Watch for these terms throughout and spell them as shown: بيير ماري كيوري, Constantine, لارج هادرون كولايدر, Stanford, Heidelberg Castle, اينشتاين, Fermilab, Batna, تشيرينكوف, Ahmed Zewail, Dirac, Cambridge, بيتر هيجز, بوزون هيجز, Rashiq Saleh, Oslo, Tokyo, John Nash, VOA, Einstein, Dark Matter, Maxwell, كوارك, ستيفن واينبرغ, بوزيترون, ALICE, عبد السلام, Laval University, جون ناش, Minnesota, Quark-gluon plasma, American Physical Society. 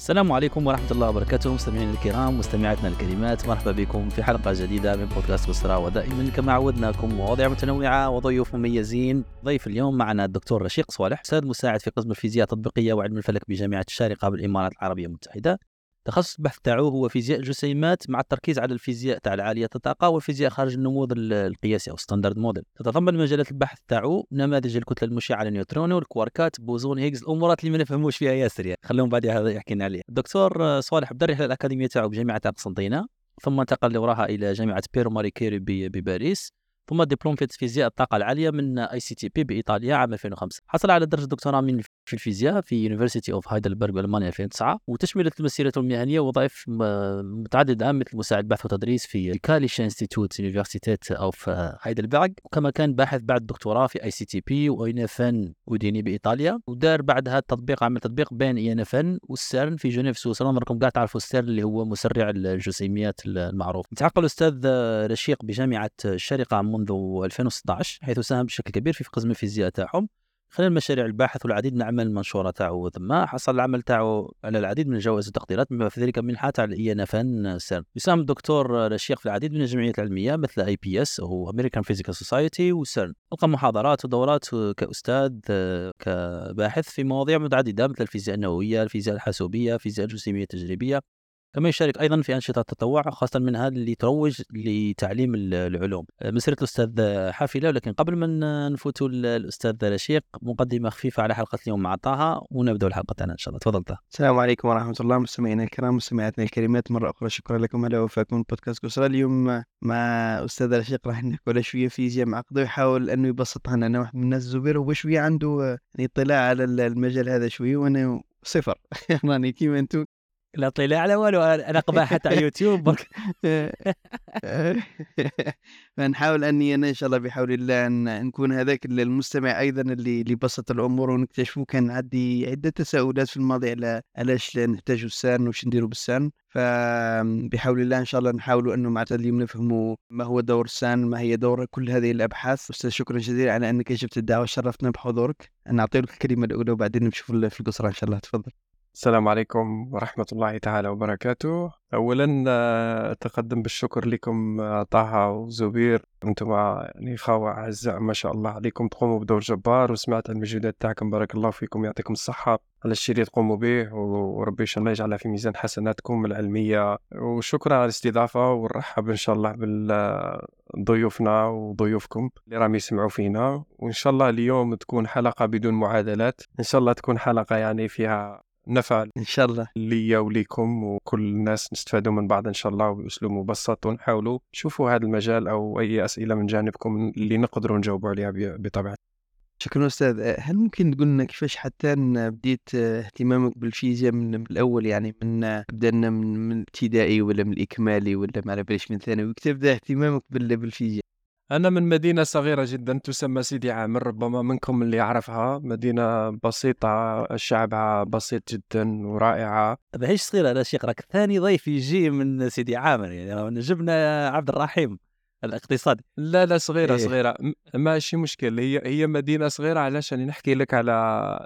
السلام عليكم ورحمة الله وبركاته مستمعين الكرام مستمعاتنا الكريمات، مرحبا بكم في حلقة جديدة من بودكاست قسرة، ودائما كما عودناكم مواضيع متنوعة وضيوف مميزين. ضيف اليوم معنا الدكتور رشيق صالح، أستاذ مساعد في قسم الفيزياء التطبيقية وعلم الفلك بجامعة الشارقة بالإمارات العربية المتحدة. تخصص البحث تاعو هو فيزياء الجسيمات مع التركيز على الفيزياء تاع العالية الطاقة والفيزياء خارج النموذج القياسي أو ستاندرد موديل. تتضمن مجالات البحث تاعو نماذج الكتلة المشعة على النيوترونو، الكواركات، بوزون هيجز، الأمورات اللي ما نفهموش فيها ياسر يعني. خلوهم بعد هذا يحكينا عليه. الدكتور صالح بدأ الرحلة الأكاديمية تاعو بجامعة قسنطينة، ثم انتقل وراها إلى جامعة بيير وماري كيري بباريس، ثم دبلوم في فيزياء الطاقة العالية من ICTP بإيطاليا عام 2005. حصل على درجة دكتوراه في الفيزياء في University of Heidelberg بألمانيا 2009، وتشملت مسيرته المهنية ووظائف متعددة مثل مساعد بحث وتدريس في الكاليش انستيتوت يونيفرسيتيت أوف هايدلبرغ، وكما كان باحث بعد الدكتوراه في ICTP وإينفن وديني بإيطاليا، ودار بعدها تطبيق عمل تطبيق بين إينفن والسيرن في جنيف سويسرا. راكم قاعد تعرفوا السيرن اللي هو مسرع الجسيميات المعروف. تعقل الأستاذ رشيق بجامعة الشارقة منذ 2016، حيث ساهم بشكل كبير في قسم الفيزياء تاعهم خلال مشاريع الباحث والعديد من اعمال المنشوره تاعو. ثم حصل العمل تاعو على العديد من الجوائز والتقديرات، بما في ذلك منحه تاع الإينفن سيرن. يساهم الدكتور رشيق في العديد من الجمعيات العلميه مثل IPS او American Physical Society وسيرن. ألقى محاضرات ودورات كاستاذ كباحث في مواضيع متعدده مثل الفيزياء النوويه، الفيزياء الحاسوبيه، الفيزياء الجسيميه التجريبيه. كما يشارك أيضا في أنشطة التطوع، خاصة منها اللي تروج لتعليم العلوم. مسيرة الأستاذ حافلة، ولكن قبل ما نفوتوا الأستاذ رشيق مقدمة خفيفة على حلقة اليوم مع طه، ونبدأ الحلقة أنا إن شاء الله. تفضل طه. السلام عليكم ورحمة الله مستمعينا الكرام مستمعاتنا الكريمات، مرة أخرى شكرا لكم على وفاكم بودكاست قسرة. اليوم مع أستاذ رشيق راح نحكي شوية فيزياء معقدة، ويحاول أنه يبسطها لنا. أنا واحد من الناس الزبير هو شوية عنده اطلاع على المجال هذا شوية، وأنا صفر راني كيما أنتم. لا طلع على والو، أنا قبل حتى على يوتيوب. فنحاول أني أنا إن شاء الله بحول الله أن نكون هذاك المستمع أيضا اللي بسط الأمور ونكتشفوا. كان عندي عدة تساؤلات في الماضي على علاش نحتاجوا السيرن وش نديروا بالسيرن، فبحول الله إن شاء الله نحاولوا أنه مع اليوم نفهموا ما هو دور السيرن، ما هي دور كل هذه الأبحاث. أستاذ شكرا جزيلا على أنك أجبت الدعوة، شرفتنا بحضورك. نعطي لك الكلمة الأولى وبعدين نشوف في القصرة إن شاء الله. تفضل. السلام عليكم ورحمة الله تعالى وبركاته. أولاً أتقدم بالشكر لكم طه وزبير، أنتم يعني إخوة أعزاء ما شاء الله عليكم، تقوموا بدور جبار، وسمعت المجهودات تاعكم، بارك الله فيكم، يعطيكم الصحة على الشيء اللي تقوموا به، وربي إن شاء الله يجعلها في ميزان حسناتكم العلمية. وشكرا على الاستضافة، ونرحب إن شاء الله بالضيوفنا وضيوفكم اللي راهم يسمعوا فينا. وإن شاء الله اليوم تكون حلقة بدون معادلات، إن شاء الله تكون حلقة يعني فيها نفع إن شاء الله لي وليكم، وكل الناس نستفادوا من بعض إن شاء الله بأسلوب مبسط، ونحاولوا شوفوا هذا المجال أو أي أسئلة من جانبكم اللي نقدروا نجاوبوا عليها بطبيعة. شكرا أستاذ. هل ممكن تقول لنا كيفاش حتى بديت اهتمامك بالفيزياء من الأول؟ يعني من بدأنا من ابتدائي ولا من الإكمالي ولا ما باليش من ثانوي، كيف بدأ اهتمامك بالفيزياء؟ أنا من مدينة صغيرة جدا تسمى سيدي عامر، ربما منكم اللي يعرفها، مدينة بسيطة، شعبها بسيط جدا ورائعة. ماهيش صغيرة أنا شيخ، راك ثاني ضيف يجي من سيدي عامر، يعني جبنا عبد الرحيم الاقتصادي. لا صغيرة إيه. صغيرة ماشي مشكل، هي مدينة صغيرة علاش أنا نحكي لك على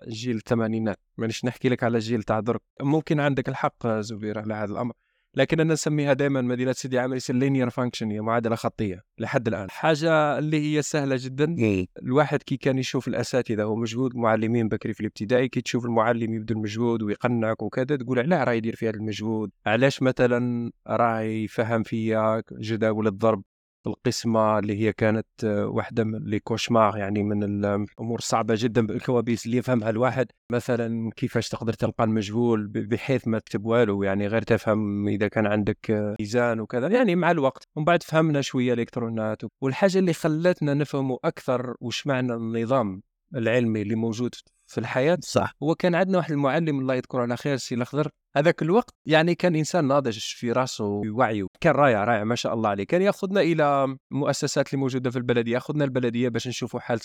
جيل الثمانينات، مانيش نحكي لك على جيل تاع درك. ممكن عندك الحق زبير على هذا الأمر، لكن أنا نسميها دائما مدينة سيدي عامر لينير فانكشن، هي معادلة خطية لحد الآن، حاجة اللي هي سهلة جدا. الواحد كي كان يشوف الأساتذة ومجهود معلمين بكري في الابتدائي، كي تشوف المعلم يبذل مجهود ويقنعك وكذا تقول علاه راه يدير في هذا المجهود، علاش مثلا راه يفهم فيك جداول الضرب القسمة اللي هي كانت واحدة من الكوشمار، يعني من الأمور الصعبة جدا، الكوابيس اللي يفهمها الواحد، مثلا كيفاش تقدر تلقى المجهول بحيث ما تكتب والو، يعني غير تفهم إذا كان عندك ميزان وكذا. يعني مع الوقت ومن بعد فهمنا شوية الإلكترونات، والحاجة اللي خلتنا نفهمه أكثر وش معنى النظام العلمي اللي موجود في الحياة. صح. هو كان عندنا واحد المعلم الله يذكره على خير سي الأخضر، هذاك الوقت يعني كان إنسان ناضج في رأسه ووعيه، كان رائع ما شاء الله عليه. كان يأخذنا إلى مؤسسات اللي موجودة في البلدية، يأخذنا البلدية باش نشوفوا حالة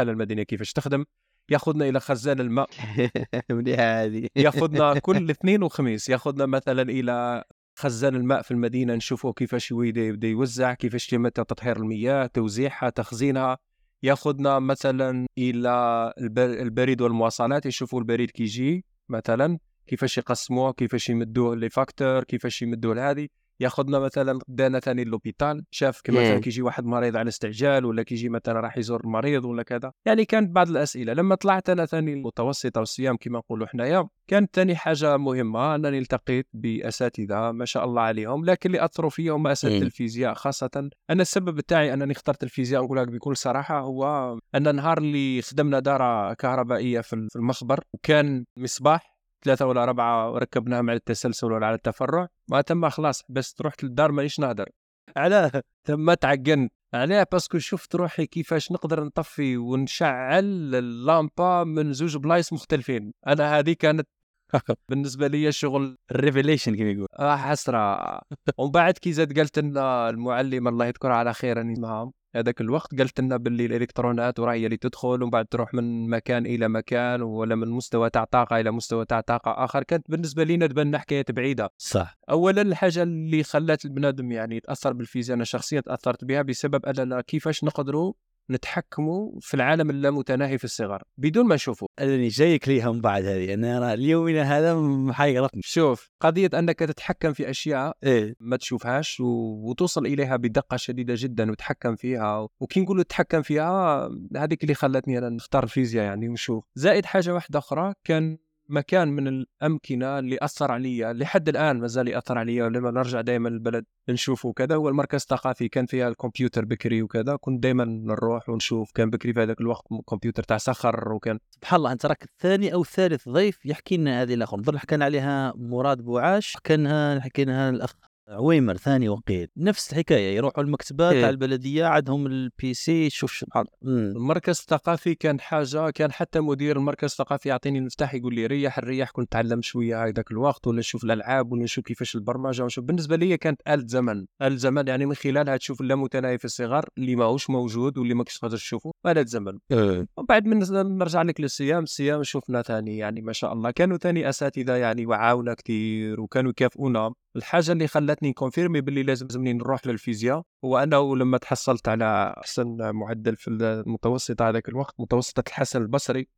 المدينة كيفاش تخدم، يأخذنا إلى خزان الماء يأخذنا كل اثنين وخميس، يأخذنا مثلا إلى خزان الماء في المدينة نشوفوا كيفاش يبدأ يوزع، كيفاش يتم تطهير المياه، توزيعها، تخزينها. ياخذنا مثلا الى البريد والمواصلات، يشوفوا البريد كيجي مثلا كيفاش يقسموه، كيفاش يمدوه لي فاكتور، كيفاش يمدوه لهذه. ياخذنا مثلا دانا ثاني لوبيتال، شاف كما مثلا كيجي واحد مريض على استعجال، ولا كيجي مثلا راح يزور المريض ولا كذا. يعني كانت بعض الاسئله. لما طلعت انا ثاني المتوسطه والصيام كما نقولوا حنايا، كانت ثاني حاجه مهمه انني التقيت باساتذه ما شاء الله عليهم، لكن اللي اثروا فيا هم اساتذه الفيزياء خاصه. انا السبب تاعي انني اخترت الفيزياء نقول لك بكل صراحه هو ان نهار اللي خدمنا داره كهربائيه في المخبر، وكان مصباح 3 ولا 4 ركبناها مع التسلسل ولا على التفرع، ما تم خلاص. بس رحت للدار مانيش نهدر علاه، تم تعجن علاه باسكو شفت روحي كيفاش نقدر نطفي ونشعل اللامبا من 2 بلايص مختلفين. انا هذه كانت بالنسبه لي شغل الريفيليشن كما يقول، حسره. ومن بعد كي زاد قالت لنا المعلمه الله يذكرها على خير انها هذاك الوقت، قالت لنا باللي الالكترونات وراهي اللي تدخل ومن بعد تروح من مكان الى مكان، ولا من مستوى تاع طاقه الى مستوى تاع طاقه اخر. كانت بالنسبه لينا تبان حكايه بعيده صح. اولا الحاجه اللي خلات البنادم يعني يتاثر بالفيزياء، انا شخصيا تاثرت بها بسبب اننا كيفاش نقدروا نتحكموا في العالم اللامتناهي في الصغر بدون ما نشوفه. أنا جايك ليها من بعد هذه، أنا اليوم هذا محيرتني. شوف قضية أنك تتحكم في أشياء ما تشوفهاش وتوصل إليها بدقة شديدة جدا وتحكم فيها، وكي نقول تتحكم فيها هذيك اللي خلتني أنا نختار الفيزياء يعني ونشوف. زائد حاجة واحدة أخرى، كان مكان من الأمكنة اللي أثر عليا لحد الآن مازال يأثر عليا، ولما نرجع دائما البلد نشوفه كذا، هو المركز الثقافي. كان فيها الكمبيوتر بكري وكذا، كنت دائما نروح ونشوف. كان بكري في هذاك الوقت الكمبيوتر تاع سخر. وكان سبحان الله انت راك الثاني او ثالث ضيف يحكي لنا هذه. الاخر نظن حكينا عليها مراد بوعاش، كانها حكيناها الاخ عويمر ثاني وقيد، نفس الحكايه يروحوا المكتبات على البلديه عندهم البي سي. شوف سبحان المركز الثقافي كان حاجه. كان حتى مدير المركز الثقافي يعطيني المفتاح يقول لي ريح الريح، كنت تعلم شويه هذاك الوقت، ولا نشوف الالعاب ولا نشوف كيفاش البرمجه ونشوف. بالنسبه لي كانت آلة زمن. آلة زمن يعني من خلالها تشوف اللامتناهي في الصغر اللي ماهوش موجود واللي ماكش تقدر تشوفه. آلة زمن. وبعد من نرجع لك للصيام، الصيام شفنا ثاني يعني ما شاء الله كانوا ثاني اساتذه يعني وعاونا كثير وكانوا يكافئونا. الحاجه اللي خلتني كونفيرمي باللي لازمني نروح للفيزياء هو انه لما تحصلت على احسن معدل في المتوسطه هذاك الوقت، متوسطه الحسن البصري،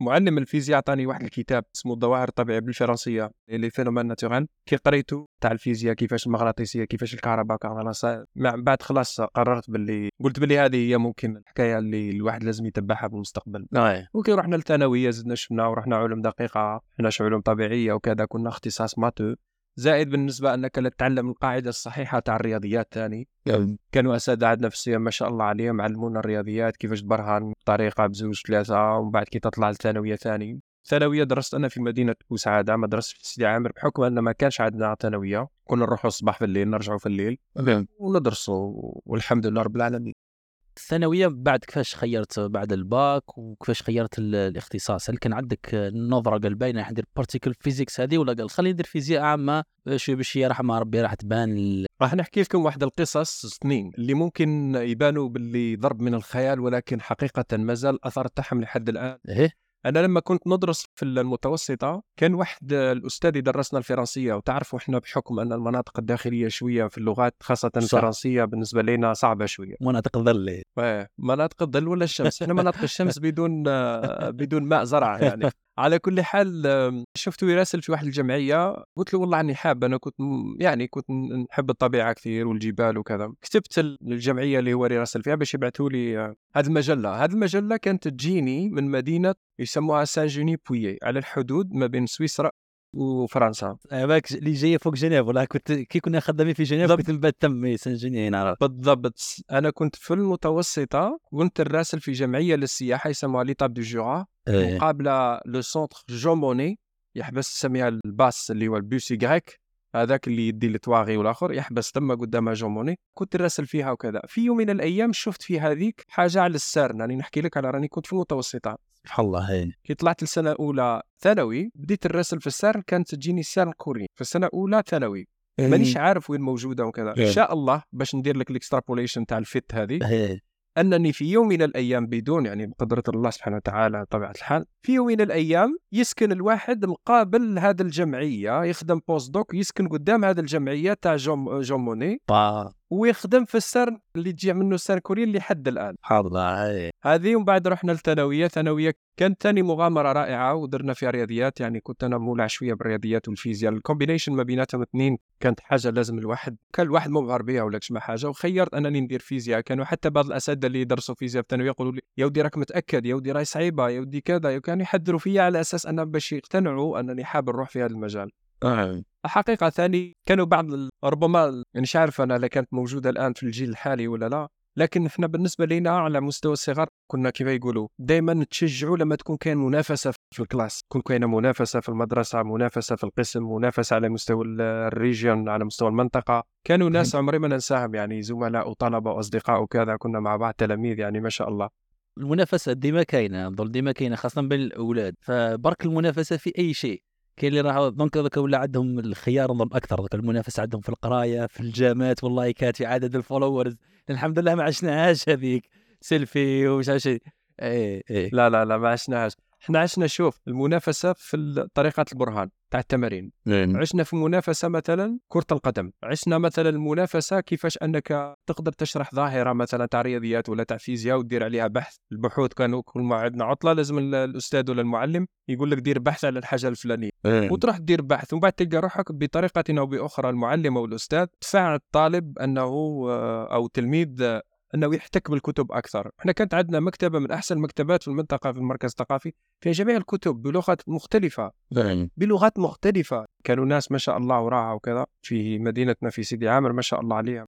معلم الفيزياء عطاني واحد الكتاب اسمه الظواهر الطبيعيه بالفرنسيه لي فينومين ناتورال، كي قريته تاع الفيزياء كيفاش المغناطيسيه كيفاش الكهرباء كهرباء. من بعد خلاص قررت باللي قلت باللي هذه هي ممكن الحكايه اللي الواحد لازم يتبعها بالمستقبل. وكي رحنا للثانويه زدنا شفنا ورحنا علوم دقيقه، حناش علوم طبيعيه وكذا، كنا اختصاص ماتو. زائد بالنسبة أنك لا تتعلم القاعدة الصحيحة تاع الرياضيات ثاني. كانوا أساتذة عندنا في الصيام ما شاء الله عليهم علمونا الرياضيات كيفاش تبرهن بطريقة بزوج ثلاثة. ومن بعد كي تطلع الثانوية ثاني، ثانوية درست أنا في مدينة وسعادة، ما درست في سيدي عامر بحكم أن ما كانش عندنا ثانوية، كنا نروحوا الصباح في الليل نرجعوا في الليل وندرسوا والحمد لله رب العالمين. الثانوية بعد كيفاش خيرت بعد الباك وكيفاش خيرت الاختصاص؟ هل كان عندك نظرة قال باينة حندير بارتيكل فيزيكس هذه، ولا قال خلي ندير فيزياء عامة شوي بشي رحمة ربي راح تبان؟ راح نحكي لكم واحدة القصص 2 اللي ممكن يبانوا باللي ضرب من الخيال، ولكن حقيقة ما زال أثر تحم لحد الآن. أنا لما كنت ندرس في المتوسطة كان واحد الأستاذ درسنا الفرنسية، وتعرفوا إحنا بحكم أن المناطق الداخلية شوية في اللغات خاصة الفرنسية بالنسبة لنا صعبة شوية. مناطق الظل، مناطق الظل ولا الشمس؟ إحنا مناطق الشمس بدون ماء زرع يعني. على كل حال شفته يراسل في واحد الجمعية، قلت له والله أني حاب، أنا كنت نحب الطبيعة كثير والجبال وكذا. كتبت الجمعية اللي هو يراسل فيها باش يبعثوا لي هذه المجلة. هذه المجلة كانت تجيني من مدينة يسموها سان جوني بويي، على الحدود ما بين سويسرا وفرنسا. هذاك اللي جاي فوق جنيف، ولا كنت كي كنا خدامين في جنيف كنت نبات تم سان جوني هنا بالضبط. أنا كنت في المتوسطة وكنت راسل في جمعية للسياحة يسموها ليتاب دو جورا، مقابلة لو سونتر جوموني يحبس سميها الباس اللي هو البوسي غريك، هذاك اللي يدي لتواغي والآخر يحبس تم قدامها جوموني. كنت راسل فيها وكذا. في يوم من الأيام شفت في هذيك حاجة على السيرن، يعني نحكي لك على راني كنت في المتوسطة. سبحان الله. كي طلعت السنة الأولى ثانوي بديت الرسل في السيرن، كانت تجيني السيرن الكوري في السنة الأولى ثانوي، مانيش عارف وين موجودة وكذا. إن شاء الله باش ندير لك الإكسترابوليشن تاع الفت هذه، أنني في يوم من الأيام بدون يعني بقدرة الله سبحانه وتعالى طبيعة الحال، في يوم من الأيام يسكن الواحد مقابل هذا الجمعية، يخدم بوست دوك يسكن قدام هذا الجمعية تاع جون موني، ويخدم في السرن اللي تجي منه السرن الكوري لحد الآن. حاضر. هذه ومن بعد رحنا للثانوية. ثانوية كانت تاني مغامرة رائعة ودرنا فيها رياضيات، يعني كنت أنا مولع شوية بالرياضيات والفيزياء، الكومبينيشن ما بيناتهم اثنين كانت حاجة لازم الواحد، كان الواحد مبهر بيها ولا شي ما حاجة، وخيرت أنني ندير فيزياء. كانوا حتى بعض الأساتذة اللي درسوا فيزياء في الثانوية يقولوا لي يا ودي راك متأكد، يا ودي راي صعيبة، يا ودي كذا، وكانوا يحذروا فيها على أساس أنهم باش يقتنعوا أنني حاب نروح في هذا المجال. الحقيقة ثاني كانوا بعض ربما مش عارف أنا لا كانت موجودة الآن في الجيل الحالي ولا لا، لكن إحنا بالنسبة لنا على مستوى الصغار كنا كيف يقولوا دائما نتشجعوا لما تكون كاين منافسة في الكلاس، تكون كاين منافسة في المدرسة، منافسة في القسم، منافسة على مستوى الريجيون، على مستوى المنطقة. كانوا ناس عمري ما ننساهم، يعني زملاء وطلبة وأصدقاء وكذا، كنا مع بعض تلاميذ، يعني ما شاء الله. المنافسة ديما كاينة، ديما كاينة خاصة بين الأولاد، فبرك المنافسة في أي شيء كاين اللي راه دونك هذاك ولا عندهم الخيار نظام اكثر، دونك المنافسه عندهم في القرايه، في الجامات، والله كاتي عدد الفولورز الحمد لله ما عشناهاش هذيك سيلفي ومش عارف شيء. لا ما عشناهاش، احنا عشنا شوف المنافسه في طريقه البرهان تاع التمارين، عشنا في منافسه مثلا كره القدم، عشنا مثلا المنافسه كيفاش انك تقدر تشرح ظاهره مثلا تاع رياضيات ولا تاع فيزياء ودير عليها بحث. البحوث كانوا كل ما عندنا عطله لازم الاستاذ ولا المعلم يقول لك دير بحث على الحاجه الفلانيه، وتروح دير بحث، ومن بعد تلقى روحك بطريقه او باخرى المعلم او الاستاذ دفع الطالب انه او تلميذ أنه يحتك بالكتب أكثر. إحنا كانت عندنا مكتبة من أحسن مكتبات في المنطقة في المركز الثقافي، فيها جميع الكتب بلغات مختلفة بلغات مختلفة. كانوا ناس ما شاء الله وراها وكذا في مدينتنا في سيدي عامر ما شاء الله عليها،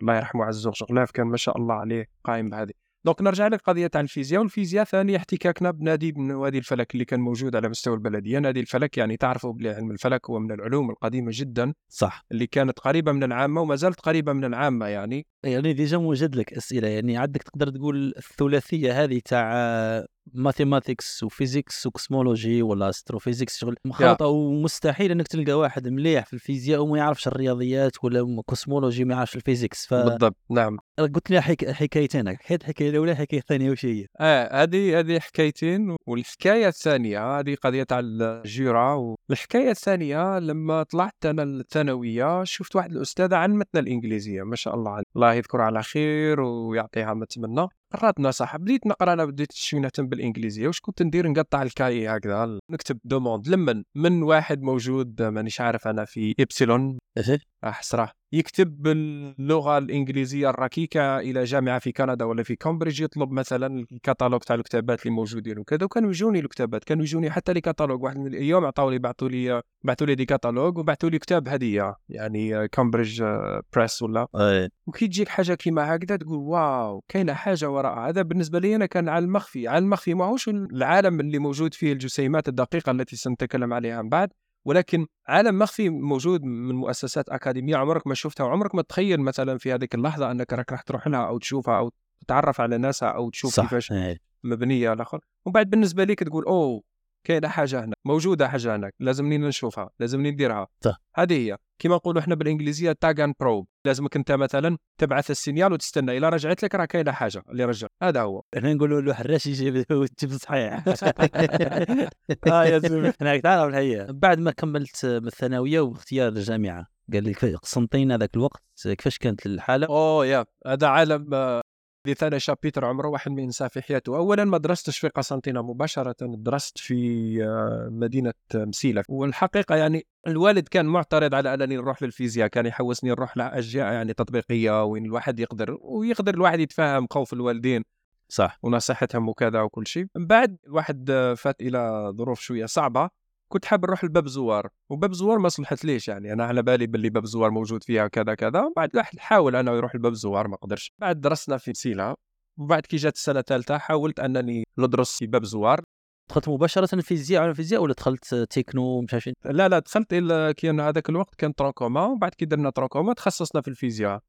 الله يرحمه عز وجلاف، كان ما شاء الله عليه قائم بهذه. دونك نرجع لقضية عن الفيزياء، والفيزياء ثاني احتكاكنا بنادي من وادي الفلك اللي كان موجود على مستوى البلدية. نادي الفلك يعني تعرفوا بلي علم الفلك هو من العلوم القديمة جدا، صح، اللي كانت قريبة من العامة وما زالت قريبة من العامة. يعني ديجا موجد لك أسئلة، يعني عندك تقدر تقول الثلاثية هذه تاع ماثيماتيكس وفيزيكس وكسمولوجي ولا استروفيزيكس، شغل مخلطه، ومستحيل انك تلقى واحد مليح في الفيزياء وما يعرفش الرياضيات ولا كسمولوجي ما يعرفش الفيزيكس. بالضبط، نعم. قلت لي حكايتين، حكايه الاولى حكايه الثانيه، وش هي؟ هذه حكايتين، والحكايه الثانيه هذه قضيه على الجيره. والحكايه الثانيه لما طلعت انا الثانويه شفت واحد الاستاذه علمتنا الانجليزيه ما شاء الله عليه، الله يذكر على خير ويعطيها ما تمنى. قررتنا صح، بديت نقرا، انا بديت شويه نهتم بالانجليزيه، واش كنت ندير نقطع الكاي هكذا نكتب دوموند لمن من واحد موجود مانيش عارف انا في إبسلون احسره يكتب باللغه الانجليزيه الركيكه الى جامعه في كندا ولا في كامبريدج، يطلب مثلا الكتالوج تاع الكتابات اللي موجودين وكذا، وكانوا يجوني الكتابات، كانوا يجوني حتى لي كتالوج. واحد من الايام عطاو لي بعثوا لي دي كتالوج وبعثوا لي كتاب هديه، يعني كامبريدج بريس ولا وكي تجيك حاجه كيما هكذا تقول واو كاينه حاجه وراء هذا. بالنسبه لي انا كان على المخفي، على المخفي ماهوش العالم اللي موجود فيه الجسيمات الدقيقه التي سنتكلم عليها من بعد، ولكن عالم مخفي موجود من مؤسسات أكاديمية عمرك ما شفتها وعمرك ما تخيل مثلا في هذيك اللحظة أنك راح تروح لها أو تشوفها أو تتعرف على ناسها أو تشوف كيفاش مبنية الآخر. وبعد بالنسبة ليك تقول أوه كاينة حاجة هنا، موجودة حاجة هناك، لازمني نشوفها، لازمني نديرها. هذه هي كما نقولوا احنا بالإنجليزية تاغ اند بروب، لازمك انت مثلا تبعث السينيال وتستنى إلى رجعت لك راه كاينة حاجة اللي رجع. هذا هو احنا نقولوا له حراش يجيب صحيح. يا زلمه انا تعرف الحقيقة بعد ما كملت من الثانوية واختيار الجامعة قال لي قسنطين هذاك الوقت كيفاش كانت الحالة؟ يا هذا عالم دي ثاني شابيتر عمره واحد ما ينساه في حياته. أولا ما درستش في قسنطين مباشرة، درست في مدينة مسيلة. والحقيقة يعني الوالد كان معترض على أنني نروح للفيزياء، كان يحوسني نروح لأشياء يعني تطبيقية وين الواحد يقدر الواحد يتفاهم خوف الوالدين، صح، ونصحتهم وكذا وكل شيء. بعد الواحد فات إلى ظروف شوية صعبة، كنت حاب نروح لباب زوار، وباب زوار ما صلحت ليش، يعني انا على بالي باللي باب زوار موجود فيها كذا كذا. بعد الواحد حاول انا يروح لباب زوار ما قدرش. بعد درسنا في مسيلة، وبعد كي جات السنه الثالثه حاولت انني ندرس في باب زوار. دخلت مباشره فيزياء على فيزياء ولا دخلت تكنو مش عارفين؟ لا دخلت الا كي هذاك الوقت كان تراكوما، وبعد كي درنا تراكوما تخصصنا في الفيزياء.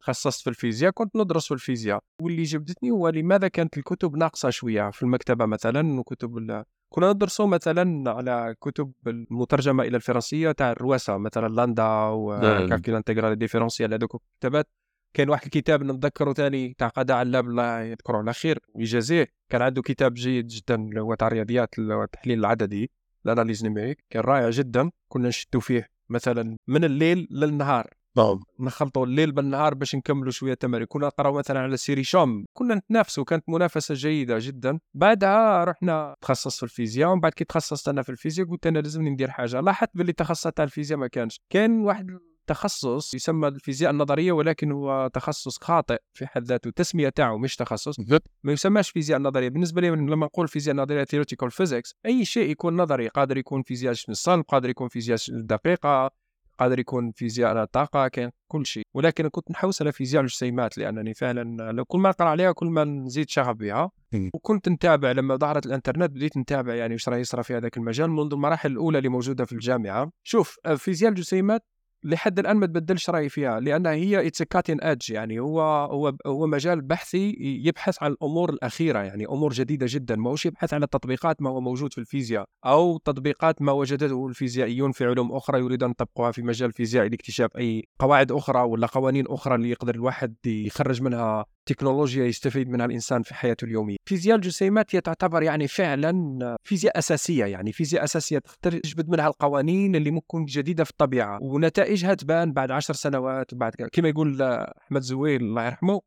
تخصصت في الفيزياء، كنت ندرس في الفيزياء، واللي جبدتني هو لماذا كانت الكتب ناقصه شويه في المكتبه مثلا، وكتب كنا ندرسوا مثلا على كتب المترجمه الى الفرنسيه تاع الرواسه مثلا لاندا وكالكول انتغرال ديفيرونسيال، هذوك الكتابات. كان واحد الكتاب نتذكره ثاني تاع قضاء علاب الله يذكره على خير ويجازيه، كان عنده كتاب جيد جدا هو تاع الرياضيات والتحليل العددي لاناليز نيميريك، كان رائع جدا. كنا نشدو فيه مثلا من الليل للنهار، نعم نخلطوا الليل بالنهار باش نكملوا شويه تمارين. كنا نقراو مثلا على سيري شام، كنا نتنافسوا، كانت منافسه جيده جدا. بعدها رحنا تخصص في الفيزياء، ومن بعد كي تخصصت انا في الفيزياء قلت انا لازم ندير حاجه. لاحظت باللي تخصصت على الفيزياء ما كانش، كان واحد تخصص يسمى الفيزياء النظريه، ولكن هو تخصص خاطئ في حد ذاته، التسميه تاعو مش تخصص، ما يسماش فيزياء نظريه. بالنسبه لي لما نقول فيزياء نظريه theoretical physics، اي شيء يكون نظري، قادر يكون فيزياء الصلب، قادر يكون فيزياء الدقيقه، قادر يكون فيزياء على الطاقه، كان كل شيء. ولكن كنت نحوس على فيزياء الجسيمات، لانني فعلا لو كل ما نقرا عليها كل ما نزيد شغف بها. وكنت نتابع لما ظهرت الانترنت، بديت نتابع يعني واش راه يصرى في هذاك المجال منذ المراحل الاولى اللي موجوده في الجامعه. شوف فيزياء الجسيمات لحد الان ما تبدلش رايي فيها، لانها هي اتسكاتين ادج، يعني هو مجال بحثي يبحث عن الامور الاخيره، يعني امور جديده جدا، ماهوش يبحث عن التطبيقات ما هو موجود في الفيزياء، او تطبيقات ما وجدته الفيزيائيون في علوم اخرى يريدون يطبقوها في مجال الفيزياء لاكتشاف اي قواعد اخرى ولا قوانين اخرى اللي يقدر الواحد يخرج منها تكنولوجيا يستفيد منها الانسان في حياته اليوميه. فيزياء الجسيمات هي تعتبر يعني فعلا فيزياء اساسيه، يعني فيزياء اساسيه تجبد منها القوانين اللي ممكن جديده في الطبيعه، ونتائجها تبان بعد 10 سنوات بعد كده. كما يقول احمد زويل الله يرحمه،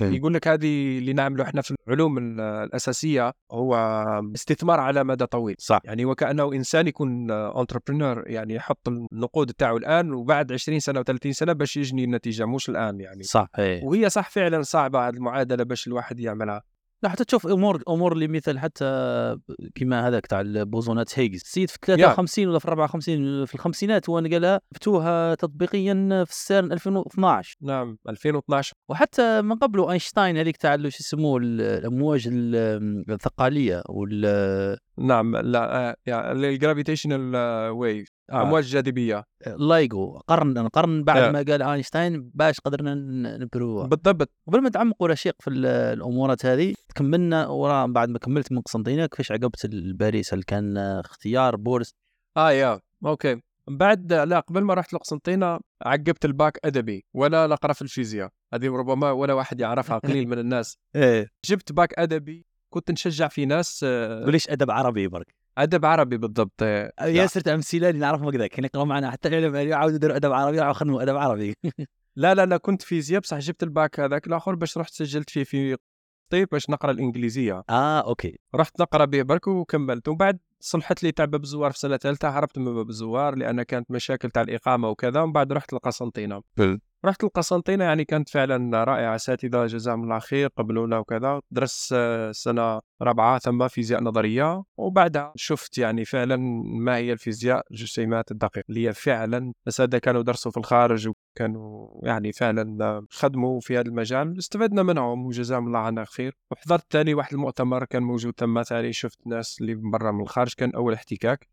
يقول لك هذه اللي نعمله احنا في العلوم الاساسيه هو استثمار على مدى طويل. صح. يعني وكانه انسان يكون انتربرينور، يعني يحط النقود تاعو الان وبعد 20 سنه و30 سنه باش يجني النتيجه، مش الان يعني. صح. وهي صح فعلا صعبه هذه المعادله باش الواحد يعملها. حتى تشوف امور اللي مثل حتى كما هذاك تاع البوزونات هيجز، السيد في 53 ولا في 54 في الخمسينات هو قالها، فتوها تطبيقيا في السيرن 2012. نعم 2012. وحتى من قبله اينشتاين هذيك تاع شو يسموه الامواج الثقاليه وال نعم لا الجرافيتيشنال ويف، امواج جاذبيه، لايغو قرن بعد ما قال اينشتاين باش قدرنا نبروها بالضبط. قبل ما تعمقوا رشيق في الامورات هذه كملنا ورا، بعد ما كملت من قسنطينة كيفاش عقبت باريس؟ هل كان اختيار بورس؟ يا اوكي. بعد لا، قبل ما رحت لقسنطينة عقبت الباك ادبي، ولا نقرا في الفيزياء هذه ربما ولا واحد يعرفها، قليل من الناس. جبت باك ادبي، كنت نشجع في ناس وليش ادب عربي برك، ادب عربي بالضبط. ياسر تاع امثله اللي نعرفهم هكذا كان يقراو معنا حتى العلماء يعاودوا يديروا ادب عربي، يعاودوا يخدموا ادب عربي. لا لا لا، كنت فيزياء بصح جبت الباك هذاك الاخر باش رحت سجلت فيه في طيب باش نقرا الانجليزيه. اوكي. رحت نقرا به برك وكملت، وبعد صلحت لي تاع باب الزوار في سنه ثالثه، هربت من باب الزوار لان كانت مشاكل تاع الاقامه وكذا، ومن بعد رحت لقسنطينه. رحت القسنطينة يعني كانت فعلا رائعة، أساتذة جزاهم الله خير قبلونا وكذا. درست سنة رابعة ثم فيزياء نظرية، وبعدها شفت يعني فعلا ما هي الفيزياء الجسيمات الدقيقة اللي هي فعلا أساتذة كانوا درسوا في الخارج وكانوا يعني فعلا خدموا في هذا المجال، استفدنا منهم وجزاهم الله عنا خير. وحضرت تاني واحد المؤتمر كان موجود تما تاني، شفت ناس اللي برا من الخارج، كان أول احتكاك.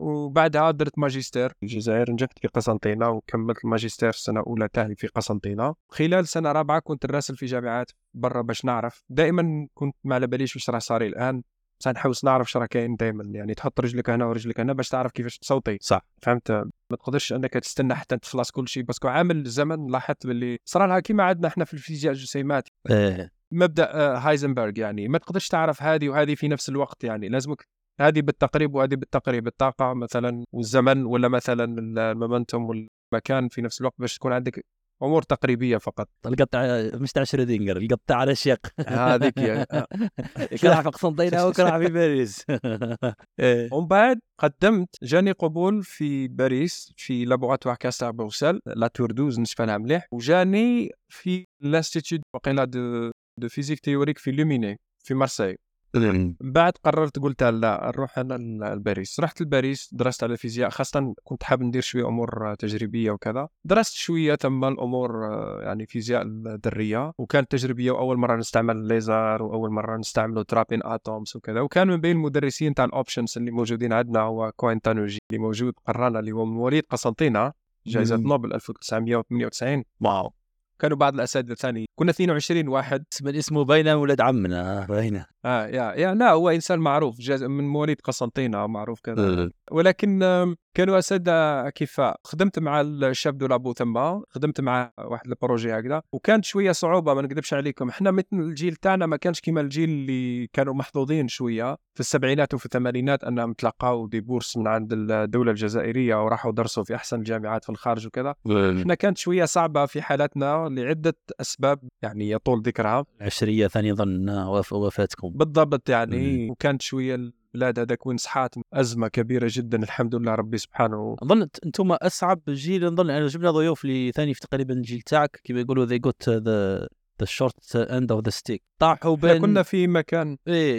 وبعدها درت ماجستير في الجزائر، نجحت في قسنطينة وكملت الماجستير السنة الأولى تاعي في قسنطينة. خلال سنة رابعة كنت نراسل في جامعات برا باش نعرف، دائما كنت ما على باليش واش راه صاري الآن، بصح نحوس نعرف شرا كاين دائما، يعني تحط رجلك هنا ورجلك هنا باش تعرف كيفاش تصوتي. صح. فهمت، ما تقدرش انك تستنى حتى تخلص كل شيء، باسكو عامل الزمن لاحظت باللي صرا لها كيما عندنا احنا في الفيزياء الجسيمات. مبدأ هايزنبرغ، يعني ما تقدرش تعرف هذه وهذه في نفس الوقت، يعني لازمك هذه بالتقريب وهذه بالتقريب، الطاقة مثلا والزمن ولا مثلا المومنتوم والمكان في نفس الوقت، باش تكون عندك أمور تقريبية فقط. القطة مش تاع شرودينجر، القطة على شق هذيك كراح في قسنطينة وكراح في باريس. ومن بعد قدمت، جاني قبول في باريس في لابوغاتوار كاستا بروسل لا توردوز نشفانها مليح، وجاني في لانستيتيود وقيلا دو فيزيك تيوريك في لوميني في مارسي. بعد قررت قلت لا نروح انا لباريس، رحت لباريس درست على الفيزياء، خاصه كنت حاب ندير شويه امور تجريبيه وكذا، درست شويه تم الامور يعني فيزياء الذريه، وكانت تجريبيه، واول مره نستعمل الليزر، واول مره نستعملوا ترابين اتومز وكذا. وكان من بين المدرسين تاع الاوبشنز اللي موجودين عندنا هو كوينتانوجي اللي موجود قرانا، اللي هو من وليد قسنطينه، جائزه نوبل 1998. واو. كانوا بعض الاساتذه ثاني كنا 22 واحد من اسمه بينا ولد عمنا بينا لا هو إنسان معروف من مواليد قسنطين معروف كذا ولكن كانوا أساتذة كفاء. خدمت مع الشاب دولابو تما، خدمت مع واحد البروجي هكذا، وكانت شوية صعوبة ما نكذبش عليكم. احنا مثل الجيل تاعنا ما كانش كيما الجيل اللي كانوا محظوظين شوية في السبعينات وفي الثمانينات أنهم تلقاو دي بورس من عند الدولة الجزائرية وراحوا درسوا في أحسن الجامعات في الخارج وكذا. احنا كانت شوية صعبة في حالتنا لعدة أسباب يعني يطول ذكرها. عشرية ثانية ظن وفاتكم بالضبط يعني وكانت شوية بلاد هذاك وين صحات أزمة كبيرة جدا. الحمد لله ربي سبحانه. أظن أنتم أصعب جيل، نظن يعني جبنا ضيوف لثاني في تقريبا الجيل تاعك كما يقولوا they got the short end of the stick. طاحوا بين كنا في مكان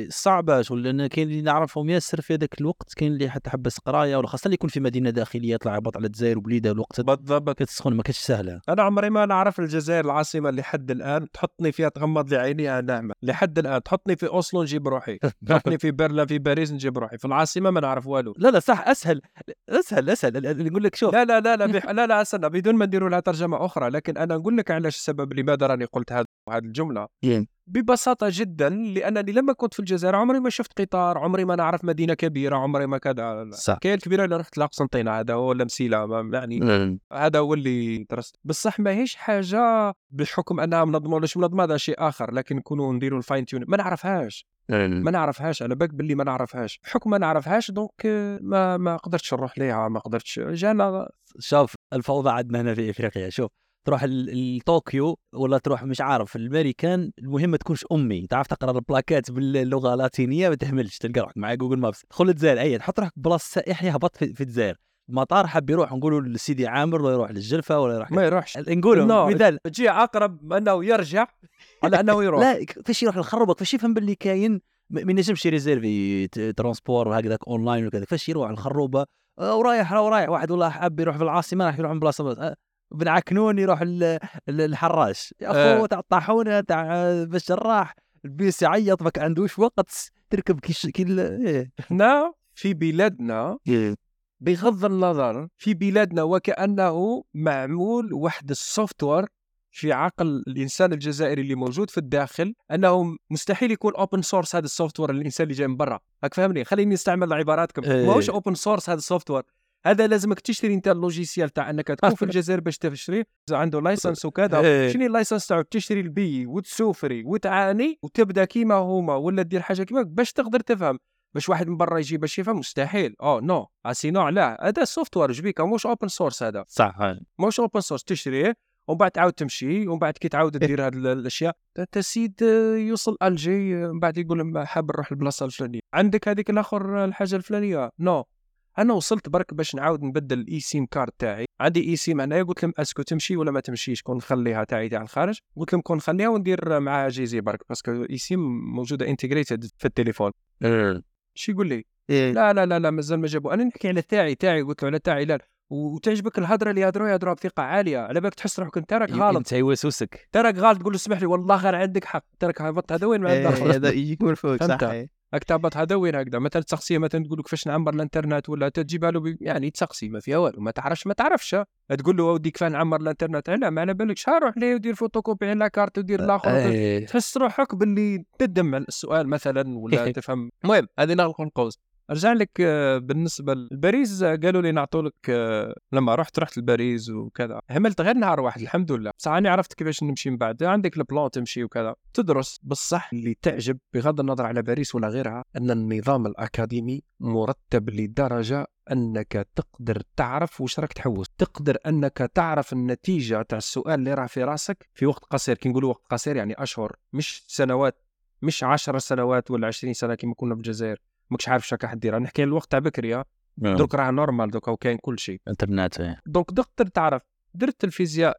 صعبة لأن كاين اللي نعرفهم ياسر في هذاك الوقت، كاين اللي حتى حبس قرايه ولا خاصة اللي يكون في مدينة داخلية يطلع هبط على الجزائر وبليده الوقت بالضبط كتسخن ما كانتش سهلة. أنا عمري ما نعرف الجزائر العاصمة لحد الآن، تحطني فيها تغمض لي عيني نعمة لحد الآن. تحطني في أوسلو نجيب روحي، تحطني في برلين في باريس نجيب روحي، في العاصمة ما نعرف والو. لا صح أسهل نقول لك شوف لا أسنى بدون ما نديروا لها ترجمة أخرى. لكن أنا نقول لك علاش السبب لماذا راني قلت هذه الجملة ببساطة جدا، لأنني لما كنت في الجزائر عمري ما شفت قطار، عمري ما نعرف مدينة كبيرة، عمري ما كذا. كاين الكبيرة اللي رحت لقسنطين هذا ولا مسيلة يعني هذا هو اللي درست بالصح. ما هيش حاجة بحكم أنها منظمة ولا مش منظمة، هذا شيء آخر، لكن نكونوا نديروا الفاين تيون ما نعرفهاش. أنا بك باللي ما نعرفهاش، حكم ما نعرفهاش دونك ما قدرتش نروح ليها، ما قدرتش. جانا شوف الفوضى عندنا هنا في إفريقيا، شوف تروح لطوكيو ولا تروح مش عارف الامريكان، المهم تكونش امي تعرف تقرا البلاكات باللغه اللاتينيه، ما تهملش تلقى روحك مع جوجل مابس. دخل الجزائر اي تحط روحك بلاص سائحي، هبط في الجزائر مطار حاب يروح نقولوا لسيدي عامر ولا يروح للجلفه ولا يروح ما يروحش، نقولوا مثال تجي اقرب انه يرجع على انه يروح لا فاش يروح للخربق فاش يفهم باللي كاين ما ينجمش يريزيرفي ترانسبور وهكذاك اونلاين وكذا. فاش يروح للخربه ورايح واحد والله حاب يروح في العاصمه راح يروح من بلاصه بنعكنون يروح الحراش يا أخو تاع الطاحونة تاع بالشراح البيس يعيط بك عندوش وقت تركب كي احنا في بلادنا بغض النظر في بلادنا وكأنه معمول وحد السوفتوير في عقل الإنسان الجزائري اللي موجود في الداخل أنه مستحيل يكون open source هذا السوفتوير للإنسان اللي جاي من برا. هك فهمني، خليني استعمل عباراتكم ماهوش open source هذا السوفتوير، هذا لازمك تشتري انت اللوجيسيال تاع انك تكون في الجزائر باش تشري عنده لايسنس وكذا. شنو اللايسنس تاعو؟ تشتري البي وتسوفري وتعاني وتبدا كيما هما ولا دير حاجه كيما باش تقدر تفهم. باش واحد من برا يجي باش يفهم مستحيل. نو اسينو لا، هذا سوفتوير جبيكه موش اوبن سورس، هذا صح موش اوبن سورس، تشتريه ومن بعد تعاود تمشي ومن بعد كي تعاود دير هاد الاشياء تسيد يوصل الجي من بعد يقول حاب نروح للبلاصه الفلانيه عندك هذيك الاخر الحاجه الفلانيه. نو انا وصلت برك باش نعاود نبدل الاي سيم كارد تاعي، عندي اي سيم هنايا، قلت لهم اسكو تمشي ولا ما تمشيش، كون نخليها تاعي تاع الخارج، قلت لهم كون نخليها وندير معها جيزي برك باسكو الاي سيم موجوده انتجريتد في التليفون. شي يقول لي لا مازال ما جابوا. انا نحكي على تاعي قلت له على تاعي لا، وتعجبك الهضره اللي يهضروا بثقه عاليه، على بالك تحس روحك انت راك غلط، انت يوسوسك تراك غلط، تقول له اسمح لي والله غير عندك حق تراك هبط هذا وين ما عندك هذا يجيك من فوق صح اكتبت هذا وين هكذا. مثلا تسقسيه مثلا تقول لك فاش نعمر الانترنت ولا تجيبها له يعني تسقسي ما فيها والو، ما تعرفش تقول له اودي كيفاه نعمر الانترنت، علاه ما على بالكش روح ليه ودير فوتوكوبي على كارت ودير لاخر تحس روحك باللي تدمع السؤال مثلا ولا تفهم. المهم هذه نغلق القوس. ارجع لك بالنسبه لباريس، قالوا لي نعطوا لك لما رحت لباريس وكذا هملت غير نهار واحد الحمد لله، بصح انا عرفت كيفاش نمشي من بعد. عندك البلان تمشي وكذا تدرس بالصح. اللي تعجب بغض النظر على باريس ولا غيرها ان النظام الاكاديمي مرتب لدرجه انك تقدر تعرف واش راك تحوس، تقدر انك تعرف النتيجه تاع السؤال اللي راه في راسك في وقت قصير. كي نقولوا وقت قصير يعني اشهر مش سنوات، مش 10 سنوات ولا 20 سنه كما كنا في الجزائر ماكش عارف شكا حد ديرها. نحكي الوقت تاع بكري درك راه نورمال، درك وكاين كل شيء انترنت دونك تقدر تعرف. درت الفيزياء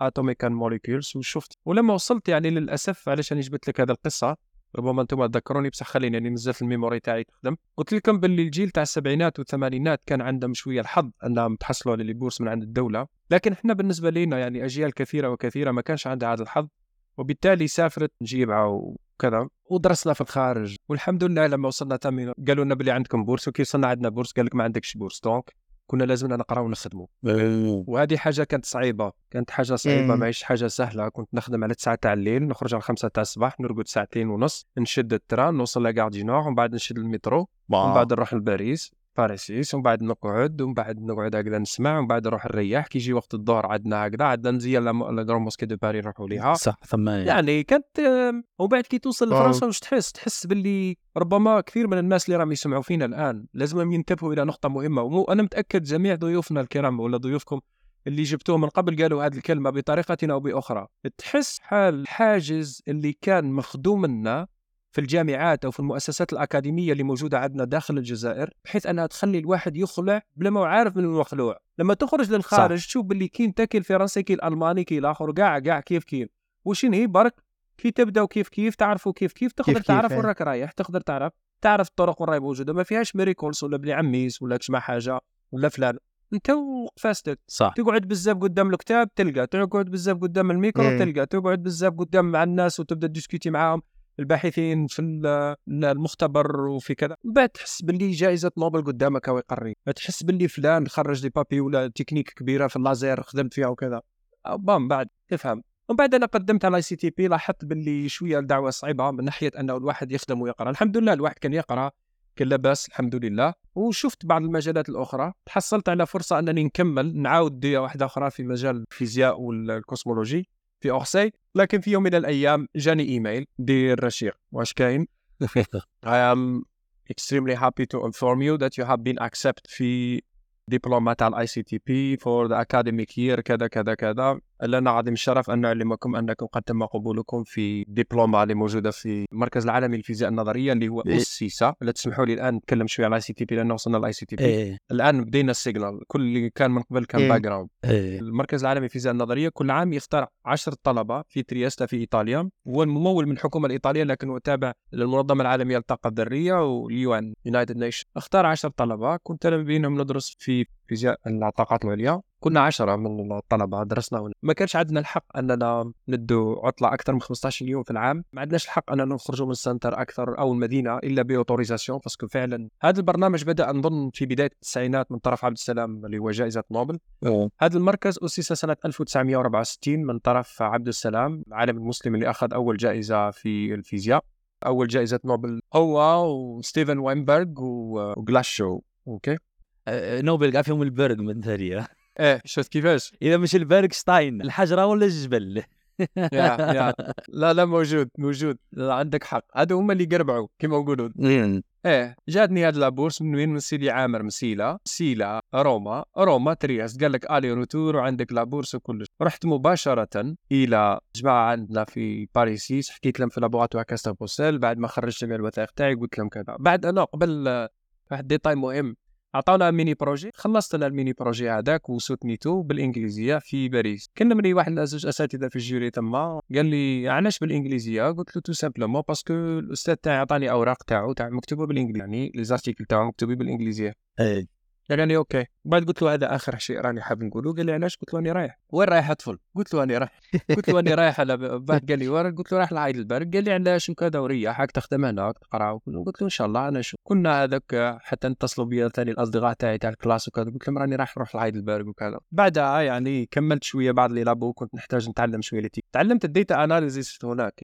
اتوميك اند موليكولز وشفت، ولما وصلت يعني للاسف علاش انا جبت لك هذه القصه ربما انتم تذكروني بصح خليني يعني نزلت الميموري تاعي تخدم. قلت لكم باللي الجيل تاع السبعينات والثمانينات كان عندهم شويه الحظ انهم تحصلوا على لي بورس من عند الدوله، لكن احنا بالنسبه لينا يعني اجيال كثيره وكثيره ما كانش عندها هذا الحظ، وبالتالي سافرت نجيبها وكذا ودرسنا في الخارج والحمد لله. لما وصلنا تامين قالوا لنا بلي عندكم بورس، وكي وصلنا عندنا بورس قال لك ما عندكش بورس، دونك كنا لازمنا نقراو ونخدمو. وهذه حاجه كانت صعيبه، كانت حاجه صعيبه، ماهيش حاجه سهله. كنت نخدم على 9 تاع الليل، نخرج على 5 تاع الصباح، نرقد ساعتين ونص، نشد التران نوصل لكار دي نور، ومن بعد نشد المترو، ومن بعد نروح لباريس باريس، ومن بعد نقعد هكذا نسمع، ومن بعد نروح نريح. كيجي وقت الظهر عندنا هكذا عندنا نزيل لا غران موسكي دو باريس نروحوا ليها صح ثم يعني كانت. ومن بعد كي توصل لفرنسا واش تحس باللي ربما كثير من الناس اللي راهم يسمعوا فينا الان لازمهم ينتبهوا الى نقطه مهمه، وانا متاكد جميع ضيوفنا الكرام ولا ضيوفكم اللي جبتوه من قبل قالوا هذه الكلمه بطريقه او باخرى. تحس حال الحاجز اللي كان مخدوم لنا في الجامعات أو في المؤسسات الأكاديمية اللي موجودة عندنا داخل الجزائر، بحيث أنها تخلي الواحد يخلع بلا ما عارف من المخلوع. لما تخرج للخارج صح. تشوف باللي كين تاكي الفرنسي كي الألماني كي الآخر قاع كيف وشين هي برك كي تبدأ وكيف تعرفوا كيف تقدر تعرف وراك رايح، تقدر تعرف الطرق وراي موجودة، ما فيهاش ميريكولس ولا بلي عميس ولا كشما حاجة ولا فلان. انت وقفاستك تقعد بزاف قدام الكتاب تلقى، تقعد بزاف قدام الميكرو تلقى، تقعد بزاف قدام مع الناس وتبدأ ديسكوتي معاهم الباحثين في المختبر وفي كذا. بعد تحس باللي جائزة نوبل قدامك ويقري، تحس باللي فلان خرج لي بابي ولا تكنيك كبيرة في اللازير خدمت فيها وكذا، بام بعد تفهم. ومن بعد أنا قدمت على ICTP، لاحظت باللي شوية الدعوة صعبة من ناحية أنه الواحد يخدم ويقرأ. الحمد لله الواحد كان يقرأ، كان لاباس الحمد لله. وشفت بعض المجالات الأخرى، تحصلت على فرصة أنني نكمل نعاود دية واحدة أخرى في مجال الفيزياء والكوسمولوجي في أورسي. لكن في يوم من الأيام جاني إيميل دير رشيق، واش كاين؟ I am extremely happy to inform you that you have been accepted في دبلومة على ICTP for the academic year كذا كذا كذا. لنا عظيم الشرف أن نعلمكم أنكم قد تم قبولكم في دبلومة اللي موجودة في مركز العالمي للفيزياء النظرية اللي هو السيسا. لا تسمحوا لي الآن نتكلم شوية على ICTP لأنه وصلنا ل ICTP. الآن بدينا السيجنال، كل اللي كان من قبل كان باك جراوند. المركز العالمي للفيزياء النظرية كل عام يختار 10 طلبة في تريستا في إيطاليا، هو الممول من الحكومة الإيطالية لكنه تابع للمنظمة العالمية للطاقة الذرية واليون يونايتد نيشن. اختار 10 طلبة كنت أنا بينهم ندرس في فيزياء الطاقات العليا. كنا 10 من الطلبة درسنا هنا. ما كانش عندنا الحق أننا ندو عطلة أكثر من 15 يوم في العام، ما عندناش الحق أننا نخرجوا من السنتر أكثر أو المدينة إلا بأوتوريزاسيون. فسكو فعلا هذا البرنامج بدأ نظن في بداية التسعينات من طرف عبد السلام اللي هو جائزة نوبل. هذا المركز أسس سنة 1964 من طرف عبد السلام العالم المسلم اللي أخذ أول جائزة في الفيزياء، أول جائزة نوبل، هو وستيفن واينبرغ وغلاشو. أوكي نوبل قال فيهم البرد من ثريا. شفت كيفاش؟ إذا مش البرغشتاين الحجرة ولا الجبل. لا موجود عندك حق. هذا هما اللي قربعوا كما يقولوا. جاتني هاد لابورس من وين؟ من سيدي عامر، مسيلا، روما، ترياس. قال لك الي روتور وعندك لابورس وكلش. رحت مباشرة إلى جماعة عندنا في باريس، حكيت لهم في لابوغاتوار كاستر بوسيل بعد ما خرجت جميع الوثائق تاعي، قلت لهم كذا. بعد أنا قبل واحد ديتاي مهم، عطاونا ميني بروجي، خلصت انا الميني بروجي هذاك وسوتنيتو بالانجليزيه في باريس. كنا مني واحد الازوج اساتذه في الجوري تما، قال لي علاش بالانجليزيه؟ قلت له تو سامبلومون باسكو الاستاذ تاعي عطاني اوراق تاعو تاع مكتوبه بالانجليزي، يعني لي زارتيكل تاعو مكتوبين بالانجليزيه. قال لي اوكي. بعد قلت له هذا اخر شيء راني حاب نقوله. قال لي علاش؟ قلت له اني رايح. وين رايح اطفل؟ قلت له اني رايح على بعد. قال لي وين؟ قلت له رايح لهايدلبرغ. قال لي علاش وكذا وريحك تخدم هناك تقرا. قلت له ان شاء الله. انا شو كنا هذاك حتى نتصلوا بيا ثاني الاصدقاء تاعي تاع الكلاس وكذا، قلت لهم راني رايح لهايدلبرغ وكذا. بعدها يعني كملت شويه بعد لي لابو، كنت نحتاج نتعلم شويه لتي. تعلمت الديتا اناليزيس هناك.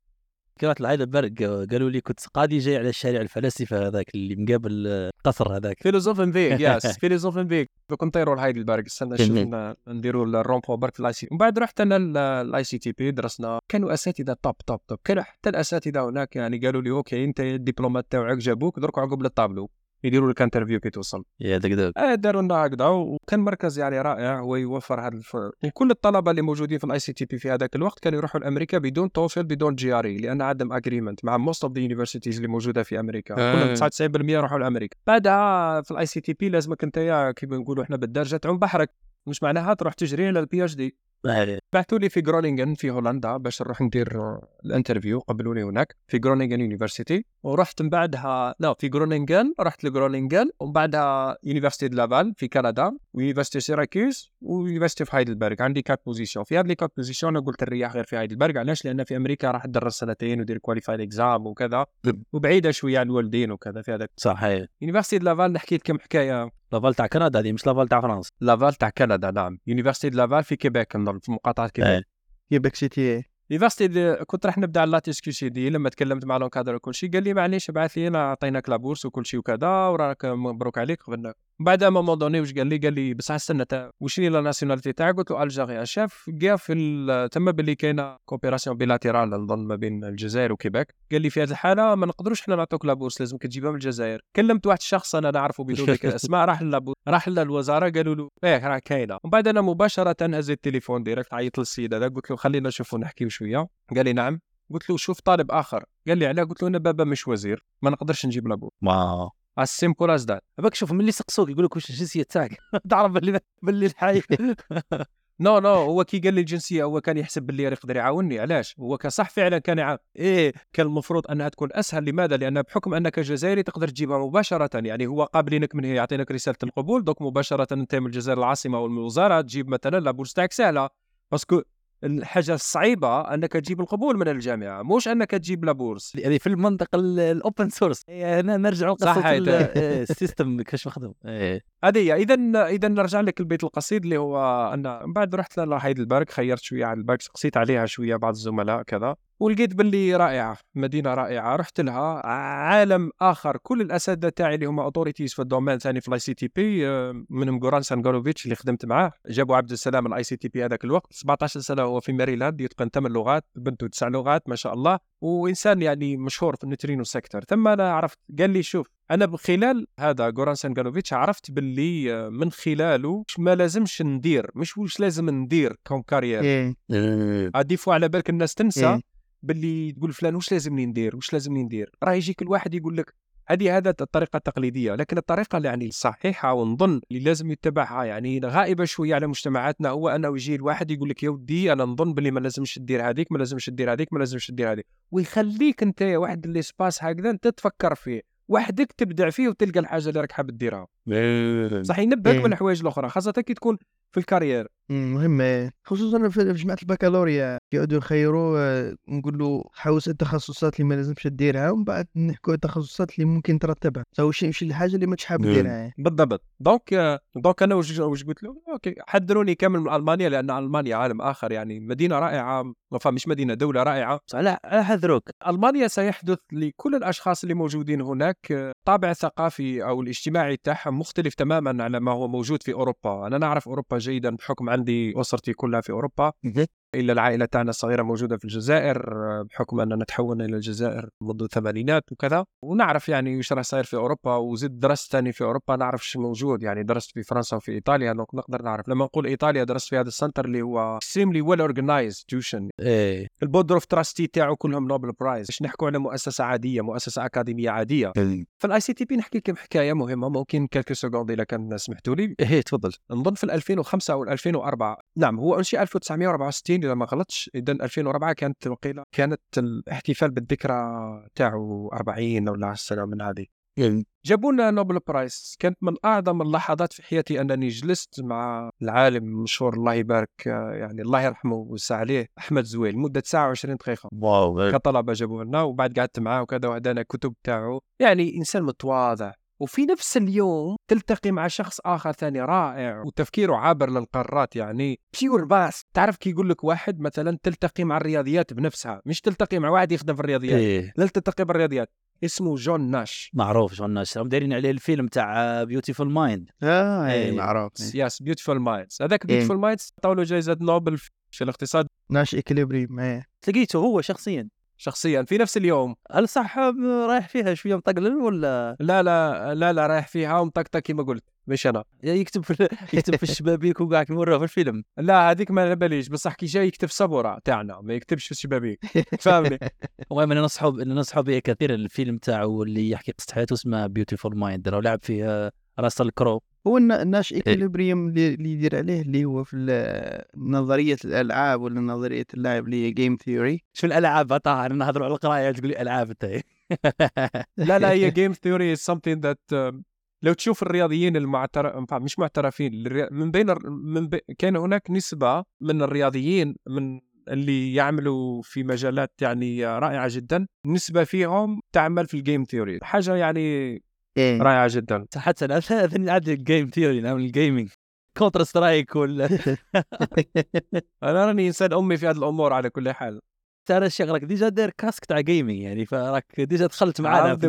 كرات الهايدلبرغ قالوا لي كنت قاضي جاي على الشارع الفلسفه هذاك اللي مقابل القصر هذاك، فيلسوفن فيك. ياس فيلسوفن فيك. كنت نطيروا لهايدلبرغ السنه شفنا نديروا الرومبو برك في الاي. ومن بعد رحت انا الاي سي تي بي درسنا، كانوا اساتذه طاب. كانوا حتى الاساتذه هناك يعني قالوا لي اوكي انت الدبلومات تاعك جابوك درك عقب للطابلو يديروا لك انترفيو كي توصل. داروا لنا هكذا، وكان مركز يعني رائع ويوفر هذا الفرق. كل الطلبه اللي موجودين في الاي سي تي بي في هذاك الوقت كانوا يروحوا لامريكا بدون توفل بدون جي ار اي، لان عندهم اجريمنت مع موست اوف ذا يونيفرسيتيز اللي موجوده في امريكا. كلهم 99% يروحوا لامريكا. بعدها في الاي سي تي بي لازمك انت كيما نقولوا احنا بالدرجه تعوم بحرك، مش معناها تروح تجري للبي اتش دي. بعثوا لي في جرونينغن في هولندا باش نروح ندير الانترفيو. قبلوني هناك في جرونينغن يونيفرسيتي، ورحت من بعدها في جرونينغن، رحت لجرونينغن ومن بعدها يونيفرسيتي لافال في كندا، ويونيفرسيتي سيراكيوس، ويونيفرسيتي في هايدلبرغ. عندي 4 بوزيشن. في هذه ال 4 بوزيشن انا قلت نريح غير في هايدلبرغ. علاش؟ لان في امريكا راح تدرس سنتين ودير كواليفاي اكزام وكذا، وبعيده شويه عن الوالدين وكذا. في هذاك صحيح يونيفرسيتي لافال حكيت كم حكايه. لافال تاع كندا دي، مش لافال تاع فرنسا، لافال تاع كندا. نعم، يونيفرسيتي لافال في كيبيك، في مقاطعه كيبيك. كيبيك سيتي يونيفرسيتي. كنت راح نبدا على لاتيسكوسي دي، لما تكلمت مع لونكادر وكل شيء قال لي معليش ابعث لي، انا عطيناك لابورس وكل شيء وكذا، وراك مبروك عليك قبلنا. بعد ما مضوني واش قال لي، قال لي بصح السنه تاع واش لي لا ناسيوناليتي تاعك؟ قلت له الجيريا. شاف كاع في تما باللي كاينه كوبيراسيون بيلاتيرال نظن ما بين الجزائر وكيبيك. قال لي في هذه الحاله ما نقدروش حنا نعطوك لابورس، لازمك تجيبها من الجزائر. كلمت واحد الشخص انا نعرفه بدون ذكر اسماء، راح للوزاره قالوا له ايه راه كاينه. ومن بعد انا مباشره هز التليفون ديريكت، عيط للسيد هذا قلت له خلينا نشوفوا نحكيوا شويه. قال لي نعم. قلت له شوف طالب اخر. قال لي علاه؟ قلت له انا بابا مش وزير، ما نقدرش نجيب لابورس. واو السيم كوراج دار باك. شوف ملي سقسوك يقول لك واش الجنسيه تاعك تعرف باللي الحقيقه. نو هو كي قال لي الجنسيه هو كان يحسب باللي يقدر يعاونني. علاش؟ هو كصح فعلا كان يعاون. كان المفروض انها تكون اسهل. لماذا؟ لان بحكم انك جزائري تقدر تجيبها مباشره، يعني هو قابلينك من هنا، يعطينك رساله القبول، دوك مباشره انت من الجزائر العاصمه والوزاره تجيب مثلا لابورس تاعك. سهله، باسكو الحاجه الصعيبه انك تجيب القبول من الجامعه، مش انك تجيب لابورس. يعني في المنطقه الاوبن سورس هنا نرجع لقصه السيستم كيفاش مخدوم. هذه اذا نرجع لك البيت القصيد اللي هو انا من بعد رحت لهايدلبرغ، خيرت شويه على الباك، قصيت عليها شويه بعض الزملاء كذا، ولقيت باللي رائعه، مدينه رائعه. رحت لها، عالم اخر. كل الاساتذه تاعي اللي هما اوتوريتيز في الدومين ثاني في الاي سي تي بي، منهم غوران سانجانوفيتش اللي خدمت معاه، جابوا عبد السلام الاي سي تي بي هذاك الوقت 17 سنه، هو في ماريلاند، يتقن 8 لغات، بنته 9 لغات ما شاء الله، وانسان يعني مشهور في النيوترينو سيكتور. ثم انا عرفت، قال لي شوف انا من خلال هذا غوران سانجانوفيتش عرفت باللي من خلاله ما لازمش ندير، مش واش لازم ندير كوم كارير. اضيفوا على بالك الناس تنسى باللي تقول فلان واش لازمني ندير، راه يجي كل واحد يقول لك هذه الطريقه التقليديه، لكن الطريقه اللي يعني الصحيحه ونظن اللي لازم يتبعها يعني غائبه شويه على مجتمعاتنا، هو انه يجي الواحد يقول لك يا ودي انا نظن باللي ما لازمش تدير هذيك، ويخليك انت واحد اللي سباس هكذا انت تفكر فيه وحدك، تبدع فيه وتلقى الحاجه اللي راك حاب ديرها. صح، ينبهك من الحوايج الاخرى، خاصه كي تكون في الكارير مهمه، خصوصا في جامعه البكالوريا يقعدوا يخيروا نقولوا حوس التخصصات اللي ما لازمش ديرها، ومن بعد نحكوا التخصصات اللي ممكن ترتبها، سواء شي الحاجه اللي ما تحب ديرها بالضبط. دونك انا واش قلت له اوكي، حذروني كامل من المانيا، لان المانيا عالم اخر، يعني مدينه رائعه، مش مدينه، دوله رائعه، صح حذروك. المانيا سيحدث لكل الاشخاص اللي موجودين هناك طابع ثقافي او الاجتماعي تاعهم مختلف تماما على ما هو موجود في اوروبا. انا نعرف اوروبا جيدا بحكم عندي اسرتي كلها في اوروبا، الا العائله تاعنا الصغيره موجوده في الجزائر بحكم اننا تحولنا الى الجزائر منذ الثمانينات وكذا، ونعرف يعني واش راه صاير في اوروبا، وزيد درست ثاني في اوروبا، نعرف شنو موجود. يعني درست في فرنسا وفي ايطاليا، نقدر نعرف. لما نقول ايطاليا درست في هذا السنتر اللي هو extremely well organized institution، البودروف تراستي تاعو كلهم نوبل برايز. باش نحكوا على مؤسسه عاديه، مؤسسه اكاديميه عاديه. في الاي سي تي بي نحكي لكم حكايه مهمه، ممكن كلك سكوند اذا كان سمحتوا لي. تفضل. نظن في 2005 او 2004، نعم هو انشئ 1964 إذا ما غلطش. إذا 2004 كانت وقيلة كانت الاحتفال بالذكرى تاعو 40 ولا 10 سنة من هذه. جابونا نوبل برايس. كانت من أعظم اللحظات في حياتي أنني جلست مع العالم مشهور الله يبارك، يعني الله يرحمه ويسع عليه، أحمد زويل، مدة ساعة و20 دقيقة. واو. كطلبة جابوه لنا، وبعد قعدت معاه وكذا، وهدانا كتب تاعو. يعني إنسان متواضع، وفي نفس اليوم تلتقي مع شخص آخر ثاني رائع وتفكيره عابر للقارات، يعني بيور باس. تعرف كي يقول لك واحد مثلا تلتقي مع الرياضيات بنفسها، مش تلتقي مع واحد يخدم في الرياضيات، لا تلتقي بالرياضيات. اسمه جون ناش، معروف جون ناش، هم دايرين عليه الفيلم تاع بيوتيفول مايند. معروف يس، بيوتيفول مايند. هذاك بيوتيفول مايند طاولوا جائزة نوبل في الاقتصاد. ناش إكليبريم تلقيته هو شخصيا في نفس اليوم. هل صح رايح فيها شويه مطقلل ولا لا؟ لا لا لا، رايح فيها ومطقطق كما قلت، مش انا يكتب في الشبابيك وكاع مره في الفيلم. لا هذيك ما باليش، بصح كي جاي يكتب صبوره تاعنا، ما يكتبش في الشبابيك، فاهمني. وغالبا انا نصحو به كثير الفيلم تاعو اللي يحكي قصه حياته اسمه بيوتيفول مايند، راه لعب فيه راس الكرو هو الناش إكيليبريم اللي يدير عليه اللي هو في نظرية الألعاب ولا نظرية اللاعب اللي هي جيم ثيوري. شو الألعاب طاهر؟ أنا نهضروا على القراءة تقولي ألعاب تاعي. لا هي جيم ثيوري is something that لو تشوف الرياضيين مش معترفين من بين كان هناك نسبة من الرياضيين من اللي يعملوا في مجالات يعني رائعة جدا، نسبة فيهم تعمل في الجيم ثيوري، حاجة يعني رائعة جدا. حتى أنا أذني عاد الجيم ثيوري نعمل الجيمينج كونتر سترايك ولا أنا راني إنسان أمي في هذه الأمور. على كل حال ترى الشيخ راك ديجا داير كاسك تاع جيمينج يعني، فراك ديجا دخلت معانا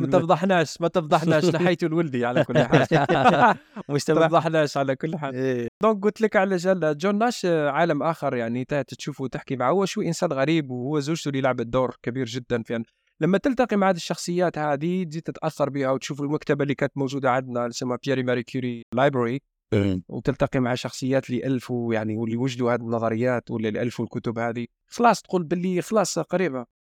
ما تفضحناش لحيت الولدي على كل حال مش تفضحناش على كل حال. دونك قلت لك على جون ناش عالم آخر يعني، تشوفه وتحكي معه هو شوي إنسان غريب، وهو زوجته اللي لعبت دور كبير جدا في لما تلتقي مع هذه الشخصيات هذه تجي تتأثر بها. وتشوف المكتبة اللي كانت موجودة عندنا اللي اسمها بيير ماري كيوري لايبراري وتلتقي مع شخصيات اللي ألفوا يعني واللي وجدوا هذه النظريات واللي الألفوا الكتب هذه، خلاص تقول باللي خلاص قريبة.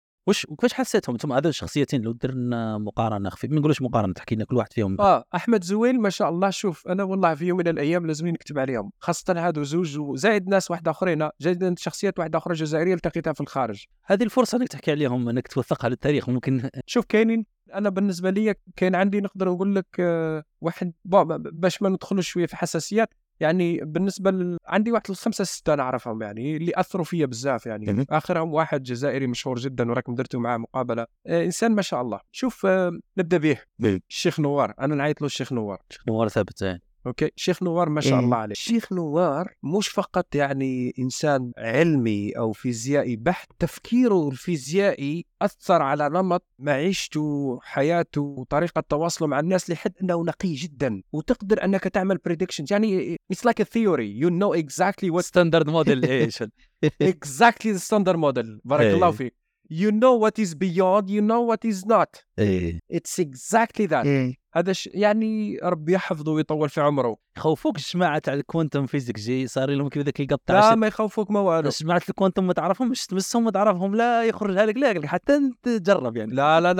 وكيفاش حسيتهم انتم هذول الشخصيتين؟ لو درنا مقارنة خفيفة، ما نقولوش مقارنة، تحكي لنا كل واحد فيهم. أحمد زويل ما شاء الله، شوف أنا والله في يوم من الأيام لازم نكتب عليهم، خاصة هذو زوج وزائد ناس واحدة أخرين، زائد شخصيات واحدة أخرى جزائرية التقيتها في الخارج. هذه الفرصة إنك تحكي عليهم، إنك توثقها للتاريخ ممكن. شوف كاينين، أنا بالنسبة لي كان عندي نقدر نقول لك واحد باش ما ندخلوش شوية في حساسيات يعني، بالنسبة عندي واحد 5-6 نعرفهم يعني اللي أثروا فيا بزاف يعني آخرهم واحد جزائري مشهور جدا وراكم درتوا معاه مقابلة، إنسان ما شاء الله. شوف نبدأ به الشيخ نوار، أنا نعيط له الشيخ نوار. الشيخ نوار ثابت يعني. أوكي، الشيخ نوار ما شاء الله عليه. الشيخ نوار مش فقط يعني إنسان علمي أو فيزيائي بحت، تفكيره الفيزيائي أثر على نمط معيشته حياته وطريقة تواصله مع الناس لحد أنه نقي جدا، وتقدر أنك تعمل predictions يعني it's like a theory you know exactly what standard model إيش exactly the standard model. بارك الله فيك. You know what is beyond, you know what is not. It's exactly that. هذا يعني ربي يحفظه ويطول في عمره. خوفوك جماعة على الكوانتم فيزيك جي صار لهم كيف ذاك القطع؟ لا ما يخوفوك ما والو. جماعة الكوانتم ما تعرفهم، مش تمسهم ما تعرفهم، لا يخرج هالك لا حتى تجرب يعني. لا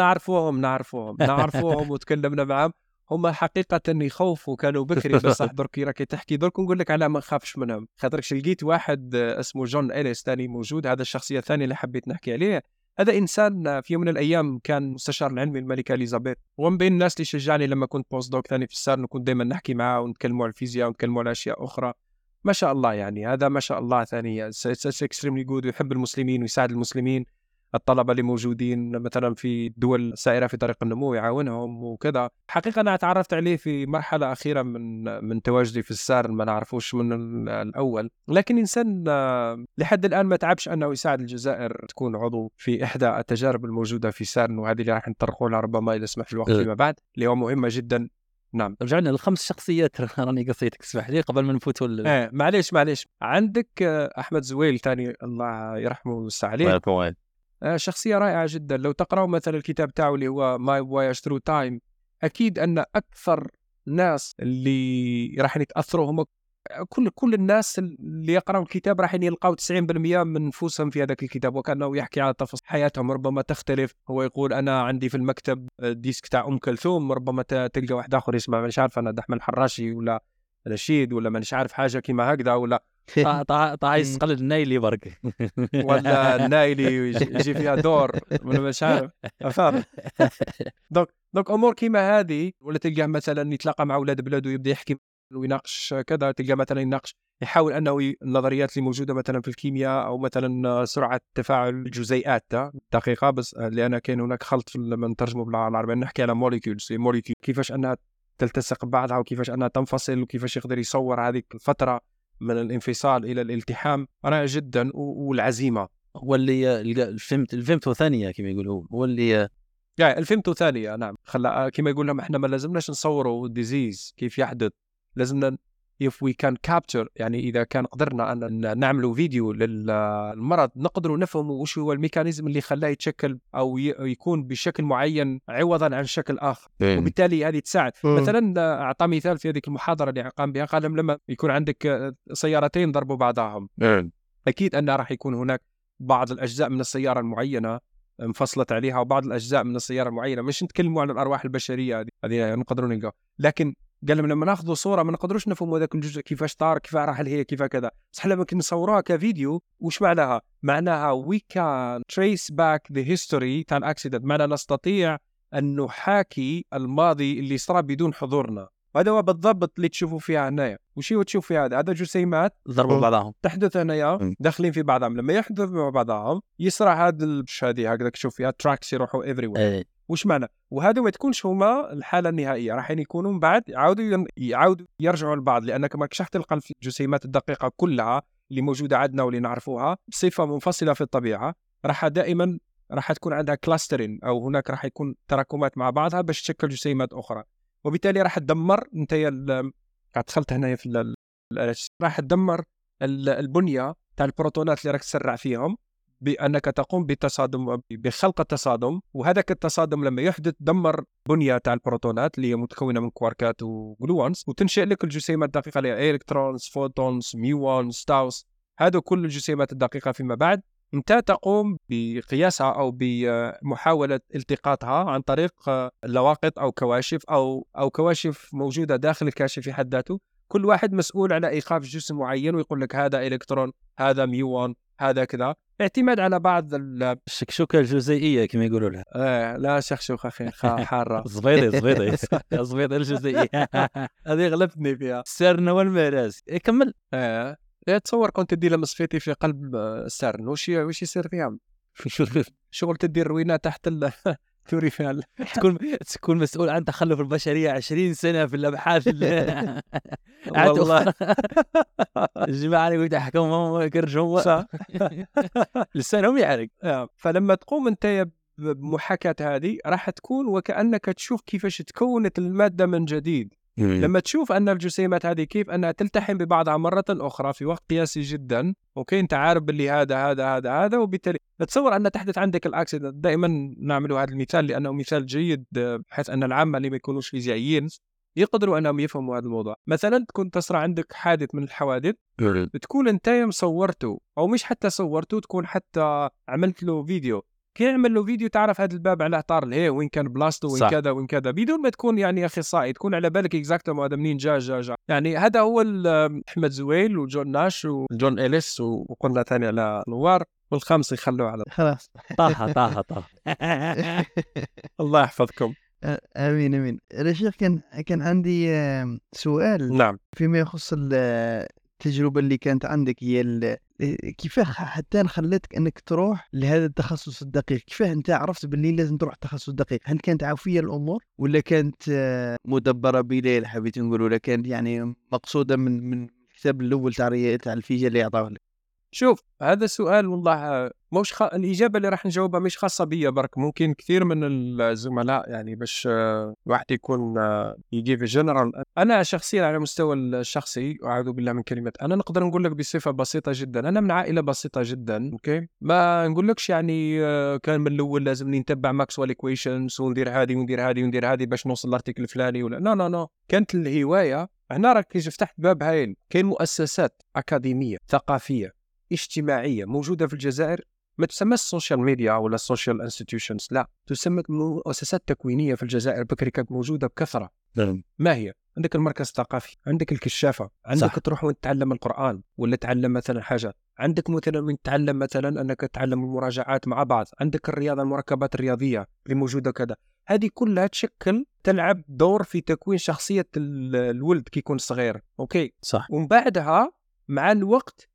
نعرفوهم وتكلمنا معهم. هما حقيقة يخوفوا كانوا بكري، بس دركي راكي تحكي درك نقول لك على ما نخافش منهم، خاطرش لقيت واحد اسمه جون إليس ثاني موجود. هذا الشخصية الثانية اللي حبيت نحكي عليه، هذا إنسان في يوم من الأيام كان مستشار العلمي الملكة إليزابيث، ومن بين الناس اللي شجعني لما كنت بوست دوك ثاني في السيرن، وكنت دائما نحكي معاه ونتكلموا على الفيزياء ونتكلموا على أشياء أخرى. ما شاء الله يعني هذا ما شاء الله ثاني extremely good، ويحب المسلمين ويساعد المسلمين الطلبة اللي موجودين مثلا في دول سائرة في طريق النمو يعاونهم وكذا. حقيقة أنا تعرفت عليه في مرحلة أخيرة من تواجدي في السيرن، ما نعرفوش من الأول، لكن إنسان لحد الآن ما تعبش أنه يساعد الجزائر تكون عضو في إحدى التجارب الموجودة في سيرن، وهذه اللي راح نطرقوا لها ربما إذا سمح الوقت فيما بعد، اللي هو مهمة جدا. نعم رجعنا للخمس شخصيات، راني قصيتك سمح لي قبل ما نفوتوا معليش عندك أحمد زويل ثاني الله يرحمه ويسع عليه، شخصية رائعة جدا. لو تقرأوا مثلا الكتاب تاعه اللي هو My Voyage Through Time، أكيد أن أكثر ناس اللي راح يتأثروا هم كل الناس اللي يقرأوا الكتاب راح يلقوا 90% من نفوسهم في هذاك الكتاب، وكأنه يحكي على تفاصيل حياتهم ربما تختلف. هو يقول أنا عندي في المكتب ديسك تاع أم كلثوم، ربما تلقى واحد آخر اسمه مش عارف أنا دحمن الحراشي ولا رشيد ولا مش عارف حاجة كما هكذا، ولا عايز قلد النايلي برك ولا النايلي يجي فيها دور ولا مش عارف أفهم. دوك أمور كما هذه، ولا تلقى مثلا يتلاقى مع أولاد بلاد ويبدأ يحكي ويناقش كذا، تلقى مثلا يناقش يحاول أنه النظريات اللي موجودة مثلا في الكيمياء أو مثلا سرعة تفاعل الجزيئات دقيقة، بس لأن كان هناك خلط لما نترجمه بالعربية نحكي على موليكيولز كيفاش أنها تلتصق ببعضها وكيفاش أنها تنفصل وكيفاش يقدر يصور هذه الفترة من الانفصال إلى الالتحام. رائع جدا. والعزيمة واللي الفيمتو ثانية كما يقولوا، واللي يعني الفيمتو ثانية نعم خلا كما يقول لهم احنا ما لازمناش نصوروا الديزيز كيف يحدث، لازمنا if we can capture يعني إذا كان قدرنا أن نعملوا فيديو للمرض نقدروا نفهموا وش هو الميكانيزم اللي خلاه يتشكل أو يكون بشكل معين عوضا عن شكل آخر، وبالتالي هذه تساعد. مثلا أعطى مثال في هذه المحاضرة اللي قام بها، قال لما يكون عندك سيارتين ضربوا بعضهم أكيد أنه راح يكون هناك بعض الأجزاء من السيارة المعينة انفصلت عليها وبعض الأجزاء من السيارة المعينة، مش نتكلموا عن الأرواح البشرية هذه نقدروا نلقاها، لكن قال لهم لما ناخذوا صوره ما نقدروش نفهموا هذاك الجزء كيفاش طار كيف راح هي كيف كذا، بصح لما كنا نصوروها كفيديو وش معناها؟ معناها we can trace back the history تاع الاكسيدنت، معناها نستطيع ان نحاكي الماضي اللي صار بدون حضورنا. هذا هو بالضبط اللي تشوفوا فيها هنايا. وشي وتشوف في هذا جسيمات ضربوا بعضهم تحدث هنايا داخلين في بعضهم، لما يحدث مع بعضهم يصرع هذا الشادي هكذا تشوف فيها تراكس يروحوا everywhere. وش معنى؟ وهذا ما تكونش هما الحالة النهائية، راح يكونوا من بعد يعودوا يرجعوا لبعض، لأنك ما كشحت تلقى الجسيمات الدقيقة كلها اللي موجودة عندنا واللي نعرفوها بصفة منفصلة في الطبيعة، راح دائما راح تكون عندها كلاسترين أو هناك راح يكون تراكمات مع بعضها باش تشكل جسيمات أخرى، وبالتالي راح تدمر دخلت هنا في راح تدمر البنية تاع البروتونات اللي راك تسرع فيهم بأنك تقوم بتصادم بخلق التصادم، وهذاك التصادم لما يحدث دمر بنية تاع البروتونات اللي هي متكونة من كواركات وغلوانز، وتنشئ لك الجسيمات الدقيقة اللي هي إلكترونز فوتونز ميوانز تاوس. هذا كل الجسيمات الدقيقة فيما بعد أنت تقوم بقياسها أو بمحاولة التقاطها عن طريق لواقط أو كواشف أو كواشف موجودة داخل الكاشف في حد ذاته. كل واحد مسؤول على إيقاف جسم معين ويقول لك هذا إلكترون هذا ميوان هذا كذا، اعتماد على بعض الشكشوكة الجزيئية كما يقولوا لها. لا شكشوكة أخي حارة صغيرة الجزيئية هذه غلبتني فيها سيرنا والمراز. كمل. تصور كنت تدير مصفيتي في قلب السيرن وش يصير فيها؟ شغل تدير روينا تحت ثوري فيها تكون مسؤول عن تخلف البشرية 20 سنة في الأبحاث والله الجماعة اللي قلت أحكم هم كرجوا لسانهم يعرق. فلما تقوم أنت بمحاكاة هذه راح تكون وكأنك تشوف كيفاش تكونت المادة من جديد. لما تشوف أن الجسيمات هذه كيف أنها تلتحم ببعضها مرة أخرى في وقت قياسي جدا، أوكي أنت عارف اللي هذا، وبالتالي تصور أن تحدث عندك الأكسيدنت. دائما نعمل هذا المثال لأنه مثال جيد بحيث أن العامة اللي ما يكونوش فيزيائيين يقدروا أنهم يفهموا هذا الموضوع. مثلا تكون تصرى عندك حادث من الحوادث تكون أنت صورته أو مش حتى صورته، تكون حتى عملت له فيديو، كي يعمل له فيديو تعرف هذا الباب على طار لهي وين كان بلاستو وين كذا وين كذا، بدون ما تكون يعني أخصائي تكون على بالك إكزاكتو ما هذا منين جا يعني. هذا هو أحمد زويل وجون ناش وجون إليس وقلنا ثاني على نوار والخمس يخلوه على خلاص طاحة الله يحفظكم. أمين رشيق، كان عندي سؤال. نعم. فيما يخص التجربة اللي كانت عندك هي كيفاه حتى خلتك انك تروح لهذا التخصص الدقيق؟ كيفاه انت عرفت باللي لازم تروح التخصص الدقيق؟ هل كانت عافيه الامور ولا كانت مدبره بليل حبيت نقول، ولا كانت يعني مقصوده من الكتاب الاول تاع الفيزياء اللي عطاه لك؟ شوف هذا السؤال والله مش الاجابه اللي راح نجاوبها مش خاصه بيا برك، ممكن كثير من الزملاء يعني باش واحد يكون يجي في جنرال. انا شخصيا على مستوى الشخصي اعوذ بالله من كلمه انا، نقدر نقول لك بصفه بسيطه جدا انا من عائله بسيطه جدا. اوكي ما نقولكش يعني كان من الاول لازم نتبع ماكسويل ايكويشنز وندير هذه وندير هذه وندير هذه باش نوصل لارتيكل الفلاني ولا لا. كانت الهوايه هنا راك فتحت باب هايل. كاين مؤسسات اكاديميه ثقافيه اجتماعية موجودة في الجزائر ما تسمى السوشيال ميديا ولا السوشيال انستيتيوشنز، لا تسمى مؤسسات تكوينية في الجزائر بكري كانت موجودة بكثرة. ما هي؟ عندك المركز الثقافي، عندك الكشافة، عندك تروح وتتعلم القرآن ولا تعلم مثلا حاجة، عندك مثلا تتعلم مثلا أنك تتعلم المراجعات مع بعض، عندك الرياضة المركبات الرياضية اللي موجودة كذا. هذه كلها تشكل تلعب دور في تكوين شخصية الولد كي يكون صغير. أوكي صح. ومن بعدها مع الوقت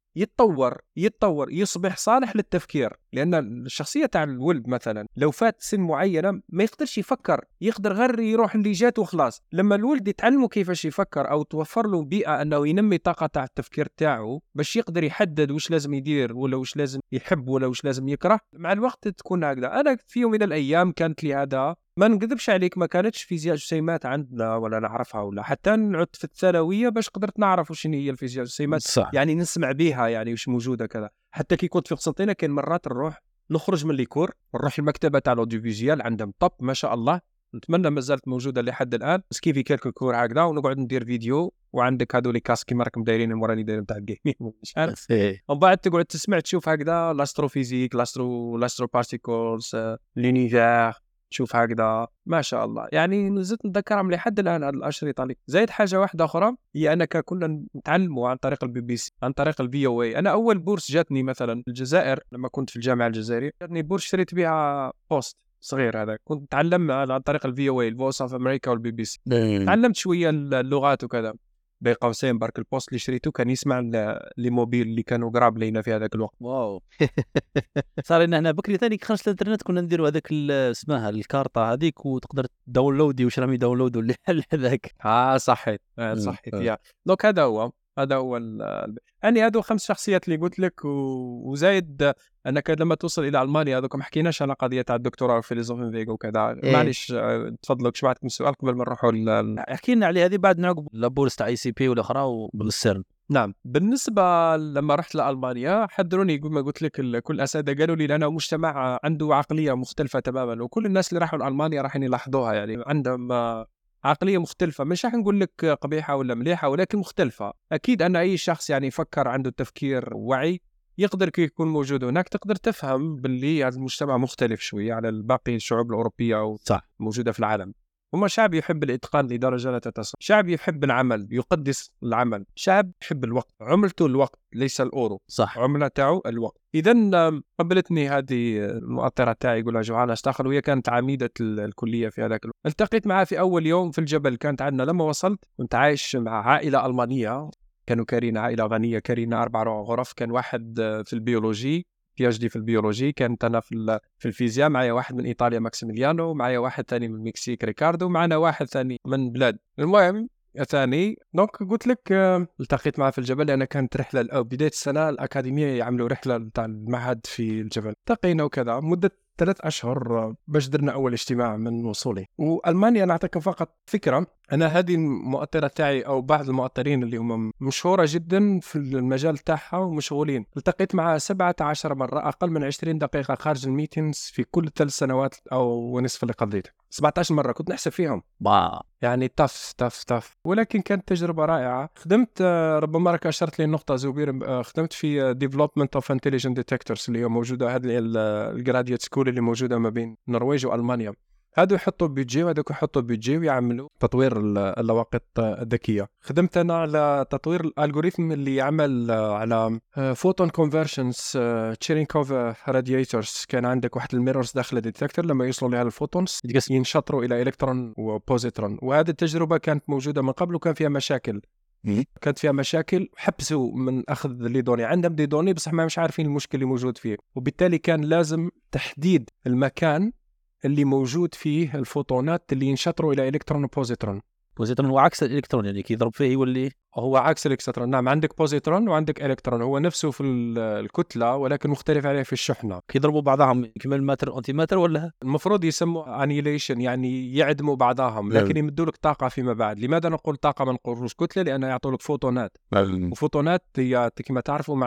يتطور يصبح صالح للتفكير، لأن الشخصية تاع الولد مثلا لو فات سن معينة ما يقدرش يفكر، يقدر غير يروح اللي جات وخلاص. لما الولد يتعلمه كيفاش يفكر أو توفر له بيئة أنه ينمي طاقة تاع التفكير تاعه باش يقدر يحدد وش لازم يدير ولا وش لازم يحب ولا وش لازم يكره، مع الوقت تكون هكذا. أنا في يوم من الأيام كانت لي هذا، ما نكذبش عليك ما كانتش فيزياء جسيمات عندنا ولا نعرفها ولا حتى نعد في الثانوية باش قدرت نعرف وش هي الفيزياء جسيمات يعني نسمع بيها يعني وش موجودة كذا. حتى كي كنت في قسنطينة كان مرات نروح نخرج من ليكور نروح المكتبة تاع الأوديوفيزيال، عندهم طب ما شاء الله نتمنى ما زالت موجودة لحد الآن، سكيفي كيلكو كور هكذا ونقعد ندير فيديو وعندك هذول الكاسكي ماركم دايرين الموراني دايرين تاع الجيمين مش عارف، ومن بعد تقعد تسمع تشوف هكذا لاستروفيزيك لاسترو بارتيكولز لونيفير شوف هكذا ما شاء الله. يعني نزلت نتذكرهم لحد الآن هذه الأشرطة لي. زائد حاجة واحدة أخرى هي أنك كنا نتعلموا عن طريق BBC، عن طريق VOA. أنا أول بورس جاتني مثلا الجزائر لما كنت في الجامعة الجزائرية، جاتني بورس شريت بها بوست صغير، هذا كنت تعلم عن طريق VOA، الفويس أوف أمريكا والBBC. تعلمت شوية اللغات وكذا بين قوسين، برك البوست اللي شريته كان يسمع لموبيل اللي كانوا قراب لينا في هذاك الوقت. واو صار لنا هنا بكري ثاني خرجت الانترنت كنا نديروا هذاك اسمها الكارطه هذيك، وتقدر داونلودي واش رامي داونلودو اللي هذاك. صحيت صحيت يعني دونك هذا هو يعني هذو 5 شخصيات اللي قلت لك. وزايد انك لما توصل الى المانيا هذوك ما حكيناش على قضيه تاع الدكتوراه في فيلسوفين فيغو وكذا. معليش تفضلوا كش بعدكم سؤال قبل ما نروحوا احكي لنا عليه هذه بعد نعقب لابورس تاع ICP والاخرى وبالسيرن. نعم، بالنسبه لما رحت لالمانيا حضروني كما قلت لك، كل اساتذه قالوا لي لأنه مجتمع عنده عقليه مختلفه تماما، وكل الناس اللي راحوا لالمانيا راح يلاحظوها، يعني عندهم عقلية مختلفة. مش راح نقول لك قبيحة ولا مليحة، ولكن مختلفة. أكيد أن أي شخص يعني يفكر عنده تفكير وعي يقدر يكون موجود هناك، تقدر تفهم باللي هذا المجتمع مختلف شوية على الباقي الشعوب الأوروبية الموجودة في العالم. هما شعب يحب الإتقان لدرجة لا تتصل، شعب يحب العمل، يقدس العمل، شعب يحب الوقت، عملته الوقت ليس الأورو، صح، عملة تاعو الوقت. إذن قبلتني هذه المؤطرة تاعي يقولها جوعان أشتغل، وهي كانت عميدة الكلية في هذاك الوقت. التقيت معها في أول يوم في الجبل، كانت عندنا لما وصلت كنت عايش مع عائلة ألمانية، كانوا كارينا عائلة غنية، كارينا 4 غرف، كان واحد في البيولوجي PhD في البيولوجي، كانت أنا في الفيزياء، معايا واحد من إيطاليا ماكسيميليانو، معايا واحد ثاني من المكسيك ريكاردو، معنا واحد ثاني من بلاد. المهم ثاني دونك قلت لك التقيت معه في الجبل، لأن كانت رحلة بداية السنة الأكاديمية يعملوا رحلة بتاع المعهد في الجبل. التقينا وكذا مدة 3 أشهر باش درنا أول اجتماع من وصولي. وألمانيا نعطيكم فقط فكرة، أنا هذه المؤطرة تاعي أو بعض المؤطرين اللي هم مشهورة جدا في المجال تاعها ومشغولين، التقيت معها 17 مرة، أقل من 20 دقيقة خارج الميتينز في كل 3 سنوات أو نصف اللي قضيته. 17 مرة كنت نحسب فيهم يعني تف، ولكن كانت تجربة رائعة. خدمت ربما راك أشرت لي النقطة زبير، خدمت في Development of Intelligent Detectors اللي هي موجودة، هذه الجراديوت سكول اللي موجودة ما بين النرويج وألمانيا. هادو يحطوا بيجي وهادوك يحطوا بيجي ويعملوا تطوير اللواقط الذكيه. خدمت انا على تطوير الالغوريثم اللي يعمل على فوتون كونفرشنز تشيرينكوف رادياتورز. كان عندك واحد الميرورز داخل الديتكتور، لما يوصلوا لها الفوتونز ينشطروا الى الكترون وبوزيترون. وهذه التجربه كانت موجوده من قبل وكان فيها مشاكل، حبسوا من اخذ لي دوني، عندهم دي دوني بصح ما مش عارفين المشكل اللي موجود فيه، وبالتالي كان لازم تحديد المكان اللي موجود فيه الفوتونات اللي ينشطروا الى الكترون وبوزيترون. بوزيترون هو عكس الالكترون، يعني كي يضرب فيه يولي هو عكس الالكترون. نعم، عندك بوزيترون وعندك الكترون، هو نفسه في الكتله ولكن مختلف عليه في الشحنه. كي يضربوا بعضهم كما المتر والانتيمتر، ولا المفروض يسموا انيليشن، يعني يعدموا بعضهم، لكن يمدوا لك طاقه فيما بعد. لماذا نقول طاقه ما نقولوش كتله؟ لانها يعطوا لك فوتونات، وفوتونات كما تعرفوا ما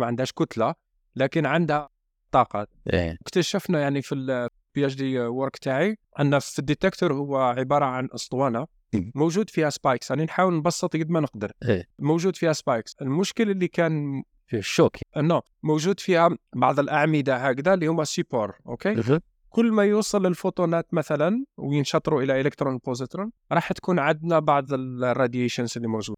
عندهاش كتله لكن عندها طاقه. اكتشفنا يعني في PhD work تاعي أن في الديتكتور هو عبارة عن أسطوانة موجود فيها سبايكس، يعني نحاول نبسط قد ما نقدر. موجود فيها سبايكس، المشكلة اللي كان في الشوك أنه موجود فيها بعض الأعمدة هكذا اللي هما سيبور. أوكي، كل ما يوصل الفوتونات مثلا وينشطروا إلى إلكترون وبوزيترون راح تكون عندنا بعض الراديشنز اللي موجود.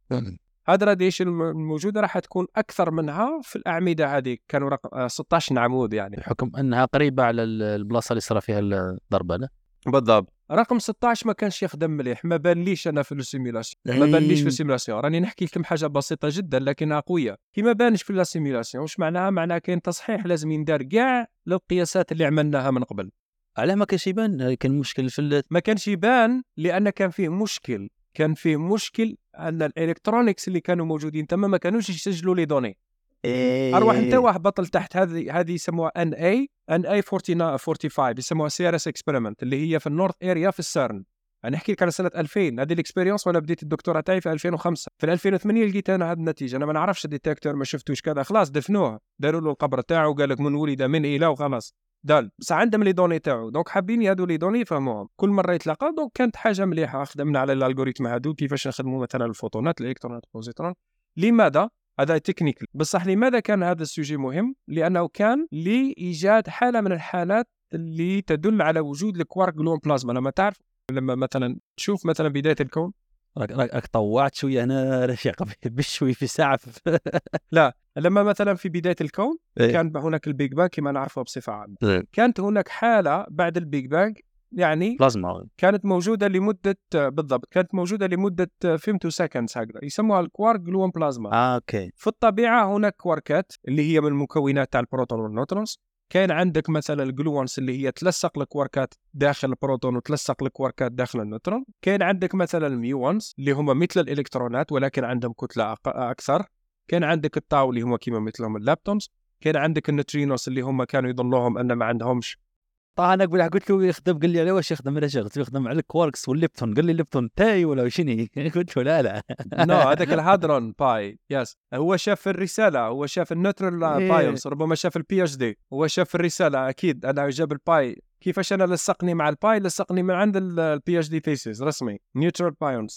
هذا الراديشن الموجودة راح تكون أكثر منها في الأعمدة هذه، كانوا 16 عمود، يعني بحكم أنها قريبة على البلاصة اللي صار فيها الضربة. لا بالضبط، رقم 16 ما كانش يخدم مليح، ما باليش أنا في السيميلاسيون، راني نحكي لكم حاجة بسيطة جدا لكنها قوية. كي ما بانش في السيميلاسيون وش معناها؟ معناها كاين تصحيح لازم يندار كاع للقياسات اللي عملناها من قبل. علاه ما كانش يبان؟ كان مشكل في ما كانش يبان لأن كان فيه مشكل أن الإلكترونيكس اللي كانوا موجودين تمام ما كانوش يسجلوا لي دوني. أروح أنت وهبطل تحت هذه يسموها NA 45 يسموها CRS experiment اللي هي في النورث اريا في السيرن. أنا أحكي لك على سنة 2000 هذه الإكسبيرينس، وأنا بديت الدكتوراه تاعي في 2005. في 2008 لقيت أنا هذه النتيجة، أنا ما نعرفش الديتكتور، ما شفتوش كذا، خلاص دفنوه، داروا له القبر تاعه وقال لك من ولد من إله وخلاص دال، بس عندهم لي دوني تاعو. دونك حابين هادو لي دوني يفهموهم كل مره يتلاقى. دونك كانت حاجه مليحه، خدمنا على الالغوريثم هادو كيفاش نخدموا مثلا الفوتونات الالكترونات والبوزيترون. لماذا هذا تكنيكال؟ بصح لماذا كان هذا السوجي مهم؟ لانه كان لايجاد حاله من الحالات اللي تدل على وجود الكوارك جلون بلازما. لما تعرف لما مثلا تشوف مثلا بداية الكون، راك طوعت شويه هنا رشيق بشوي في ساعه لا، لما مثلا في بدايه الكون كان هناك البيج بانج كما نعرفه بصفه عامه، كانت هناك حاله بعد البيج بانج يعني بلازما كانت موجوده لمده بالضبط كانت موجوده لمده 5 سكند هكذا، يسموها الكوارك جلون بلازما. اوكي. في الطبيعه هناك كواركات اللي هي من المكونات تاع البروتون والنيوترونز، كان عندك مثلا الجلوونز اللي هي تلصق الكواركات داخل البروتون وتلصق الكواركات داخل النيوترون، كان عندك مثلا الميونز اللي هما مثل الالكترونات ولكن عندهم كتله اكثر، كان عندك الطاو اللي هما كيما مثلهم اللابتونز، كان عندك النيوترينوس اللي هما كانوا يظنوهم ان ما عندهمش. طبعا انا قلت له يخدم، قال لي على واش يخدم، انا شغلت يخدم على الكواركس والليبتون، قال لي الليبتون تاي ولا شنو؟ قلت له لا هذاك الهادرون باي. يس هو شاف الرساله، هو شاف النيوترال بايونس، ربما شاف البي اتش دي، هو شاف الرساله اكيد. انا جاب الباي كيفاش انا لصقني مع الباي، لصقني من عند البي اتش دي ثيسيس رسمي نيوترال بايونس.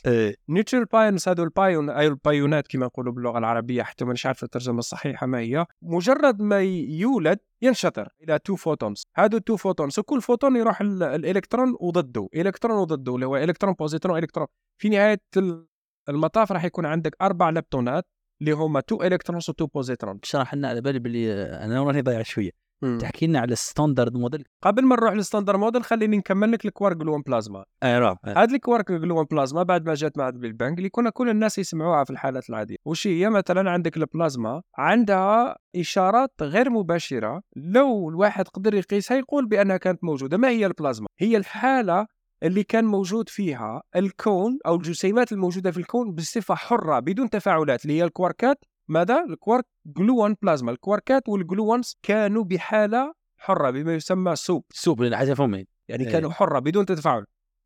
نيوترال بايونس هذو البايونات كما نقولوا باللغه العربيه، حتى مانيش عارف الترجمه الصحيحه ما هي. مجرد ما يولد ينشطر الى 2 فوتونز، هذو 2 فوتونز وكل فوتون يروح الالكترون وضده الكترون وضده، اللي هو الكترون بوزيترون الكترون. في نهايه المطاف راح يكون عندك 4 لابتونات اللي هما 2 الكترونز و2 بوزيترون. شرح لنا على بالي بلي انا راني ضايع شويه. تحكي لنا على الستاندرد موديل. قبل ما نروح للستاندرد موديل خليني نكمل لك الكوارك جلوون بلازما. هاد الكوارك جلوون بلازما بعد ما جات مع البيج بانج اللي كنا كل الناس يسمعوها في الحالات العاديه، وش هي؟ مثلا عندك البلازما عندها اشارات غير مباشره، لو الواحد قدر يقيسها يقول بانها كانت موجوده. ما هي البلازما؟ هي الحاله اللي كان موجود فيها الكون او الجسيمات الموجوده في الكون بصفه حره بدون تفاعلات، اللي هي الكواركات. ماذا؟ الكوارك جلوون بلازما. الكواركات والجلوونز كانوا بحالة حرة بما يسمى سوب للعجة فمين، يعني كانوا حرة بدون تتفاعل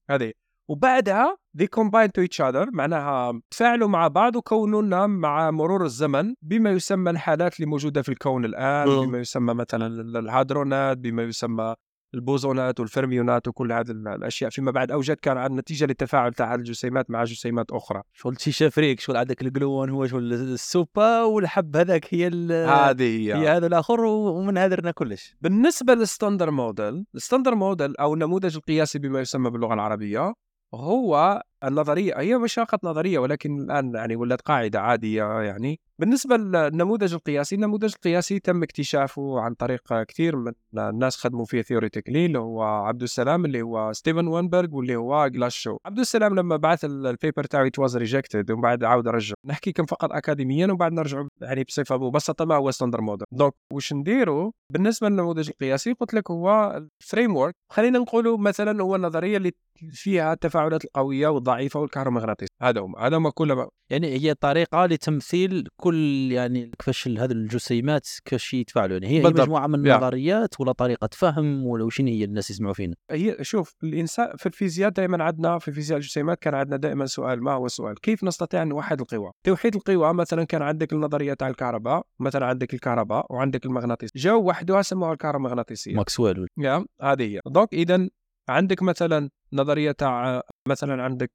هذه، وبعدها they combine to each other، معناها تفاعلوا مع بعض وكونوا لنا مع مرور الزمن بما يسمى الحالات اللي موجودة في الكون الآن، بما يسمى مثلا الهادرونات، بما يسمى البوزونات والفيرميونات وكل هذه الأشياء. فيما بعد أوجد كان عن نتيجة للتفاعل تاع الجسيمات مع جسيمات أخرى. شو الشيء فريق، شو عندك الجلوون هو شو السوبا والحب هذاك هي هذا الآخر، ومن هذرنا كلش. بالنسبة للستاندر موديل، الستاندر موديل أو النموذج القياسي بما يسمى باللغة العربية، هو النظرية، هي مش فقط نظرية ولكن الآن يعني ولات قاعدة عادية. يعني بالنسبة للنموذج القياسي، النموذج القياسي تم اكتشافه عن طريق كثير من الناس خدموا فيه ثيوريتيكلي، اللي هو عبد السلام، اللي هو ستيفن وينبرغ، واللي هو جلاشو. عبد السلام لما بعث البيبر تاعو it was rejected ومن بعد عاود رجع. نحكي كم فقط أكاديميا وبعد نرجع يعني بصفة مبسطة ما هو ستاندر موديل. دونك وش نديره بالنسبة للنموذج القياسي؟ قلت لك هو framework، خلينا نقوله مثلا هو النظرية اللي فيها التفاعلات القوية والضعيفة والكهرومغناطيس. هذا ما كله يعني هي طريقة لتمثيل كل يعني كيفاش هذه الجسيمات كيفاش يتفاعلوا، يعني هي مجموعه من النظريات ولا طريقه فهم ولا شنو هي الناس يسمعوا فينا. هي شوف الانسان في الفيزياء دائما عندنا، في فيزياء الجسيمات كان عندنا دائما سؤال، ما هو السؤال؟ كيف نستطيع ان نوحد القوى؟ توحيد القوى مثلا كان عندك النظريه تاع الكهرباء، مثلا عندك الكهرباء وعندك المغناطيس، جاوا وحدوها سموها الكهرومغناطيسيه، ماكسويل. هذه هي. دونك اذا عندك مثلا نظريه تاع مثلا عندك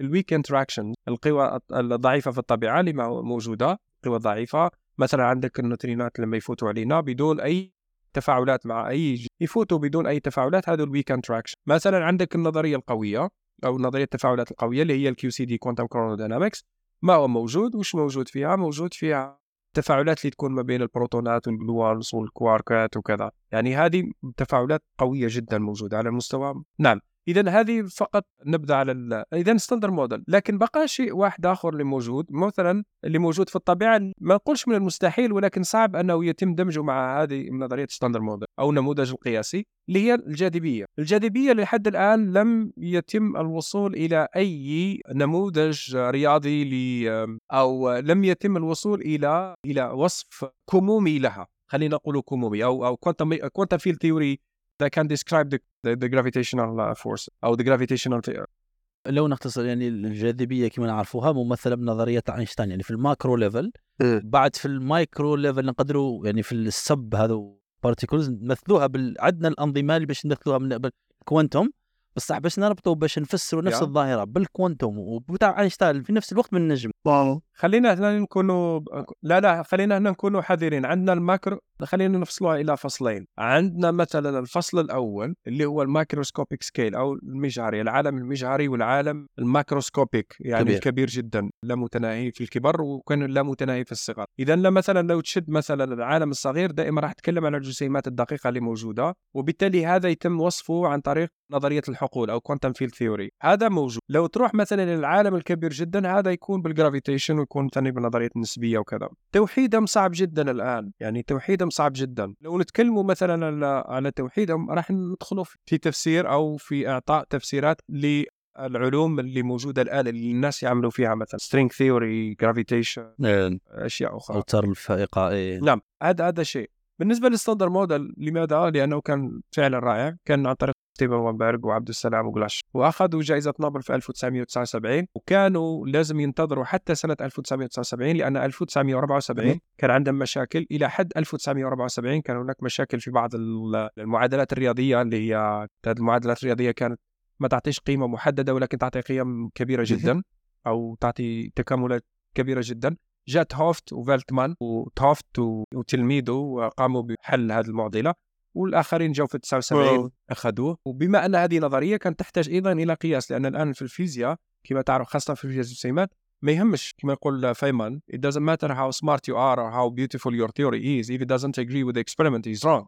الويك انتراكشن، القوى الضعيفه في الطبيعه اللي موجوده، قوى ضعيفه. مثلا عندك النيوترينات لما يفوتوا علينا بدون اي تفاعلات مع اي يفوتوا بدون اي تفاعلات، هذا الويك انتراكشن. مثلا عندك النظريه القويه او نظريه التفاعلات القويه اللي هي الكيو سي دي كوانتم كرونودينامكس. ما هو موجود؟ وش موجود فيها؟ موجود فيها التفاعلات اللي تكون ما بين البروتونات والجلوونز والكواركات وكذا، يعني هذه تفاعلات قويه جدا موجوده على المستوى. نعم، اذا هذه فقط نبدا على اذا ستاندر موديل. لكن بقى شيء واحد اخر اللي موجود، مثلا اللي موجود في الطبيعه، ما نقولش من المستحيل ولكن صعب انه يتم دمجه مع هذه نظريه ستاندر موديل او النموذج القياسي، اللي هي الجاذبيه. الجاذبيه لحد الان لم يتم الوصول الى اي نموذج رياضي او لم يتم الوصول الى وصف كمومي لها، خلينا نقول كمومي او كوانتم فيلد ثيوري that can describe the gravitational force أو the gravitational field. لو نختصر يعني الجاذبية كما نعرفوها ممثلة بنظرية أينشتاين، يعني في الماكرو ليفل. بعد في المايكرو ليفل نقدروا يعني في السب هذو particles نمثلوها بالعدنا الأنظمة اللي باش نمثلوها من الكوانتوم، بصح باش نربطوا باش نفسروا نفس الظاهرة بالكوانتوم وبتاع أينشتاين في نفس الوقت من النجم. خلينا هنا نكونوا حذرين. عندنا الماكرو خلينا نفصلها إلى فصلين. عندنا مثلا الفصل الأول اللي هو الماكروسكوبيك سكيل أو المجهري، العالم المجهري والعالم الماكروسكوبيك يعني كبير. الكبير جدا، لا متناهي في الكبر وكان لا متناهي في الصغر. إذا مثلا لو تشد مثلا العالم الصغير دائما راح تتكلم عن الجسيمات الدقيقة اللي موجودة، وبالتالي هذا يتم وصفه عن طريق نظرية الحقول أو كوانتم فيلد ثيوري، هذا موجود. لو تروح مثلا للعالم الكبير جدا هذا يكون بالجرافيتيشن ويكون ثاني بنظرية النسبية وكذا. توحيدهم صعب جدا الآن، يعني توحيدهم صعب جدا. لو نتكلموا مثلا على توحيدهم راح ندخلوا في تفسير أو في إعطاء تفسيرات للعلوم اللي موجودة الآن اللي الناس يعملوا فيها، مثلا string theory، gravitation، أشياء أخرى، الطرف إيقائي. نعم، هذا شيء. بالنسبة للستاندر موديل، لماذا؟ لأنه كان فعلا رائع، كان عن طريق ستيفن وينبرغ وعبد السلام وغلاش، وأخذوا جائزة نوبل في 1979، وكانوا لازم ينتظروا حتى سنة 1979 لأن 1974 كان عندهم مشاكل. إلى حد 1974 كان هناك مشاكل في بعض المعادلات الرياضية، اللي هي المعادلات الرياضية كانت ما تعطيش قيمة محددة ولكن تعطي قيم كبيرة جدا أو تعطي تكاملات كبيرة جدا. جاءت هوفت وفالتمان وتوفت وتلميذه وقاموا بحل هذه المعضلة، والآخرين جاءوا في 79 أخذوه. وبما أن هذه نظرية كانت تحتاج أيضا إلى قياس، لأن الآن في الفيزياء كما تعرف خاصة في الجسيمات ما يهمش، كما يقول فيمان it doesn't matter how smart you are or how beautiful your theory is if it doesn't agree with the experiment is wrong.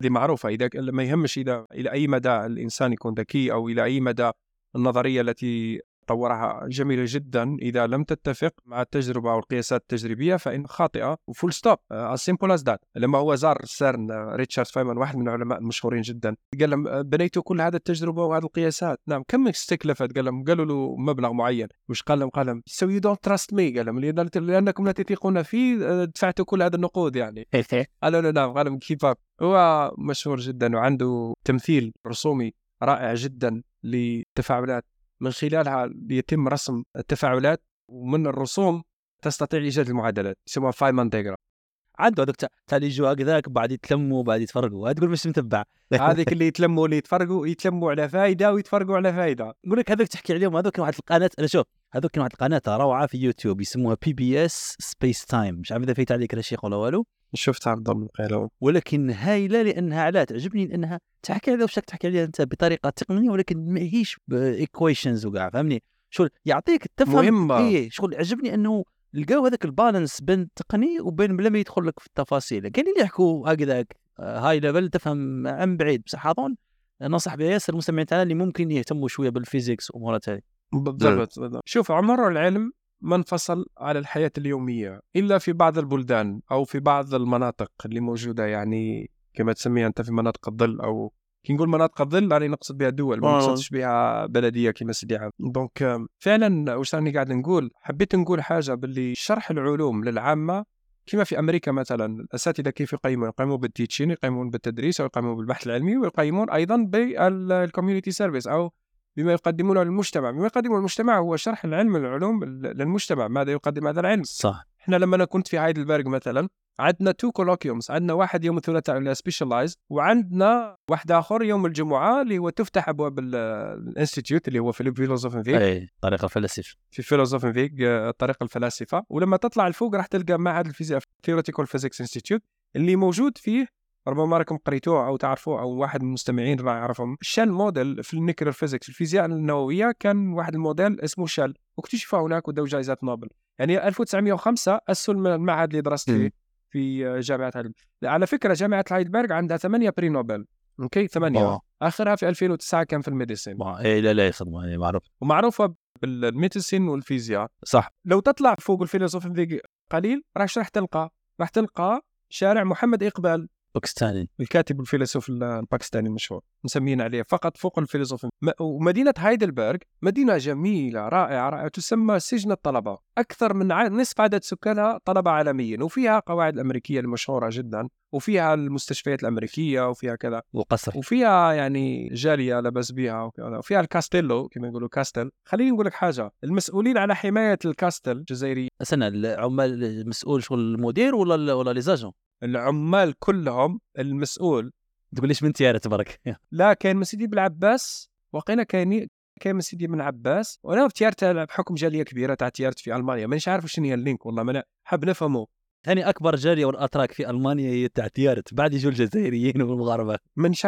دي معروفة، إذا ما يهمش إلى أي مدى الإنسان يكون ذكي أو إلى أي مدى النظرية التي طورها جميلة جدا، إذا لم تتفق مع التجربة أو القياسات التجريبية فإن خاطئة وفول ستوب as simple as that. لما هو زار سيرن ريتشارد فايمان واحد من العلماء المشهورين جدا قال لهم بنيت كل هذا التجربة وهذه القياسات، نعم كم استكلفت؟ قال لهم قالوا له مبلغ معين، مش قال لهم so you don't trust me، قال لهم لأنكم لا تثقون في دفعتوا كل هذا النقود يعني. قالوا له نعم، قال لهم keep up. هو مشهور جدا وعنده تمثيل رسومي رائع جدا لتفاعلات من خلالها يتم رسم التفاعلات، ومن الرسوم تستطيع إيجاد المعادلات، يسموها فايمان دياغرام. عنده هذاك تاع اللي يجوا هكذاك بعد يتلموا بعد يتفرقوا، تقول مش متبع هذيك اللي يتلموا اللي يتلموا على فائدة ويتفرقوا على فائدة. نقول لك هذاك تحكي عليهم، هذوك واحد القناة، أنا شوف هذوك واحد القناة روعة في يوتيوب يسموها PBS Space Time، مش عارف إذا فيت عليك رشيق ولا والو، شفتها عندهم قالوا، ولكن هايلة لأنها على تعجبني لأنها تحكي عليها بشكل تحكي عليها أنت بطريقة تقنية ولكن ما هيش equations وقع، فهمني شغل يعطيك التفهم إيه شغل. عجبني أنه لقوا هذاك البالانس بين التقني وبين لما يدخل لك في التفاصيل. كان اللي يحكوا هكذا هاي ليفل تفهم عن بعيد، بصح هذون ننصح بها ياسر المستمعين تاعنا اللي ممكن يهتموا شوية بالفيزيكس وأمورات هذه. بالضبط. شوف عمر العلم ما انفصل على الحياة اليومية إلا في بعض البلدان أو في بعض المناطق اللي موجودة، يعني كما تسميها أنت في مناطق الظل، أو كي نقول مناطق الظل يعني نقصد بها دول ما نقصدش بها بلدية كما سيدي عام. دونك فعلا واش راني قاعد نقول، حبيت نقول حاجة باللي شرح العلوم للعامة كما في أمريكا مثلا الأساتذة كيف يقيمون بالتيتشين، يقيمون بالتدريس ويقيمون بالبحث العلمي ويقيمون أيضا بالكوميونيتي سيرفيس أو بما يقدمونه للمجتمع. بما يقدمه المجتمع هو شرح العلم العلوم للمجتمع، ماذا يقدم هذا العلم. صح. احنا لما انا كنت في هايدلبرغ مثلا عندنا 2 كولوكيومز، عندنا واحد يوم الثلاثاء اللي سبيشالايز، وعندنا واحد اخر يوم الجمعه اللي هو تفتح ابواب الانستيتيوت اللي هو في فيلوسوفين فيك، اي طريقه فلسفه في فيلوسوفين فيك طريقه الفلاسفه. ولما تطلع لفوق راح تلقى معهد الفيزياء ثيوريتيكال فيزيكس انستيتيوت اللي موجود فيه، ربما راكم قريتوه أو تعرفوه أو واحد من المستمعين راح يعرفهم. شال موديل في النيكلر فيزيكس، الفيزياء النووية، كان واحد الموديل اسمه شال واكتشفه هناك ودوا جائزة نوبل. يعني 1905 أسس المعهد اللي درست فيه في جامعة هايدلبرغ. على فكرة جامعة هايدلبرغ عندها 8 بري نوبل، أوكي 8، آخرها في 2009 كان في الميديسين. إيه لا يخدمها يعني معروف، ومعروفة بالميديسين والفيزياء. صح. لو تطلع فوق الفيلسوفين ذي قليل راح تلقى شارع محمد إقبال باكستاني، الكاتب الفيلسوف الباكستاني المشهور، مسمين عليه فقط فوق الفيلسوف. ومدينة هايدلبرغ مدينة جميلة رائعة تسمى سجن الطلبة، أكثر من نصف عدد سكانها طلبة عالميين، وفيها قواعد الأمريكية المشهورة جدا، وفيها المستشفيات الأمريكية، وفيها كذا وقصر، وفيها يعني جالية لبس بيها وكذا، وفيها الكاستيلو كما يقولوا كاستل. خليني نقول لك حاجة، المسؤولين على حماية الكاستل الجزائري سنة العمال المسؤول شغل المدير ولا ليزاجون العمال كلهم المسؤول. تقول ليش من تيارة تبارك؟ لا كان مسيدي بالعباس وقينا كان مسيدي من عباس، وانا في تيارته بحكم جالية كبيرة تاع تيارت في ألمانيا، مانيش عارف شنو هي اللينك والله، ما حاب نفهمه ثاني أكبر جالية والأتراك في ألمانيا هي التعتيارت، بعد يجوا الجزائريين والمغاربة. مانيش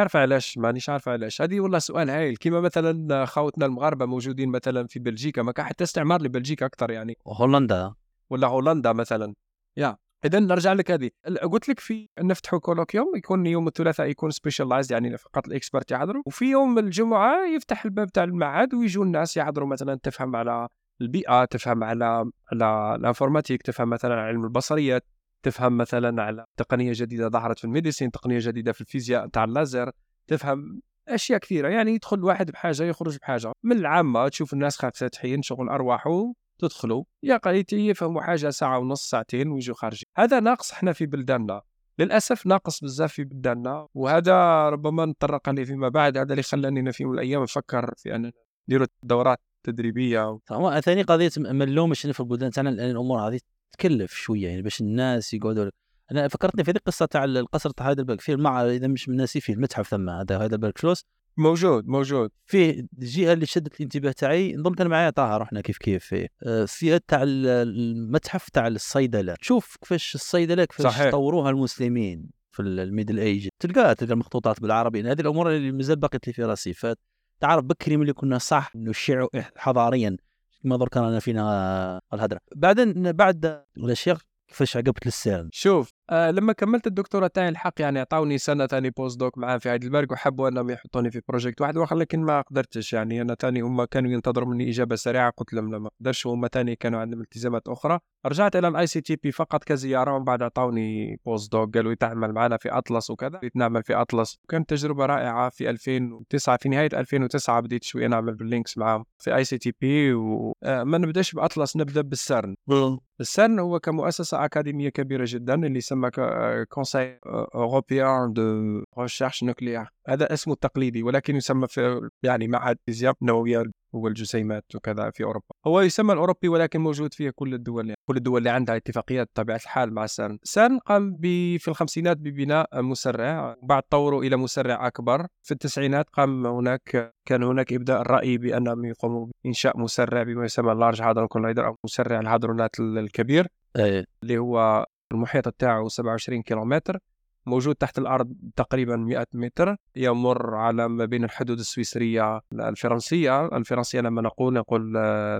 عارف علاش، هذه والله سؤال هايل. كيما مثلا خاوتنا المغاربة موجودين مثلا في بلجيكا، ما كان حتى استعمار لبلجيكا أكتر يعني، وهولندا ولا هولندا مثلا. يا إذا نرجع لك هذه، قلت لك في نفتحوا كولوكيوم يكون يوم الثلاثاء يكون سبيشالايزد، يعني فقط الإكسبرت يحضروا، وفي يوم الجمعة يفتح الباب تاع المعهد ويجوا الناس يحضروا مثلا، تفهم على البيئة، تفهم على الانفورماتيك، تفهم مثلا على علم البصريات، تفهم مثلا على تقنية جديدة ظهرت في الميديسين، تقنية جديدة في الفيزياء تاع اللازر، تفهم أشياء كثيرة. يعني يدخل الواحد بحاجة يخرج بحاجة، من العامة تشوف الناس فاتحين شغل أرواحه، تدخلوا يا قليتي يفهموا حاجة ساعة ونص ساعتين ويجوا خارجين. هذا ناقص احنا في بلداننا للأسف، ناقص بزاف في بلداننا، وهذا ربما نتطرق عليه فيما بعد. هذا اللي خلاني في يوم من الأيام أفكر في أن نديروا دورات تدريبيه. ثاني قضيه ملومش في البلدان تاعنا، لان الامور هذه تكلف شويه يعني باش الناس يقعدوا. انا فكرتني في هذه القصه تاع القصر تاع هايدلبرغ، فيه المعرض اذا مش ناسي فيه المتحف ثم هذا هايدلبرغ فلوس موجود فيه. الجهه اللي شدت الانتباه تاعي انضمت انا معايا طه، رحنا كيف في تاع المتحف تاع الصيدله. شوف كيفاش الصيدله كيفاش طوروها المسلمين في الميدل ايج، تلقى المخطوطات بالعربي. هذه الامور اللي مازال بقيت لي في راسي. تعرف بكري ملي كنا صح انه الشيع حضاريا كما درك رانا فينا الهدره. بعدين بعد الشيخ كيفاش عقبت للسيرن. شوف لما كملت الدكتوراه تاعي الحق يعني عطاوني سنه ثاني بوست دوك معاه في هايدلبرغ، وحبوا انهم يحطوني في بروجكت واحد واخر، لكن ما قدرتش. يعني انا ثاني هم كانوا ينتظروا مني اجابه سريعه، قلت لهم ما قدرش، هم ثاني كانوا عندهم التزامات اخرى. رجعت الى الاي سي تي بي فقط كزياره، ومن بعد عطاوني بوست دوك، قالوا يتعمل معنا في اطلس وكذا، يتنعمل في اطلس. كانت تجربه رائعه. في 2009 في نهايه 2009 بديت شويه نعمل باللينكس معهم في اي سي تي بي، وما نبداش باطلس، نبدا بالسيرن. السيرن هو كمؤسسه اكاديميه كبيره جدا اللي كونسيل أوروبيان دو ريشيرش نوكليير، هذا اسمه التقليدي، ولكن يسمى في يعني معهد الفيزياء النووية والجسيمات وكذا في أوروبا. هو يسمى الأوروبي ولكن موجود فيه كل الدول، يعني كل الدول اللي عندها اتفاقيات طبيعة الحال مع سيرن. سيرن قام في 1950s ببناء مسرع، بعد طوره إلى مسرع أكبر في 1990s. كان هناك إبداء الرأي بأنهم يقوموا بإنشاء مسرع بما يسمى لارج هادرون كولايدر، أو مسرع الهادرونات الكبير، اللي هو المحيط بتاعه 27 كيلومتر، موجود تحت الأرض تقريبا 100 متر، يمر على ما بين الحدود السويسرية الفرنسية لما نقول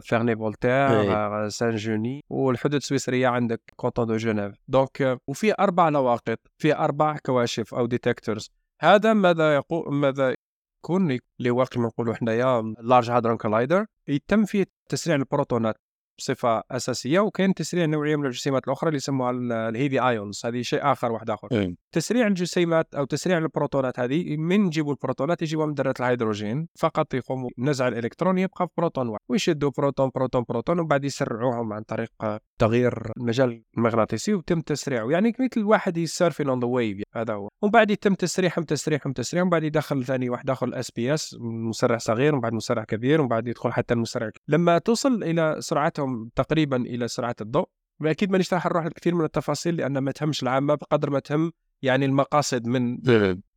فيرني فولتير سان جوني، والحدود السويسرية عندك كونتون دو جنيف دونك. وفي 4 نواقط، في 4 كواشف أو ديتكتورز. هذا ماذا يكون اللي هو كما نقولوا حنايا لارج هادرون كولايدر، يتم فيه تسريع البروتونات بصفة أساسية، وكان تسريع نوعية من الجسيمات الأخرى اللي يسموها الهيفي آيونز، هذه شيء آخر واحد آخر. تسريع الجسيمات أو تسريع البروتونات، هذه من جيبوا البروتونات يجيبوا من ذرة الهيدروجين فقط، يقوموا نزع الإلكترون يبقى في بروتون واحد، ويشدوا بروتون بروتون بروتون، وبعد يسرعوهم عن طريق تغيير المجال المغناطيسي وتم تسريعه. يعني مثل الواحد يسيرفين اون ذا ويف، هذا هو. ومن بعد يتم تسريعهم، وبعد يدخل ثاني واحد داخل الاس بي اس، مسرع صغير وبعد مسرع كبير، وبعد يدخل حتى المسرع لما توصل إلى سرعتهم تقريبا إلى سرعة الضوء. وأكيد ما نشرح نروح لكثير من التفاصيل لأن ما تهمش العامة بقدر ما تهم يعني المقاصد من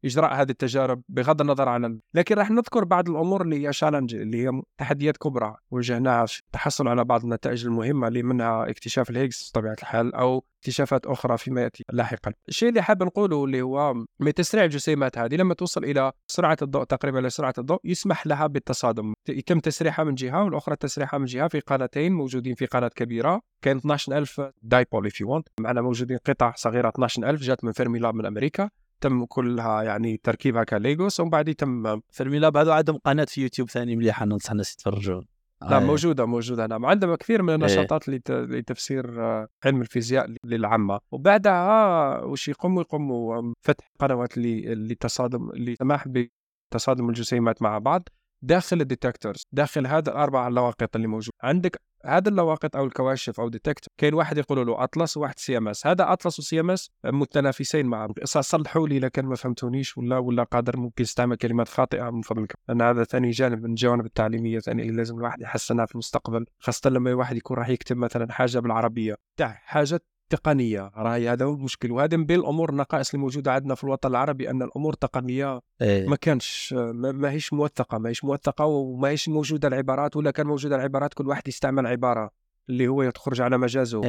إجراء هذه التجارب، بغض النظر عن لكن راح نذكر بعض الأمور اللي هي شالنج، اللي هي تحديات كبرى واجهناها في التحصل على بعض النتائج المهمة، اللي منها اكتشاف الهيجز طبيعة الحال أو اكتشافات أخرى فيما يأتي لاحقا. الشيء اللي حاب نقوله اللي هو من تسريع الجسيمات هذه لما توصل إلى سرعة الضوء تقريبا لسرعة الضوء يسمح لها بالتصادم، يتم تسريعها من جهة والأخرى تسريعها من جهة في قناتين موجودين في قناة كبيرة. كان 12000 دايبول if you want، معنا موجودين قطع صغيرة 12000 جات من فيرميلاب من أمريكا، تم كلها يعني تركيبها كليغوس، ومن بعد يتم فيرميلاب. هذا عندهم قناة في يوتيوب ثاني مليحة، ننصح الناس يتفرجوا. لا موجودة نعم، عندما كثير من النشاطات لتفسير علم الفيزياء للعامة. وبعدها وش يقوموا فتح قنوات للتصادم، لسماح بتصادم الجسيمات مع بعض داخل الديتكتورز، داخل هذا 4 لواقط اللي موجود عندك. هذا اللواقط أو الكواشف أو ديتكتور كاين واحد يقول له أطلس وواحد سي ام اس. هذا أطلس وسي ام اس متنافسين مع بعض. صلحوا لي إذا كان ما فهمتونيش ولا قادر ممكن استعمل كلمات خاطئة من فضلكم، لأن هذا ثاني جانب من الجوانب التعليمية ثاني اللي لازم الواحد يحسنها في المستقبل، خاصة لما الواحد يكون راح يكتب مثلا حاجة بالعربية تاع حاجة تقنية، راهي هذا هو المشكل. وهذا من بين الأمور النقائص اللي موجودة عندنا في الوطن العربي، أن الأمور التقنية ما هيش موثقة وما هيش موجودة العبارات، ولا كان موجودة العبارات كل واحد يستعمل عبارة اللي هو يخرج على مجازه.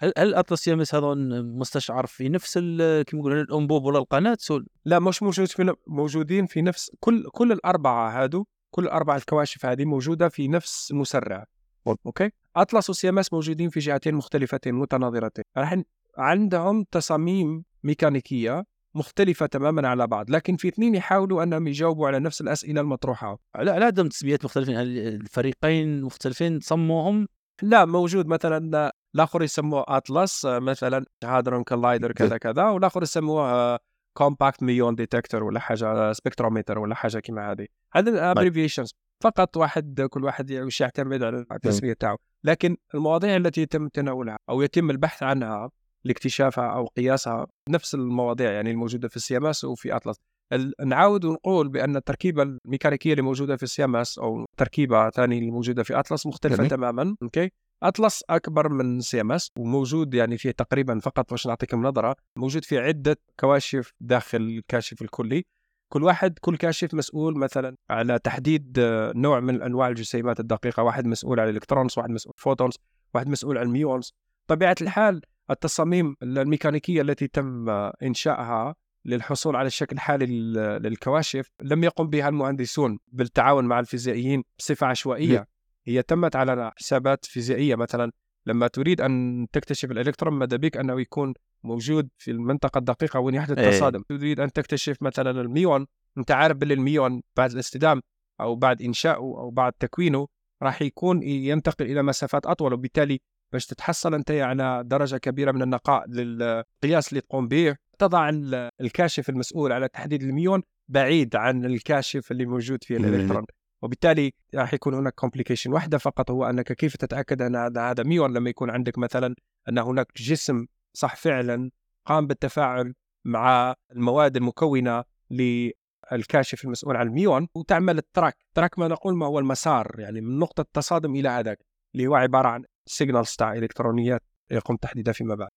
هل اطلس يمس هذا مستشعر في نفس كما يقولون الانبوب ولا القناه؟ لا، مش موجود في موجودين في نفس كل الاربعه هادو، كل الاربعه الكواشف هذه موجوده في نفس مسرع. اوكي، اطلس وسي ام اس موجودين في جهتين مختلفتين متناظرتين، عندهم تصاميم ميكانيكيه مختلفه تماما على بعض، لكن في اثنين يحاولوا انهم يجاوبوا على نفس الاسئله المطروحه. لا عندهم تسميات مختلفين، الفريقين مختلفين سموهم. لا، موجود مثلا الاخر يسموه اطلس مثلا هادرون كلايدر كذا كذا، والاخر يسموه كومباكت ميون ديتكتور ولا حاجه، سبيكترومتر ولا حاجه كما هذه. هذا الابريفيشنز فقط، واحد كل واحد يعتمد على التسميه تاعو، لكن المواضيع التي يتم تناولها او يتم البحث عنها لاكتشافها او قياسها نفس المواضيع يعني الموجوده في السياماس وفي اطلس. نعاود ونقول بان التركيبه الميكانيكيه اللي موجوده في السياماس او تركيبه ثانيه اللي موجوده في اطلس مختلفه تماما. اوكي، اطلس اكبر من سياماس وموجود يعني فيه تقريبا، فقط باش نعطيكم نظره، موجود فيه عده كواشف داخل الكاشف الكلي، كل كاشف مسؤول مثلا على تحديد نوع من انواع الجسيمات الدقيقه، واحد مسؤول على الالكترونز، واحد مسؤول على الفوتونز، واحد مسؤول على الميونز. طبيعه الحال التصاميم الميكانيكيه التي تم انشائها للحصول على الشكل الحالي للكواشف لم يقم بها المهندسون بالتعاون مع الفيزيائيين بصفه عشوائيه، هي تمت على حسابات فيزيائيه. مثلا لما تريد ان تكتشف الالكترون ماذا بك انه يكون موجود في المنطقه الدقيقه وين يحدث التصادم. تريد ان تكتشف مثلا الميون، انت عارف باللي الميون بعد الاستدام او بعد انشائه او بعد تكوينه راح يكون ينتقل الى مسافات اطول، وبالتالي باش تتحصل انت على درجه كبيره من النقاء للقياس اللي تقوم به، تضع الكاشف المسؤول على تحديد الميون بعيد عن الكاشف اللي موجود فيه الالكترون، وبالتالي راح يكون هناك كومبليكيشن واحده فقط، هو انك كيف تتاكد ان هذا ميون لما يكون عندك مثلا ان هناك جسم صح فعلا قام بالتفاعل مع المواد المكونه للكاشف المسؤول عن الميون، وتعمل التراك ما نقول ما هو المسار يعني من نقطه التصادم الى هذاك اللي هو عباره عن سيجنالز تاع الكترونيات يقوم تحديدها فيما بعد.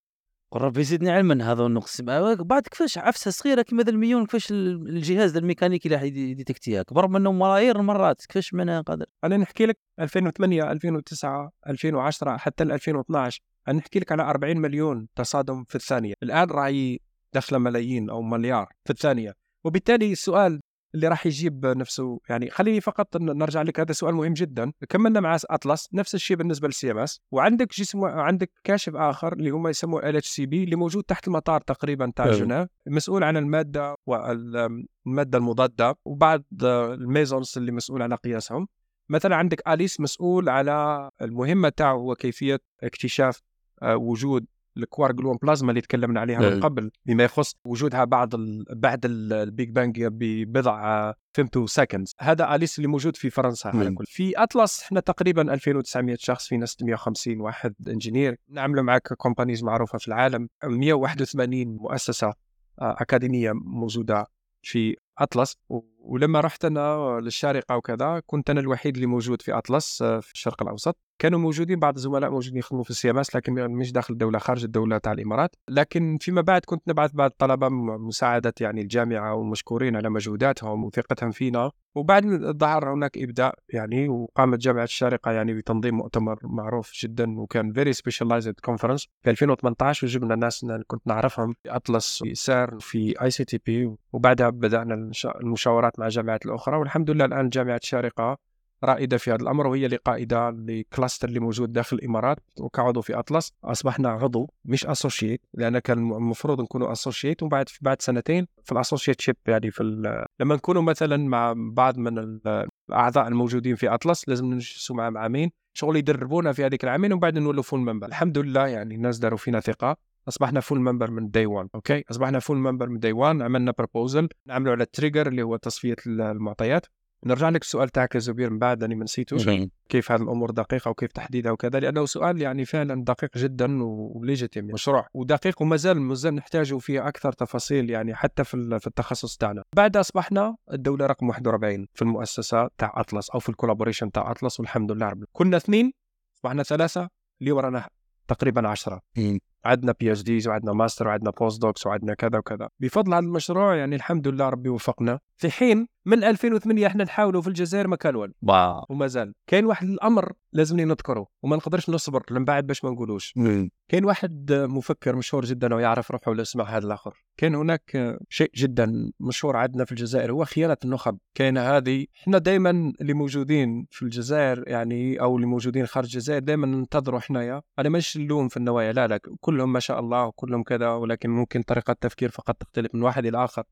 قرب يزيدني علما هذا النقص بعد كيفاش عفسه صغيره كيما ذا المليون، كيفاش الجهاز الميكانيكي اللي راح يديتكتيها كبر منه ملايير المرات، كيفاش منها قادر. انا نحكي لك 2008 2009 2010 حتى 2012 انا نحكي لك على 40 مليون تصادم في الثانيه، الان راهي داخله ملايين او مليار في الثانيه. وبالتالي السؤال اللي راح يجيب نفسه يعني، خليني فقط نرجع لك، هذا سؤال مهم جدا. كملنا مع اطلس نفس الشيء بالنسبه للسياماس، وعندك جسم عندك كاشف اخر اللي هم يسموه ال اتش سي بي اللي موجود تحت المطار تقريبا تاع جنيف، مسؤول عن الماده والماده المضاده وبعد الميزونز اللي مسؤول عن قياسهم. مثلا عندك اليس مسؤول على المهمه تاعه هو كيفيه اكتشاف وجود الكوارغلون بلازما اللي تكلمنا عليها من قبل بما يخص وجودها بعد البيج بانج ببضع فيمتو سكندز. هذا أليس اللي موجود في فرنسا. على كل في أطلس احنا تقريبا 2900 شخص، فينا 650 واحد انجينير، نعملوا معك كومبانيز معروفة في العالم، 181 مؤسسة أكاديمية موجودة في أطلس. ولما رحت أنا للشارقة وكذا كنت أنا الوحيد اللي موجود في أطلس في الشرق الأوسط. كانوا موجودين بعض الزملاء موجودين يخدموا في السياماس لكن مش داخل الدولة، خارج الدولة تاع الإمارات. لكن فيما بعد كنت نبعث بعض الطلبة مساعدة يعني الجامعة، ومشكورين على مجهوداتهم وثقتهم فينا. وبعد ظهر هناك إبداع يعني، وقامت جامعة الشارقة يعني بتنظيم مؤتمر معروف جدا وكان very specialized conference في 2018، وجبنا الناس اللي كنت نعرفهم في أطلس في سيرن في ICTP، وبعدها بدأنا المشاورات مع الجامعات الأخرى. والحمد لله الآن جامعة الشارقة رائدة في هذا الأمر، وهي اللي قائدة لكلاستر اللي موجود داخل الإمارات. وكعضو في أطلس أصبحنا عضو مش أسوشيت، لأن كان المفروض نكونوا أسوشيت، وبعد بعد سنتين في الأسوشيت شيب يعني لما نكونوا مثلا مع بعض من الأعضاء الموجودين في أطلس لازم نجلسوا معهم عامين شغل يدربونا في هذيك العامين، وبعد نولوا فول ممبر. الحمد لله يعني الناس داروا فينا ثقة، أصبحنا فول ممبر من داي 1. أوكي، أصبحنا فول ممبر من داي 1. عملنا بروبوزل نعمله على التريجر اللي هو تصفية المعطيات. نرجع لك السؤال تاعك زبير من بعد، أنا ما نسيتوش كيف هذه الأمور دقيقة وكيف تحديدها وكذا، لأنه سؤال يعني فعلا دقيق جدا وليجيتيم مشروع ودقيق، ومازال نحتاجه فيه أكثر تفاصيل يعني حتى في التخصص تاعنا. بعد أصبحنا الدولة رقم 41 في المؤسسة تاع أطلس أو في الكولابوريشن تاع أطلس، والحمد لله رب. كنا 2 أصبحنا 3، اليوم رانا تقريبا 10. عندنا بي اتش ديز وعندنا ماستر وعندنا بوست دوكس وعندنا كذا وكذا بفضل هذا المشروع. يعني الحمد لله ربي وفقنا. في حين من 2008 احنا نحاولوا في الجزائر ما كان والو وما زال. كاين واحد الامر لازمني نذكره وما نقدرش نصبر من بعد باش ما نقولوش. كاين واحد مفكر مشهور جدا ويعرف روحه ولا اسمه هذا الاخر. كان هناك شيء جدا مشهور عندنا في الجزائر هو خيانة النخب. كان هذه احنا دائما اللي موجودين في الجزائر يعني او اللي موجودين خارج الجزائر دائما ننتظروا حنايا. انا مش اللوم في النوايا لا كلهم ما شاء الله وكلهم كذا، ولكن ممكن طريقة التفكير فقط تختلف من واحد إلى آخر.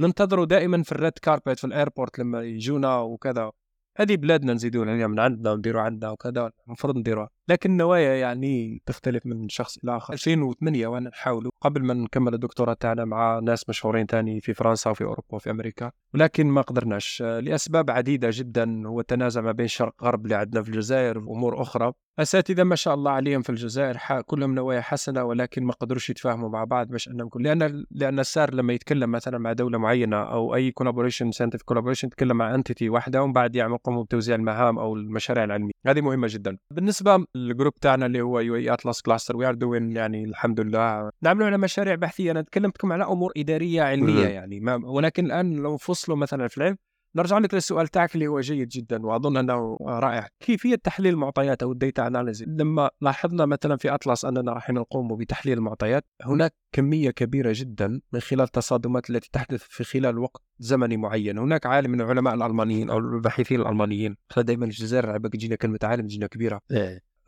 ننتظروا دائما في الريد كاربت في الايربورت لما يجونا وكذا، هذه بلادنا نزيدوا لنا من عندنا ونديروا عندنا وكذا المفروض نديروها، لكن النوايا يعني تختلف من شخص الى اخر. 2008 وانا نحاولوا قبل ما نكمل الدكتوراه تاعنا مع ناس مشهورين تاني في فرنسا وفي اوروبا وفي امريكا، ولكن ما قدرناش لاسباب عديده جدا، هو تنازع ما بين شرق غرب اللي عندنا في الجزائر وامور اخرى. اساتذه ما شاء الله عليهم في الجزائر كلهم نوايا حسنه، ولكن ما قدروش يتفاهموا مع بعض باش انهم لان السار لما يتكلم مثلا مع دوله معينه او اي كولابوريشن ساينتيفيك كولابوريشن يتكلم مع انتيتي واحده ومن بعد يقوموا بتوزيع المهام او المشاريع العلميه. هذه مهمه جدا. بالنسبه الجروب تاعنا اللي هو يو اي اتلاس كلاستر وي ار دوين يعني الحمد لله نعملوا على مشاريع بحثيه. انا تكلمتكم على امور اداريه علميه يعني ما، ولكن الان لو فصلوا مثلا في العلم نرجع لك للسؤال تاعك اللي هو جيد جدا واظن انه رائع، كيفيه تحليل المعطيات او الداتا اناليز. لما لاحظنا مثلا في اتلاس اننا راح نقوم بتحليل المعطيات، هناك كميه كبيره جدا من خلال تصادمات التي تحدث في خلال وقت زمني معين. هناك عالم من العلماء الالمانيين او الباحثين الالمانيين، دائما الجزائر عبك يجينا كلمه عالم جينا كبيره،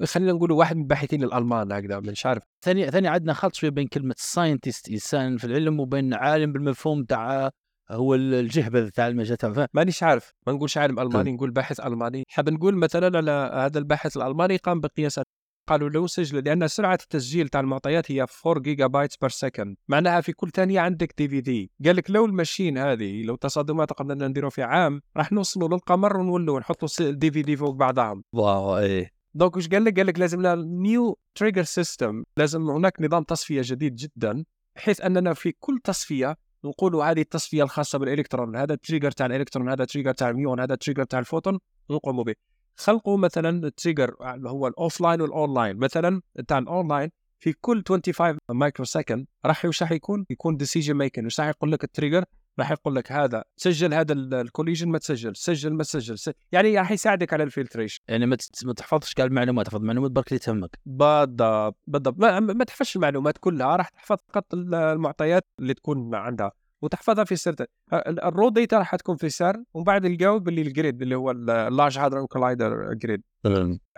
خلينا نقول واحد من الباحثين الالمان هكذا مش عارف. ثاني عندنا خلط شويه بين كلمه ساينتست انسان في العلم وبين عالم بالمفهوم تاع هو الجهبذ تاع المجتمع. مانيش عارف، ما نقولش عالم ألماني نقول باحث ألماني. حاب نقول مثلا على هذا الباحث الألماني قام بقياس، قالوا لو سجل لأن سرعة التسجيل تاع المعطيات هي 4 جيجا بايت بير سكند، معناها في كل ثانية عندك دي في دي. قال لك لو المشين هذه لو تصادمات قبلنا نديروا في عام راح نوصلوا للقمر ونولوا نحطوا الدي في دي فوق بعضهم. واو ايه دونك واش قال لك؟ قال لك لازم لنا نيو تريجر سيستم، لازم هناك نظام تصفية جديد جدا بحيث أننا في كل تصفية نقولوا هذه التصفيه الخاصه بالالكترون، هذا التريجر تاع الالكترون، هذا التريجر تاع الميون، هذا التريجر تاع الفوتون، نقوموا به. خلقوا مثلا التريجر هو الاوفلاين والاونلاين، مثلا تاع الاونلاين في كل 25 مايكرو سكند راح وشح يكون ديسيجن ميكن، وشح يقول لك التريجر راح يقول لك هذا سجل، هذا الكوليجن ما تسجل، سجل ما تسجل، يعني راح يساعدك على الفلتريشن. يعني ما تحفظش كل المعلومات، تحفظ معلومات برك اللي تهمك. بالضبط ما تحفظش المعلومات كلها، راح تحفظ فقط المعطيات اللي تكون عندها وتحفظها في سيرن. الرو داتا راح تكون في سيرن ومن بعد نلقاو باللي الجريد اللي هو اللارج هادرون كولايدر جريد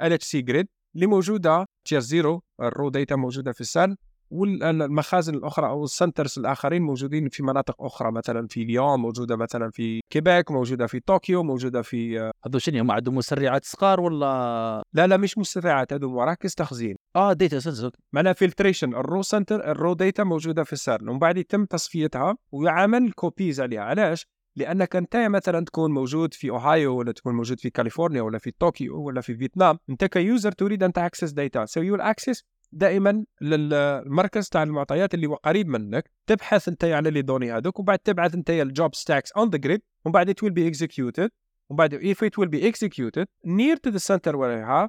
LHC جريد اللي موجوده تير زيرو، الرو داتا موجوده في سيرن، والمخازن الأخرى أو السنترز الآخرين موجودين في مناطق أخرى، مثلا في ليون موجودة، مثلا في كيباك موجودة، في طوكيو موجودة. في هذو شنو هم عندهم مسرعات صغار ولا لا مش مسرعات، هذو مراكز تخزين داتا سنتر، معناها فلتريشن. الرو سنتر الرو داتا موجودة في السيرن ومن بعد يتم تصفيتها ويعمل كوبيز عليها. علاش؟ لأنك أنت مثلا تكون موجود في أوهايو ولا تكون موجود في كاليفورنيا ولا في طوكيو ولا في فيتنام، أنت كيوزر تريد أن تأكسس داتا، so you will access دائما للمركز تاع المعطيات اللي هو قريب منك. تبحث انت على لي دوني هذوك وبعد تبعث انت الجوب ستاكس اون ذا جريد ومن بعد it will be executed ومن بعد if it will be executed near to the center where you have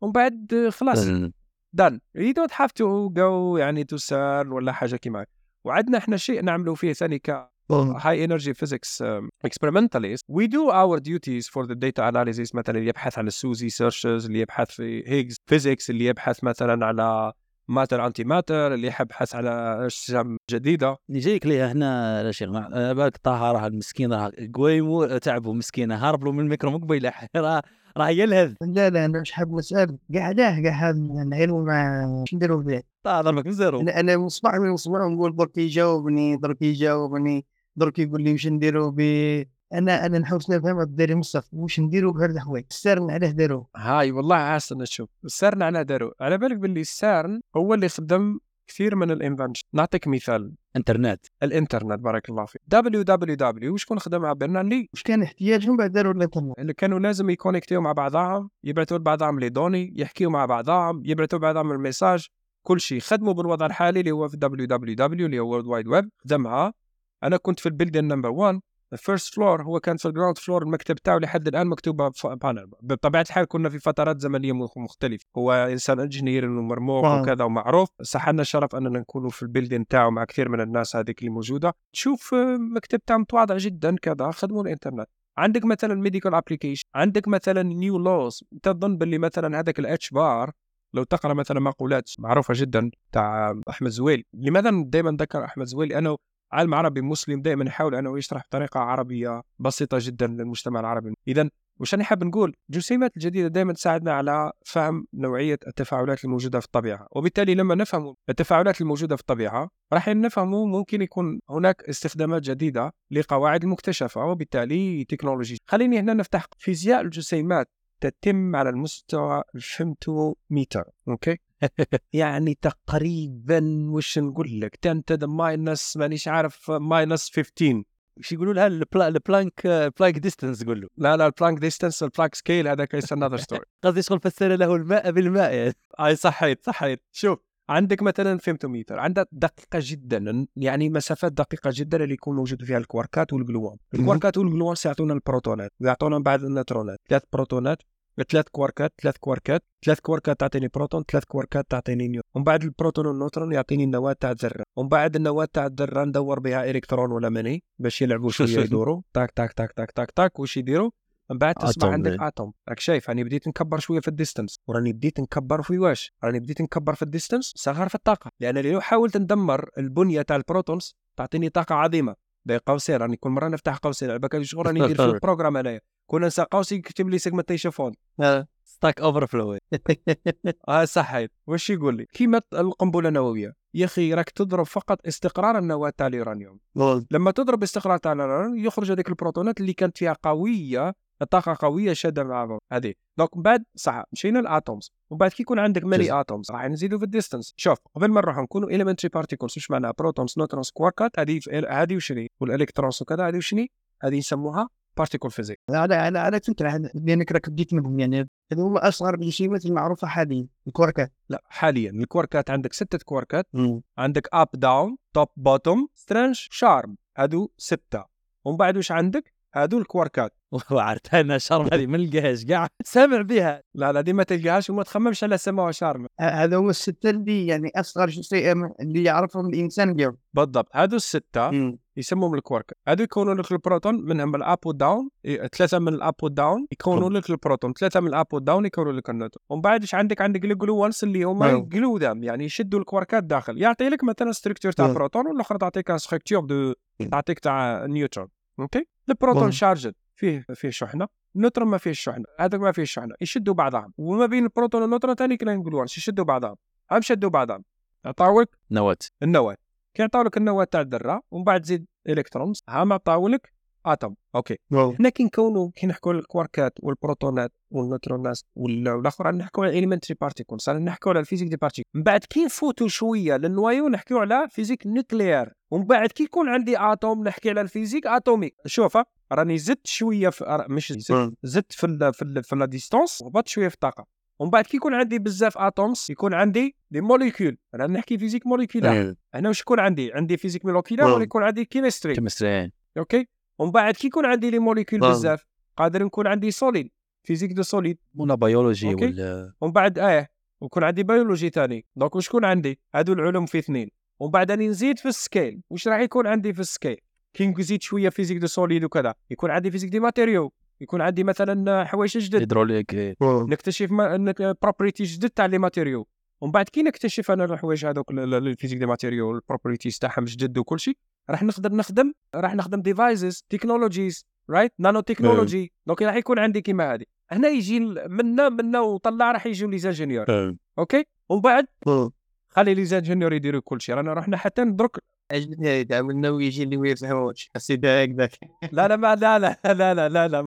ومن بعد خلاص done you don't have to go يعني to CERN ولا حاجه كيما. وعندنا احنا شيء نعملوا فيه ثاني ك high energy physics experimentalist we do our duties for the data analysis. مثلا اللي يبحث عن السوزي searches، اللي يبحث في هيجز physics، اللي يبحث مثلا على ماتر انتي ماتر، اللي يبحث على اجسام جديده. نجيك ليه هنا رشيق بالك طه راه المسكين راه قويمو تعبوا مسكينه هرب له من الميكرو مقبل راه يلهث. لا مش حاب نسال قاعده نعيروا مع شنو نديروا به طه ضربك من زيرو. انا مصباح من الصباح نقول درك يجاوبني درك يقول لي واش نديروا بي. انا نحوس نفهم الدري مصطفى واش نديروا بهذا الحوايج. السيرن علاه داروا هاي والله عاصر نشوف السيرن علاه داروا. على بالك باللي السيرن هو اللي خدم كثير من الانفنشن. نعطيك مثال الانترنت بارك الله فيك www وشكون خدمها برنامج واش كان احتياجهم بعد داروا الانترنت اللي كانوا لازم يكونيكتيو مع بعضهم، يبعثوا لبعضهم لي دوني، يحكيوا مع بعضهم، يبعثوا بعضهم الميساج، كل شيء خدموا بالوضع الحالي اللي هو في www اللي هو وورلد وايد ويب. خدمها. أنا كنت في البيلدين نمبر 1 الفيرست فلور هو كان في الجراوند فلور المكتب تاعو لحد الآن مكتوبة بانربا. بطبيعة الحال كنا في فترات زمنية مختلفة، هو إنسان إنجنيير ومرموق وكذا ومعروف، صحنا الشرف أننا نكونوا في البيلدين تاعو مع كثير من الناس هذيك اللي موجودة. تشوف مكتب تاعو متواضع جدا كذا، خدموا الإنترنت. عندك مثلا ميديكال أبليكيشن، عندك مثلا نيو لوز. تظن باللي مثلا هذاك الاتش بار لو تقرأ مثلا مقولات معروفة جدا تاع أحمد زويل، لماذا دائما ذكر أحمد زويل؟ أنه عالم عربي مسلم دائما يحاول أنه يشرح بطريقة عربية بسيطة جدا للمجتمع العربي. إذن وش أنا حاب نقول، الجسيمات الجديدة دائما تساعدنا على فهم نوعية التفاعلات الموجودة في الطبيعة، وبالتالي لما نفهم التفاعلات الموجودة في الطبيعة راح نفهمه ممكن يكون هناك استخدامات جديدة لقواعد المكتشفة وبالتالي تكنولوجيا. خليني هنا نفتح فيزياء الجسيمات تتم على المستوى الفمتوميتر، أوكي؟ يعني تقريباً وش نقول لك 10 to the minus مانيش عارف minus 15 وش يقولوا لها البلانك ديستانس. يقول له لا البلانك ديستانس البلانك سكيل هذا كيس another story. قصدي شغل فسر له الماء بالماء يعني. أي صحيت. شوف عندك مثلاً فمتوميتر، عندك دقيقة جداً، يعني مسافات دقيقة جداً اللي يكون موجود فيها الكواركات والجلوان. الكواركات والجلوان سيعطونا البروتونات ويعطونا بعض النيوترونات. 3 بروتونات، 3 كواركات تعطيني بروتون، 3 كواركات تعطيني نيوترون. ومن بعد البروتون والنيوترون يعطيني النواة تاع الذرة، ومن بعد النواة تاع الذرة ندور بها إلكترون ولا مني باش يلعبوا شوية يدوروا تاك تاك تاك تاك تاك تاك وش يديروا. من بعد تسمع عندك اتوم. راك شايف راني بديت نكبر شويه في الديستانس، وراني بديت نكبر في واش راني بديت نكبر في الديستانس صغر في الطاقه، لان لو حاولت ندمر البنيه تاع البروتونز تعطيني طاقه عظيمه. داير قوسين، راني كل مره نفتح قوسين على بالك شغل راني ندير في البروغرام انايا، كنا نسى قوسين يكتب لي سيجمنتيشن فون ستاك اوفر فلو. صحيت. واش يقول لي كيما القنبله النوويه يا اخي، راك تضرب فقط استقرار النواه تاع اليورانيوم. لما تضرب استقرار تاع اليورانيوم يخرج هذيك البروتونات اللي كانت فيها قويه، الطاقه قويه شاده مع بعض هذه. دونك بعد صح مشينا للاتومز، ومن بعد كي يكون عندك ملي اتومز راح نزيدوا في الديستانس. شوف قبل ما نروحوا نكونوا اليمنتري بارتيكلز، واش معناها بروتونز نيوترونز كواركات هذه وشني، والالكترونز وكذا هذه وشني، هذه يسموها بارتيكل فيزيك. انا كنت لانك راك بديت منهم، يعني هذو هما اصغر الجسيمات المعروفه حاليا الكواركات. لا حاليا الكواركات عندك 6 كواركات، عندك اب داون توب بوتوم سترينج شارم، هادو 6. ومن بعد واش عندك؟ هادو الكواركات. وعرفت انا شارم هذه ما نلقاهاش كاع، سامع بها لا دي ما تلقاهاش وما تخممش على سماها شارم. هذو هما 6 اللي يعني اصغر جسيم اللي يعرفهم الانسان اليوم بالضبط. هادو 6 يسموهم الكوارك. هادو يكونوا لك البروتون، منهم الاب والداون 3 من الاب والداون يكونوا لك البروتون، 3 من الاب والداون يكونوا لك النيوترون. ومن بعد ايش عندك الجلوونس اللي هما الجلودام، يعني يشدوا الكواركات داخل، يعطي لك مثلا ستركتور تاع بروتون والاخر تعطيك ستركتور دو تعطيك تاع نيوترون. اوكي البروتون شارجد فيه شحنه، النيوترون ما فيه شحنه، هذاك ما فيه شحنه، يشدوا بعضهم. وما بين البروتون والنيوترون ثاني كاين جلوونس يشدوا بعضهم، هم شدوا بعضهم عطاوك النواه. كيعطاو لك النواه تاع الذره ومن بعد تزيد الكترونز هما عطاو لك اتوم. اوكي حنا كي نكونوا كي نحكوا الكواركات والبروتونات والنيوترونات والاخر رانا نحكوا على اليمنتري بارتيكلز، رانا نحكوا على الفيزيك دي بارتيكل. من بعد كي نفوتوا شويه للنوايو نحكيوا على فيزيك نوكليير، ومن بعد كي يكون عندي اتوم نحكي على الفيزيك اتوميك. شوف راني زدت شويه في مش زدت في لا ديستانس وهبط شويه في الطاقه. ومن بعد كي يكون عندي بزاف اتومز يكون عندي دي موليكول، انا نحكي فيزيك موليكولار. انا واش يكون عندي فيزيك موليكولار ولا يكون عندي كيمستري. اوكي ومن بعد كي يكون عندي لي موليكول بزاف قادر نكون عندي سوليد فيزيك دو سوليد ولا بيولوجي ولا ومن بعد ويكون عندي بيولوجي ثاني. دونك واش يكون عندي هادو العلوم في 2، ومن بعد اني نزيد في السكيل. واش راح يكون عندي في السكيل؟ كي نزيد شويه فيزيك دو سوليد وكذا يكون عندي فيزيك دي ماتيريو، يكون عندي مثلا حوايج جدد هيدروليك، نكتشف بروبريتي جدد تاع لي ماتيريو. ومن بعد كي نكتشف انا الحوايج هذوك الفيزيك دي ماتيريو البروبريتيز تاعهم جدد وكل شيء راح نقدر نخدم، راح نخدم ديفايسز تكنولوجيز رايت نانو تكنولوجي. دونك راح يكون عندي كيما هذه هنا يجي منا وطلع راح يجيو لي زانجينيور. اوكي ومن بعد خلي لي زانجينيور يديروا كل شيء. رانا رحنا حتى ندرك اجنبي دعمنا ويجي اللي ويفهموش السيده هكذاك. لا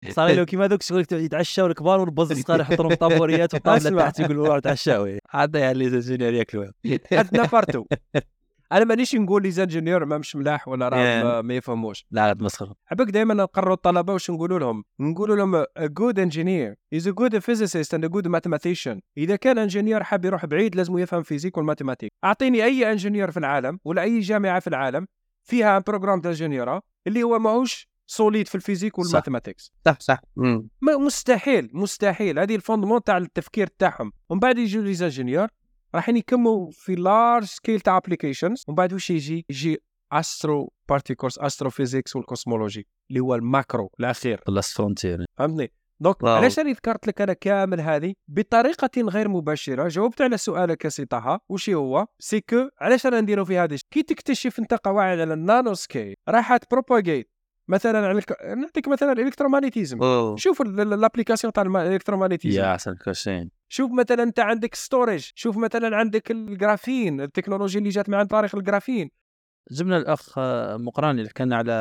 صار له كيما دوك شغل يتعشاو الكبار والبوز الصغار يحطوا طابوريات وطاوله تحت يقولوا راه تعشاو هذا يعني لي زانجينير ياكلوها عندنا فارتو. انا مانيش نقول لي زانجينير ما مش ملاح ولا راه ما يفهموش، لا تمسخر حبك. دائما نقروا الطلبه واش نقولوا لهم جود انجينير از جود فيزيست اند جود ماثيماتيشن. اذا كان انجينير حاب يروح بعيد لازم يفهم فيزيك والماتيماتيك. اعطيني اي انجينير في العالم ولا اي جامعه في العالم فيها بروجرام تاع انجينيره اللي هو ماهوش سوليد في الفيزيك والماثماتيكس. صح. مستحيل هذه الفوندمون تاع التفكير تاعهم. ومن بعد يجيو لي انجينيور راحين يكملوا في لارج سكيل تاع ابليكيشنز. ومن بعد واش يجي استرو بارتيكلز، استروفيزيكس والكوسمولوجي اللي هو الماكرو الاخير، لاس فرونتير. فهمتني؟ دونك علاش انا ذكرت لك انا كامل هذه بطريقه غير مباشره. جاوبت على سؤالك سي طه، وشي هو سيكو علاش انا نديرو في هذه. كي تكتشف انت قواعد على النانو سكيل راح تبروباغيت. مثلا نعطيك مثلا الالكترومغناطيسم. شوف الابليكاسيون تاع الالكترومغناطيسم يا احسن كوشين. شوف مثلا انت عندك ستوريج، شوف مثلا عندك الجرافين، التكنولوجيا اللي جات مع طريق الجرافين. جبنا الاخ مقران اللي حكينا على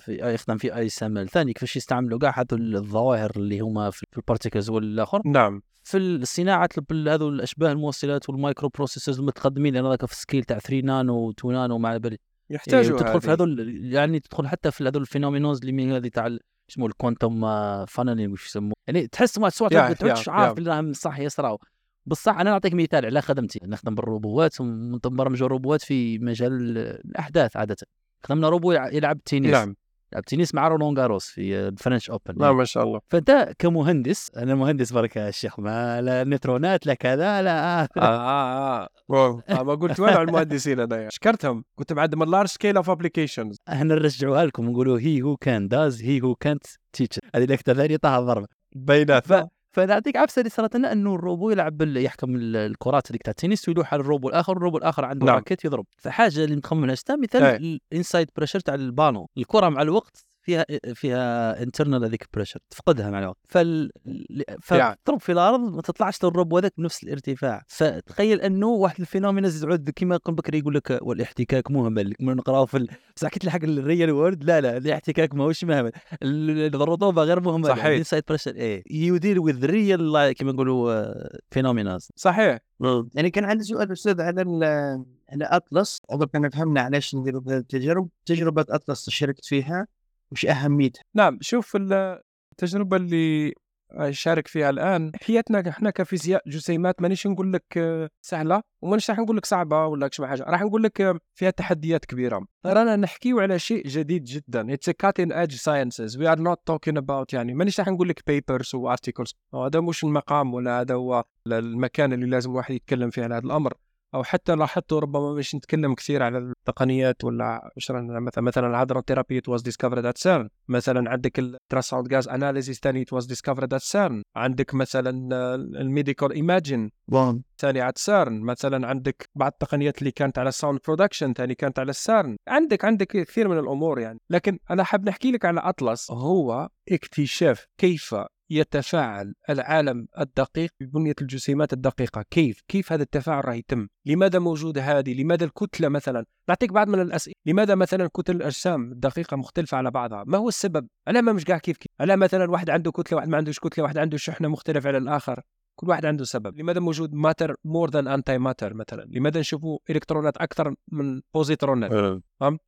في يخدم في اي سمل ثاني كيفاش يستعملوا كاع هذو الظواهر اللي هما في البارتيكلز والاخر. نعم في الصناعه هذو الاشباه الموصلات والمايكرو بروسيسورز المتقدمين، لان هذاك في سكيل تاع 3 نانو و 2 نانو مع بالك يحتاجوا تدخل في هذو، يعني تدخل حتى في هذو الفينومينونز اللي هذه تاع اسمه الكوانتم فانلين واش يسموه. يعني تحس ما تسواتش عارف اللي راهم صح يصراو. بالصح انا نعطيك مثال على خدمتي. نخدم بالروبوات ونبرمج الروبوات في مجال الاحداث. عاده خدمنا روبو يلعب تنس. نعم. لعب تنس مع رولان غاروس في الفرنش اوبن. نعم ما شاء الله. فانت كمهندس، انا مهندس برك يا شيخ، ما لا نيوترونات لا كذا لا ما قلت والو على المهندسين هذايا، شكرتهم. كنت بعد من لارج سكيل اوف ابليكيشنز. احنا نرجعوها لكم ونقولوا هي هو كان داز هي هو كانت تيتش. هذه الاكثر ثاني طاح الضربه بينات. فنعطيك عبسه اللي صارت لنا انه الروبو يلعب يحكم الكرات هذيك تاع التنس ويلوح على الروبو الاخر، الروبو الاخر عنده راكيت يضرب. فحاجه اللي متخممها حتى مثال الانسايد بريشر تاع البانو، الكره مع الوقت فيها انترنال هذيك بريشر تفقدها مع الوقت، فتضرب في الارض ما تطلعش للروبو هذاك بنفس الارتفاع. فتخيل انه واحد الفينومينا زعود كيما قبل بكري يقول لك والاحتكاك مهمل. كنا نقراو في بصح كي تلحق الريال وورد لا الاحتكاك ماهوش مهمل، الرطوبه غير مهمه. الانسايد بريشر اي يدير وذ ريال كيما نقولوا فينومينا. صحيح. يعني كان عندي سؤال استاذ على اطلس. عمرنا كنا فهمنا علاش نديروا هذه التجارب. تجربه اطلس شاركت فيها وش أهميتها؟ نعم شوف التجربة اللي شارك فيها الآن. حياتنا إحنا كفيزياء جسيمات مانيش نقول لك سهلة ومانيش راح نقول لك صعبة ولا كش حاجة، راح نقول لك فيها تحديات كبيرة. رانا نحكيو على شيء جديد جدا. It's a cutting edge sciences. We are not talking about يعني مانيش راح نقول لك papers و articles. هذا مش المقام ولا هذا هو المكان اللي لازم واحد يتكلم فيه عن هذا الأمر. أو حتى لاحظتوا ربما مش نتكلم كثير على التقنيات ولا مثلا الهادرون ثيرابي was discovered at CERN. مثلا عندك التراساوند غاز اناليسيس ثاني was discovered at CERN. عندك مثلا الميديكال ايماجين ثاني على CERN. مثلا عندك بعض التقنيات اللي كانت على الساوند برودكشن ثاني كانت على CERN. عندك كثير من الامور يعني. لكن انا حاب نحكي لك على اطلس. هو اكتشاف كيف يتفاعل العالم الدقيق ببنية الجسيمات الدقيقة. كيف هذا التفاعل راه يتم؟ لماذا موجود هذه؟ لماذا الكتلة مثلا؟ نعطيك بعض من الأسئلة. لماذا مثلا كتل الأجسام الدقيقة مختلفة على بعضها؟ ما هو السبب؟ ألا ما مش قاع كيف. ألا مثلا واحد عنده كتلة واحد ما عندهش كتلة، واحد عنده شحنة مختلف على الآخر، كل واحد عنده سبب. لماذا موجود ماتر مور ذان أنتي ماتر مثلا؟ لماذا نشوفوا إلكترونات أكثر من بوزيترونات؟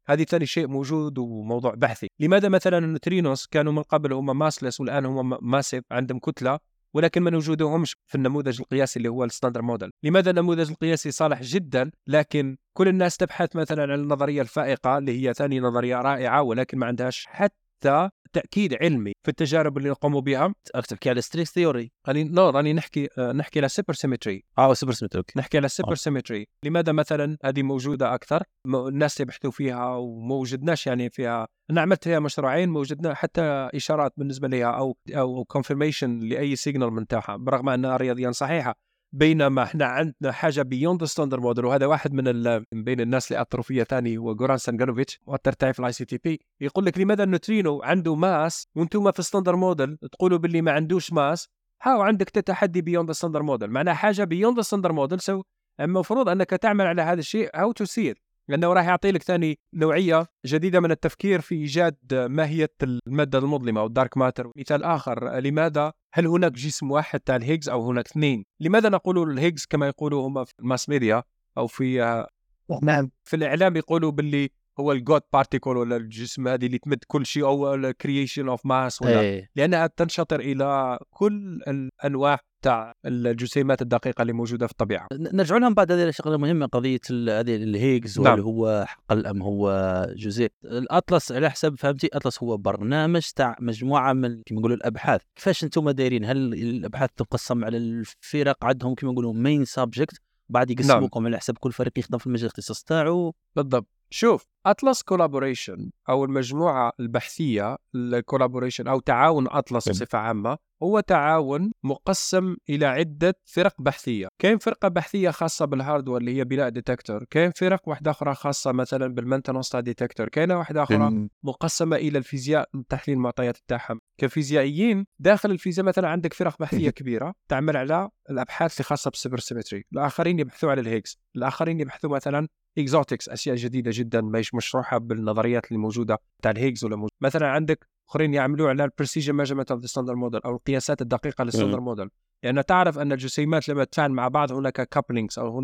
هذه ثاني شيء موجود وموضوع بحثي. لماذا مثلا النوترينوس كانوا من قبل هما ماسلس والآن هما ماسيف عندهم كتلة، ولكن ما نوجدهمش في النموذج القياسي اللي هو الستاندر موديل؟ لماذا النموذج القياسي صالح جدا لكن كل الناس تبحث مثلا عن النظرية الفائقة اللي هي ثاني نظرية رائعة ولكن ما عندهاش حتى تأكيد علمي في التجارب اللي نقوموا بها؟ أكتب كي على ستريس ثيوري. راني نحكي على سوبر سيمتري. سوبر سيمتري. نحكي على سوبر سيمتري. لماذا مثلا هذه موجودة أكثر، الناس يبحثوا فيها وما وجدناش يعني فيها. أنا عملت فيها مشروعين ما وجدنا حتى إشارات بالنسبة لها أو كونفيرميشن لأي سيجنال من تاعها، برغم أنها رياضيا صحيحة. بينما احنا عندنا حاجه بيوند ستاندرد موديل. وهذا واحد من بين الناس اللي اطروفيه ثاني هو جوران سنجانوفيتش مؤثر تاعي في الاي سي تي بي. يقول لك لماذا النوترينو عنده ماس وانتم في ستاندرد موديل تقولوا باللي ما عندوش ماس؟ هاو عندك تتحدي بيوند ستاندرد موديل، معناها حاجه بيوند ستاندرد موديل. سو المفروض انك تعمل على هذا الشيء هاو تو سير، لانه راح يعطي لك ثاني نوعيه جديده من التفكير في ايجاد ماهيه الماده المظلمه او الدارك ماتر. مثال اخر، لماذا هل هناك جسم واحد تاع الهيجز او هناك اثنين؟ لماذا نقول الهيجز كما يقولوا هم في الماس ميديا او في الاعلام يقولوا باللي هو الجود بارتيكل ولا الجسم هذه اللي تمد كل شيء او الكرييشن اوف ماس ولا أيه. لانها تنشطر الى كل الانواع تاع الجسيمات الدقيقه اللي موجوده في الطبيعه. نرجع لهم بعد هذه الشغله المهمه، قضيه هذه الهيجز واللي هو حقل ام هو جزيء. الاطلس على حسب فهمتي الاطلس هو برنامج تاع مجموعه من كما نقولوا الابحاث. كيفاش نتوما دايرين؟ هل الابحاث تنقسم على الفرق عندهم كما نقولوا مين سبجكت بعد يقسموكم على حسب كل فريق يخدم في المجال الاختصاص تاعو؟ بالضبط. شوف أطلس كولابوريشن أو المجموعة البحثية الكولابوريشن أو تعاون أطلس بصفة عامة هو تعاون مقسم إلى عدة فرق بحثية. كاين فرقة بحثية خاصة بالهاردوير اللي هي بناء ديتكتور، كاين فرق واحدة أخرى خاصة مثلا بالمينتنس تاع ديتكتور، كاين واحدة أخرى مقسمة إلى الفيزياء تحليل المعطيات تاعهم كفيزيائيين. داخل الفيزياء مثلا عندك فرق بحثية كبيرة تعمل على الأبحاث الخاصة بالسوبرسيمتري، الآخرين يبحثوا على الهيجز، الآخرين يبحثوا مثلا اكزوتكس اشياء جديده جدا مش مشروحه بالنظريات اللي موجوده تاع الهيجز ولا موجود. مثلا عندك اخرين يعملوا على البريسيجن ميجرمنت اوف ذا ستاندرد موديل او القياسات الدقيقه للستاندرد موديل، لان يعني تعرف ان الجسيمات لما تتفاعل مع بعض هناك كابلينجز او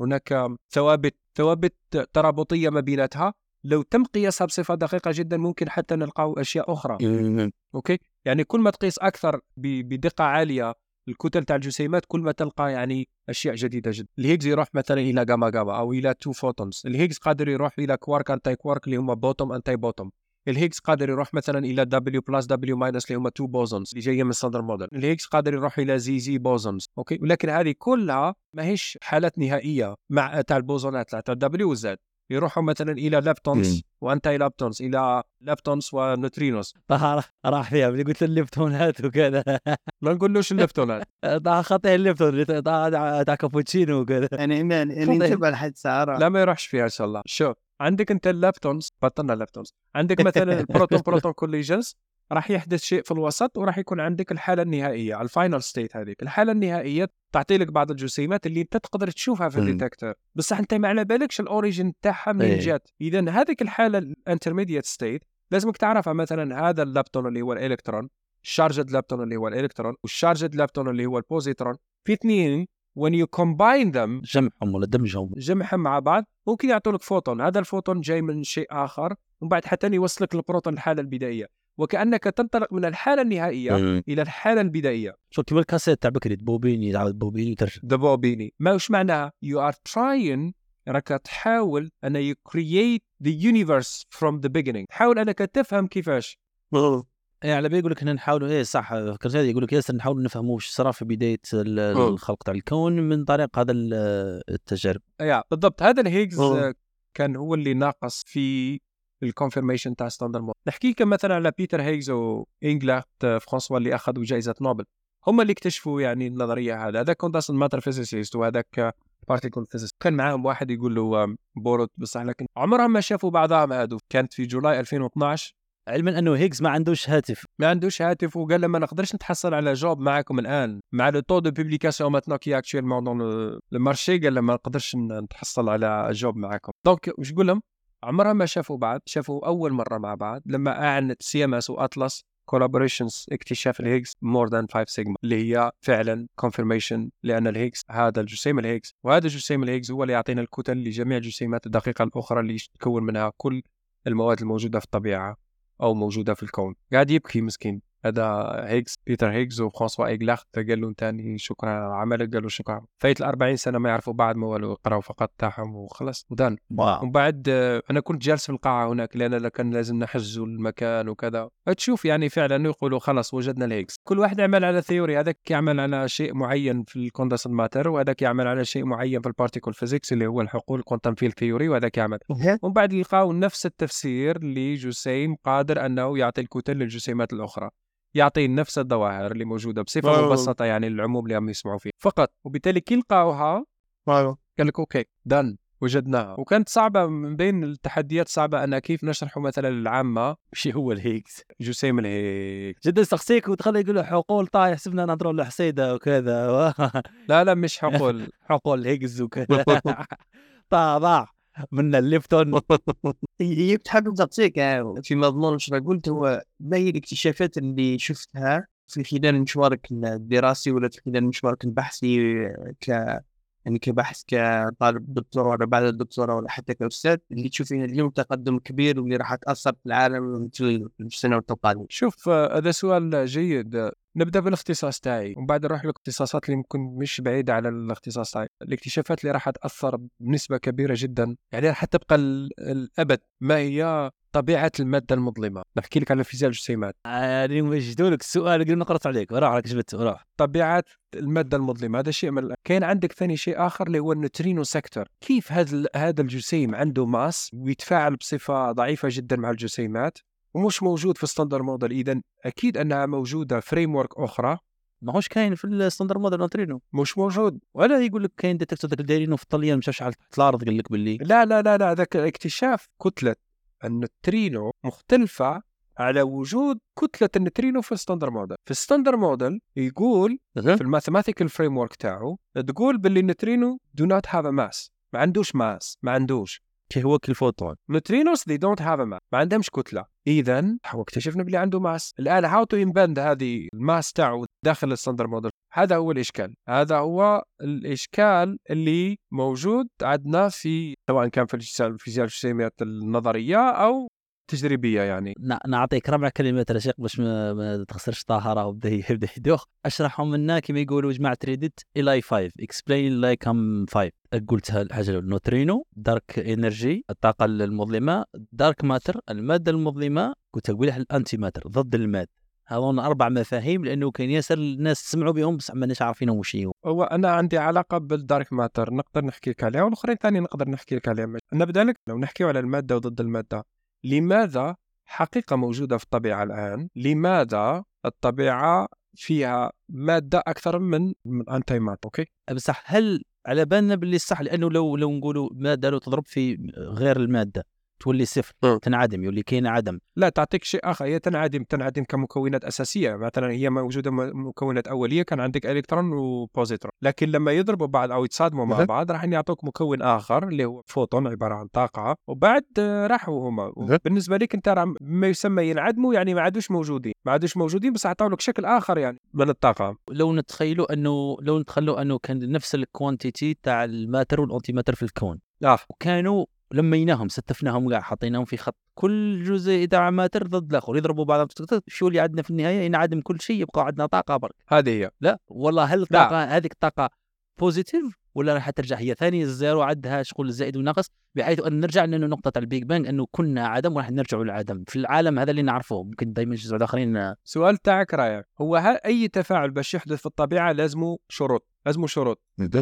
هناك ثوابت ترابطيه ما بيناتها، لو تم قياسها بصفه دقيقه جدا ممكن حتى نلقاو اشياء اخرى. اوكي، يعني كل ما تقيس اكثر بدقه عاليه الكتل تاع الجسيمات كل ما تلقى يعني اشياء جديده جدا. الهيجز يروح مثلا الى جاما جاما او الى تو فوتونز، الهيجز قادر يروح الى كوارك انتي كوارك اللي هما بوتوم انتي بوتوم، الهيجز قادر يروح مثلا الى دبليو بلس دبليو ماينس اللي هما تو بوزونز اللي جايه من ستاندرد موديل، الهيجز قادر يروح الى زي زي بوزونز. اوكي، ولكن هذه كلها ماهيش حالات نهائيه مع تاع البوزونات تاع دبليو وزد، يروحوا مثلا الى لابتونز وانتي لابتونز، الى لابتونز ونوترينوز. راح فيها ملي قلت الليبتونات وكذا ما نقولوش الليبتونات تاع خطيه الليبتون تاع كابوتشينو وكذا، يعني نتبع لحد ساعه لا ما يروحش فيها ان شاء الله. شوف عندك انت اللابتونز بطلنا اللابتونز، عندك مثلا البروتون بروتون كوليجنز، راح يحدث شيء في الوسط وراح يكون عندك الحاله النهائيه الفاينل ستيت. هذيك الحاله النهائيه تعطي لك بعض الجسيمات اللي انت تقدر تشوفها في الديتكتور بصح انت ما على بالكش الاوريجين تاعها منين جات. اذا هذيك الحاله الانترميديت ستيت لازمك تعرفها. مثلا هذا اللابتون اللي هو الالكترون، الشارجد لابتون اللي هو الالكترون، والشارجد لابتون اللي هو البوزيترون، في اثنين when you combine them جمعهم ولا دمجهم مع بعض ممكن يعطوا لك فوتون. هذا الفوتون جاي من شيء اخر ومن بعد حتى يوصلك البروتون الحاله البدائيه، وكأنك تنطلق من الحالة النهائية إلى الحالة البدائية. شو كيما الكاسيت تاع بكري بوبيني تاع بوبيني ترش بوبيني ما وش معناها you are trying راك تحاول أن you create the universe from the beginning، حاول أنك تفهم كيفاش. يعني على بالي يقول لك إحنا نحاولوا إيه صح فكرت هذه، يقول لك ياسر نحاول نفهموا وش صار في بداية الخلق تاع الكون من طريق هذا التجارب. إيه بالضبط، هذا الهيجز كان هو اللي ناقص في الكونفيرميشن تاع ستاندرد موديل. نحكي لكم مثلا على بيتر هيجز وإنجلخت فرانسوا اللي أخذوا جائزة نوبل، هم اللي اكتشفوا يعني النظرية هذا. هذاك كونستانتين ماتر فيزيسيست وهذاك بارتيكل فيزيست، كان معاهم واحد يقول له بورد بصح لكن عمرهم ما شافوا بعضهم. هادو كانت في جولاي 2012، علما أنه هيجز ما عندوش هاتف وقال لما نقدرش نتحصل على جوب معكم الآن مع لو طو دو بوبليكاسيون ماتنو كي اكشوالمون دون لو مارشي، قال لما نقدرش نتحصل على جوب معكم. دونك واش نقول لهم؟ عمرها ما شافوا بعض، شافوا أول مرة مع بعض لما أعلنت CMS وأطلس collaborations اكتشاف الهيجز more than 5 sigma اللي هي فعلا confirmation، لأن الهيجز هذا الجسيم الهيجز، وهذا الجسيم الهيجز هو اللي يعطينا الكتل لجميع الجسيمات الدقيقة الأخرى اللي تكون منها كل المواد الموجودة في الطبيعة أو موجودة في الكون. قاعد يبكي مسكين هذا هيجز، بيتر هيجز وفرانسوا إيغلاخت. قال له تاني شكرا على عملك، قال له شكرا. فايت 40 سنه ما يعرفوا بعض ما والو، قراو فقط تاعهم وخلص ودان. ومن بعد انا كنت جالس في القاعه هناك لان كان لازم نحجزوا المكان وكذا. تشوف يعني فعلا يقولوا خلاص وجدنا الهيجز. كل واحد عمل على ثيوري، هذاك يعمل على شيء معين في الكوندنس ماتر، وهذاك يعمل على شيء معين في البارتيكل فيزيكس اللي هو الحقول كوانتم فيل ثيوري، وهذاك يعمل ومن بعد لقاو نفس التفسير لجسيم قادر انه يعطي الكتل للجسيمات الاخرى، يعطي نفس الظواهر اللي موجودة بصفة مبسطة يعني العموم اللي هم يسمعوا فيه فقط، وبالتالي كي لقاوها قال لك أوكي دان وجدناها. وكانت صعبة، من بين التحديات صعبة أنا كيف نشرحه مثلا للعامة شي هو الهيجز جسيم الهيجز جدا سخسيك وتخلي يقولوا حقول طايح يحسبنا نهضروا له حسيدة وكذا لا مش حقول حقول هيجز وكذا طبعا من الليفتون يتحدث دقيق في مضمون مش قلت هو باقي الاكتشافات اللي شفتها في خلال مشوارك الدراسي ولا في خلال مشوارك البحثي يعني كبحث كطالب دكتوراه ولا بعد الدكتوراه ولا حتى كأستاذ، اللي تشوفين اليوم تقدم كبير واللي راح تأثر في العالم في السنوات القادمة؟ شوف هذا سؤال جيد. نبدأ بالاختصاص تاعي ومن بعد نروح للاختصاصات اللي ممكن مش بعيدة على الاختصاص تاعي. الاكتشافات اللي راح تأثر بنسبة كبيرة جدا يعني راح تبقى الأبد ما هي طبيعة المادة المظلمة. نحكي لك على فيزياء الجسيمات. يعني وجدوا لك السؤال قبل ما قرأت عليك وراح على كتبته وراح. طبيعة المادة المظلمة هذا شيء من. كان عندك ثاني شيء آخر اللي هو النوترينو سيكتور. كيف هذا الجسيم عنده ماس ويتفاعل بصفة ضعيفة جدا مع الجسيمات ومش موجود في الستاندر موديل، إذن أكيد أنها موجودة فريمورك أخرى. ماهوش كاين في الستاندر موديل نوترينو، مش موجود. ولا يقول لك كاين ديتكتور داك دايرينه في الطليان مشاش على الأرض قال لك باللي لا لا لا لا، ذاك اكتشاف كتلة النوترينو مختلفة على وجود كتلة النوترينو في الستاندر موديل. في الستاندر موديل يقول في الماثماتيكال فريم ورك تاعو تقول باللي النوترينو do not have a mass، ما عندوش ماس، ما عندوش كي هو كالفوتون. نوترينوس they don't have a mass، ما عندهمش كتلة. إذن هو اكتشفنا بلي عنده ماس. الآن how to embed هذه الماس تاعو داخل الستاندر موديل. هذا هو الإشكال، هذا هو الإشكال اللي موجود عندنا في سواء كان في فيزياء الجسيمات النظرية أو تجريبية. يعني نعطيك ربع كلمات رشيق باش ما تخسرش طاهرة وبدأ يدوخ. أشرحهم لنا كما يقولوا جماعة ريدت إلاي 5 explain like I'm 5. قلتها الحاجة النوترينو دارك إنرجي الطاقة المظلمة، دارك ماتر المادة المظلمة، قلت قولها الأنتي ماتر ضد المادة. هذون أربع مفاهيم لأنه كان ياسر الناس تسمعوا بهم بس ما نش عارفينهم وش هي. هو أنا عندي علاقة بالدارك ماتر نقدر نحكي لك عليها، والآخرين ثاني نقدر نحكي لك عليها. نبدأ لك لو نحكي على المادة وضد المادة. لماذا حقيقة موجودة في الطبيعة الآن؟ لماذا الطبيعة فيها مادة أكثر من أنتي ماتر؟ أوكي بصح هل على بالنا باللي صح؟ لأنه لو نقولوا مادة لو تضرب في غير المادة تولي صفر، تنعدم، يولي كاين عدم. لا تعطيك شيء آخر، هي تنعدم كمكونات أساسية. مثلا هي موجودة مكونات أولية، كان عندك إلكترون وبوزيترون، لكن لما يضربوا بعض أو يتصادموا مع بعض راح يعطوك مكون آخر اللي هو فوتون عبارة عن طاقة، وبعد راحوا هما. بالنسبة لك أنت ما يسمى ينعدموا، يعني ما عادوش موجودين بس عطاو لك شكل آخر يعني من الطاقة. لو نتخيلوا أنه كان نفس الكوانتيتي تاع الماتر والأنتي ماتر في الكون، وكانوا لميناهم ستفناهم قاع حطيناهم في خط، كل جزء تاع ماتر ضد الاخر يضربوا بعضهم، شو اللي عندنا في النهايه؟ انعدم كل شيء، يبقى عندنا طاقه برك. هذه هي. لا والله هل الطاقه هذيك طاقه بوزيتيف ولا راح ترجع هي ثاني الزيرو عندها شغل زائد ونقص، بحيث ان نرجع لنقطه تاع البيج بانج انه كنا عدم وراح نرجع للعدم في العالم هذا اللي نعرفه. ممكن دائما يجوز اخرين. سؤال تاعك رايك هو اي تفاعل باش يحدث في الطبيعه لازمو شروط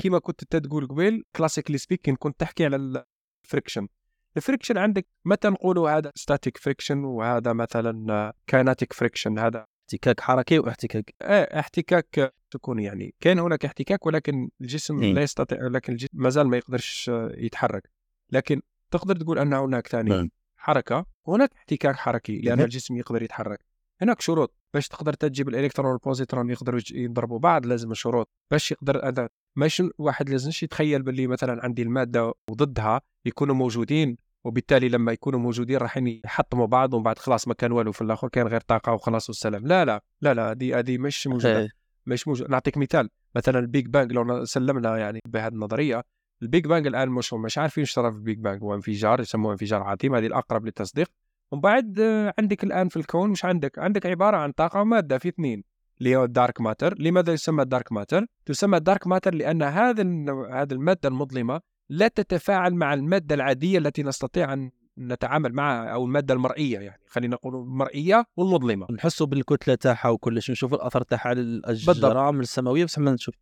كما كنت تقول قبل. كلاسيكلي سبيكين كنت تحكي على فريكشن. الفريكشن عندك متى نقوله هذا ستاتيك فريكشن وهذا مثلا كايناتيك فريكشن، هذا احتكاك حركي واحتكاك احتكاك تكون يعني كان هناك احتكاك ولكن الجسم لا يستطيع، لكن الجسم ما زال ما يقدرش يتحرك. لكن تقدر تقول ان هناك ثاني حركة، هناك احتكاك حركي لان الجسم يقدر يتحرك. هناك شروط باش تقدر تجيب الالكترون والبوزيترون يقدروا يضربوا بعض، لازم شروط باش يقدر هذا. ماشي واحد لازمش يتخيل باللي مثلا عندي المادة وضدها يكونوا موجودين، وبالتالي لما يكونوا موجودين راح يحطموا بعض وبعد خلاص ما كان والو في الاخر، كان غير طاقة وخلاص والسلام. لا لا لا لا، دي مش موجودة، مش موجودة. نعطيك مثال، مثلا البيج بانج لو سلمنا يعني بهذه النظرية، البيج بانج الآن مش عارفين ايش صار في البيج بانج. هو انفجار يسموه انفجار عظيم، هذه الأقرب للتصديق. ومن بعد عندك الآن في الكون مش عندك عبارة عن طاقة ومادة في اثنين اللي هو الدارك ماتر. لماذا يسمى الدارك ماتر؟ تسمى الدارك ماتر لأن هذا المادة المظلمة لا تتفاعل مع المادة العادية التي نستطيع أن نتعامل معها، أو المادة المرئية، يعني خلينا نقول المرئية والمظلمة. نحسوا بالكتلة تاعها وكلش، نشوف الأثر تاعها على الأجرام السماوية بس ما نشوف.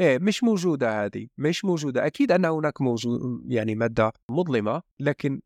إيه مش موجودة، هذه مش موجودة. أكيد أن هناك موجود يعني مادة مظلمة، لكن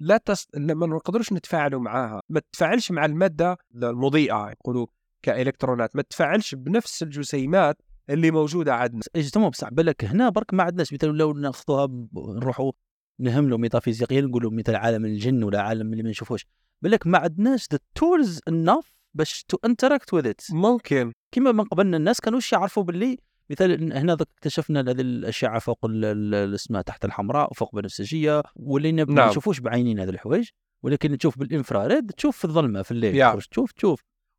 ما نقدرش نتفاعلوا معها. ما تتفاعلش مع المادة المضيئة يقولوا كإلكترونات، ما تفاعلش بنفس الجسيمات اللي موجودة عندنا. اجتمعوا بصح بالك هنا برك ما عندناش مثلا لو ناخذوها نروحوا نهملوا ميتافيزيقيا نقولوا مثل عالم الجن ولا عالم اللي ما نشوفوش، بالك ما عندناش the tools enough باش to interact with it. ممكن كما من قبلنا الناس كانوش يعرفوا باللي مثل هنا اكتشفنا هذه الأشعة فوق السماء تحت الحمراء وفوق بنفسجية، ولينا ما نشوفوش بعينين هذه الحوايج، ولكن تشوف بالإنفراريد، تشوف في الظلمة في الليل، تشوف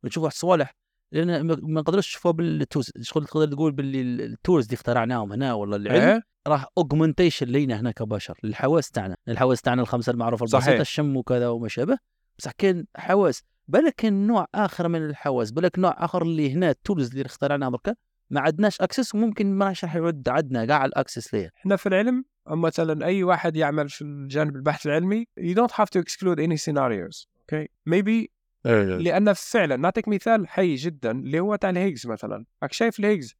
ونشوف واحد صوالح لأن ما نقدرش نشوفها بالتوز. شغل تقدر تقول باللي التولز اللي اخترعناهم هنا والله العلم راح اوغمنتيشن لينا هنا كبشر للحواس تاعنا، الحواس تاعنا الخمسه المعروفه البسيطه، الشم وكذا وما شابه، بصح كاين حواس بالك نوع اخر من الحواس، بالك نوع اخر اللي هنا التولز اللي اخترعناها برك ما عندناش اكسس، وممكن ما راحش يعود عندنا كاع الاكسس ليه. احنا في العلم مثلا اي واحد يعمل في الجانب البحث العلمي you don't have to exclude any scenarios okay maybe لان فعلا نعطيك مثال حي جدا اللي هو تاع الهيجز مثلا. راك شايف الهيجز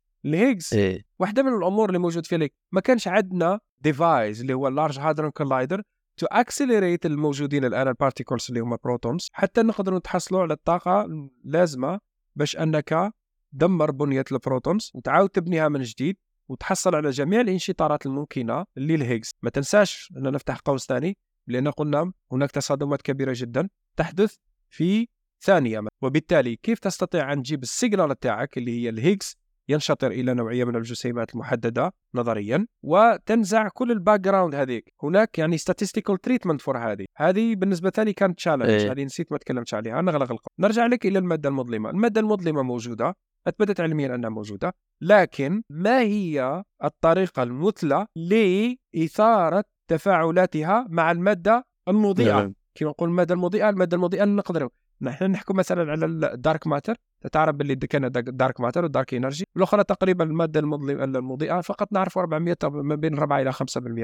إيه؟ واحده من الامور اللي موجود فيه لك ما كانش عندنا ديفايس اللي هو اللارج هادرون كولايدر تو اكسلريت الموجودين الان البارتيكلز اللي هما بروتونز حتى نقدروا نتحصلوا على الطاقه اللازمه باش انك دمر بنيه البروتونز وتعاود تبنيها من جديد وتحصل على جميع الانشطارات الممكنه اللي الهيجز. ما تنساش ان نفتح قوس ثاني لان قلنا هناك تصادمات كبيره جدا تحدث في ثانيه، وبالتالي كيف تستطيع ان تجيب السيجنال تاعك اللي هي الهيجز ينشطر الى نوعيه من الجسيمات المحدده نظريا وتنزع كل الباك جراوند هذيك. هناك يعني statistical treatment for هذه بالنسبه لي كانت challenge إيه. هذه نسيت ما تكلمتش عليها، نغلق القوس. نرجع لك الى الماده المظلمه. الماده المظلمه موجوده، اثبتت علميا انها موجوده، لكن ما هي الطريقه المثلى لاثاره تفاعلاتها مع الماده المضيئه؟ كما نقول الماده المضيئه، الماده المضيئه نقدروا نحن نحكي مثلا على الدارك ماتر، تعرف باللي كان دارك ماتر والدارك انرجي، والاخرى تقريبا الماده المضيئه فقط نعرف 400 ما بين 4 الى 5%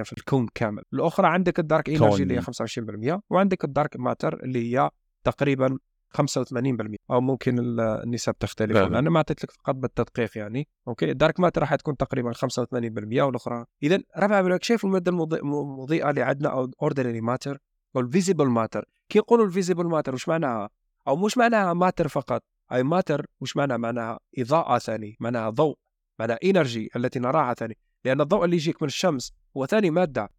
في الكون كامل. الاخرى عندك الدارك انرجي اللي هي 25%، وعندك الدارك ماتر اللي هي تقريبا 85% او ممكن النسب تختلف. انا ما عطيت لك فقط بالتدقيق يعني اوكي. الدارك ماتر راح تكون تقريبا 85% والاخرى اذا ربع بالك. شايف الماده المضيئه اللي عندنا او اوردينري ماتر او الفيزيبل ماتر. كي يقولوا الفيزيبل ماتر وش معناها؟ او مش معناها ماتر فقط، اي ماتر وش معناها؟ معناها اضاءه ثاني، معناها ضوء، معناها انرجي التي نراها ثاني، لان الضوء اللي يجيك من الشمس هو ثاني ماده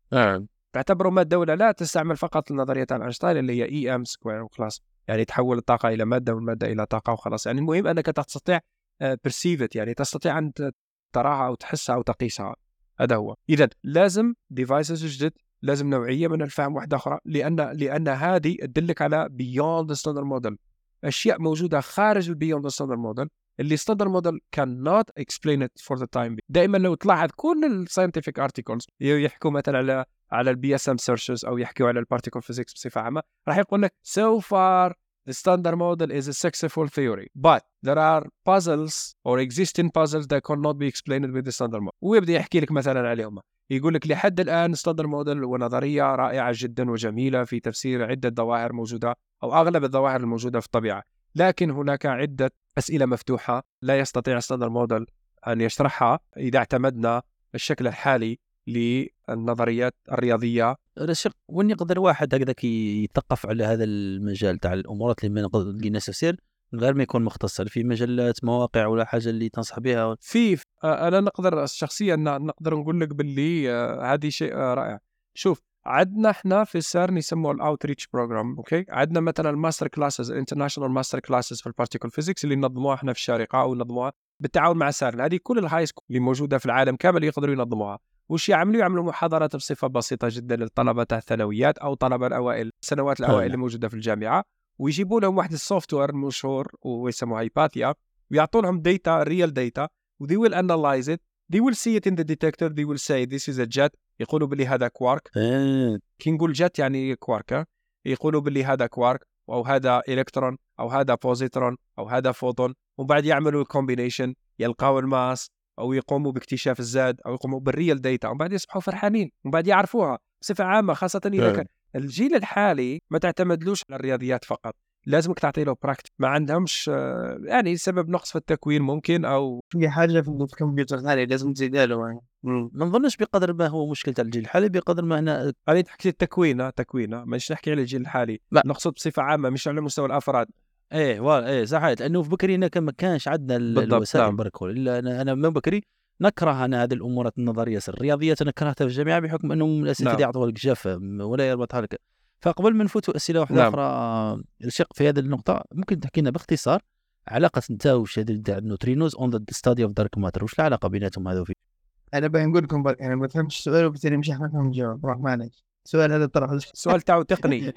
تعتبره ماده ولا لا؟ تستعمل فقط النظريه تاع اينشتاين اللي هي اي ام سكوير وخلاص، يعني تحول الطاقه الى ماده والماده الى طاقه وخلاص. يعني المهم انك تستطيع perceive يعني تستطيع ان تراها او تحسها او تقيسها. هذا هو. اذا لازم ديفايسز جدد، لازم نوعيه من الفهم واحده اخرى، لان هذه تدلك على beyond the standard model، اشياء موجوده خارج beyond the standard model اللي standard model cannot explain it for the time. دائما لو تلاحظ كل الساينتيفيك ارتيكلز يحكوا مثلا على البي اس ام سيرشز او يحكوا على البارتيكل فيزيكس بصفه عامه، راح يقول لك so far the standard model is a successful theory but there are puzzles or existing puzzles that cannot be explained with the standard model. ويبدا يحكي لك مثلا عليهم، يقول لك لحد الآن ستاندر موديل ونظرية رائعة جدا وجميلة في تفسير عدة ظواهر موجودة أو أغلب الظواهر الموجودة في الطبيعة، لكن هناك عدة أسئلة مفتوحة لا يستطيع ستاندر موديل أن يشرحها إذا اعتمدنا الشكل الحالي للنظريات الرياضية. رشيق، وين يقدر واحد هكذا يتثقف على هذا المجال تاع الأمورات اللي الناس تسير من غير ما يكون مختصر في مجلات مواقع ولا حاجة اللي تنصح بها؟ في أنا نقدر شخصيا نقدر نقول لك باللي هذه شيء رائع. شوف عدنا احنا في السيرن يسموه الأوتريتش بروجرام أوكي، عدنا مثلا الماستر كلاسز الانترناشنال ماستر كلاسز في البارتيكل فيزيكس اللي ننظموها احنا في الشارقة أو ننظموها بالتعاون مع السيرن. هذه كل الهاي سكول اللي موجودة في العالم كامل يقدروا ينظموها. وش يعملوا محاضرات بصفة بسيطة جدا للطلبة تاع الثانويات أو طلبة الأوائل السنوات الأوائل اللي موجودة في الجامعة، ويجيبوا لهم واحد السوفت وير مشهور ويسموه هايباثيا ويعطوا لهم داتا ريال داتا they will analyze it, they will see it in the detector, they will say this is a jet. يقولوا بلي هذا كوارك كي نقول jet يعني كوارك، يقولوا بلي هذا كوارك أو هذا إلكترون أو هذا بوزيترون أو هذا فوتون، وبعد يعملوا الكومبينيشن يلقاو الماس أو يقوموا باكتشاف الزاد أو يقوموا بالريال داتا وبعد يصبحوا فرحانين وبعد يعرفوها بصفة عامة. خاصة إذا كان الجيل الحالي ما تعتمدلوش على الرياضيات فقط، لازمك تعطي له براكتيك. ما عندهمش يعني سبب نقص في التكوين ممكن أو في حاجة في الكمبيوتر الحالي لازم تزيداله يعني. ما نظنش بقدر ما هو مشكلة الجيل الحالي بقدر ما هنا أنا تحكي التكوين مش نحكي على الجيل الحالي، نقصد بصفة عامة مش على مستوى الأفراد. إيه والله إيه صحيح، لأنه في بكري هنا ما كانش عندنا الوسائل بركول إلا أنا من بكري نكره أنا هذه الأمور النظرية الرياضية أنا كرهتها في الجامعة بحكم أنه الأسئلة يعطوها لك جافة ولا يربطها لك. فقبل ما نفوتوا أسئلة واحدة أخرى الشق في هذه النقطة، ممكن تحكي لنا باختصار علاقة نتاوش هذه النوترينوز on the study of dark matter وش العلاقة بيناتهم هذو فيه؟ أنا بنقول لكم برك أنا ما فهمتش السؤال وبالتالي مش حنفهم الجواب. راح معلش السؤال هذا طرح سؤال تاعو تقني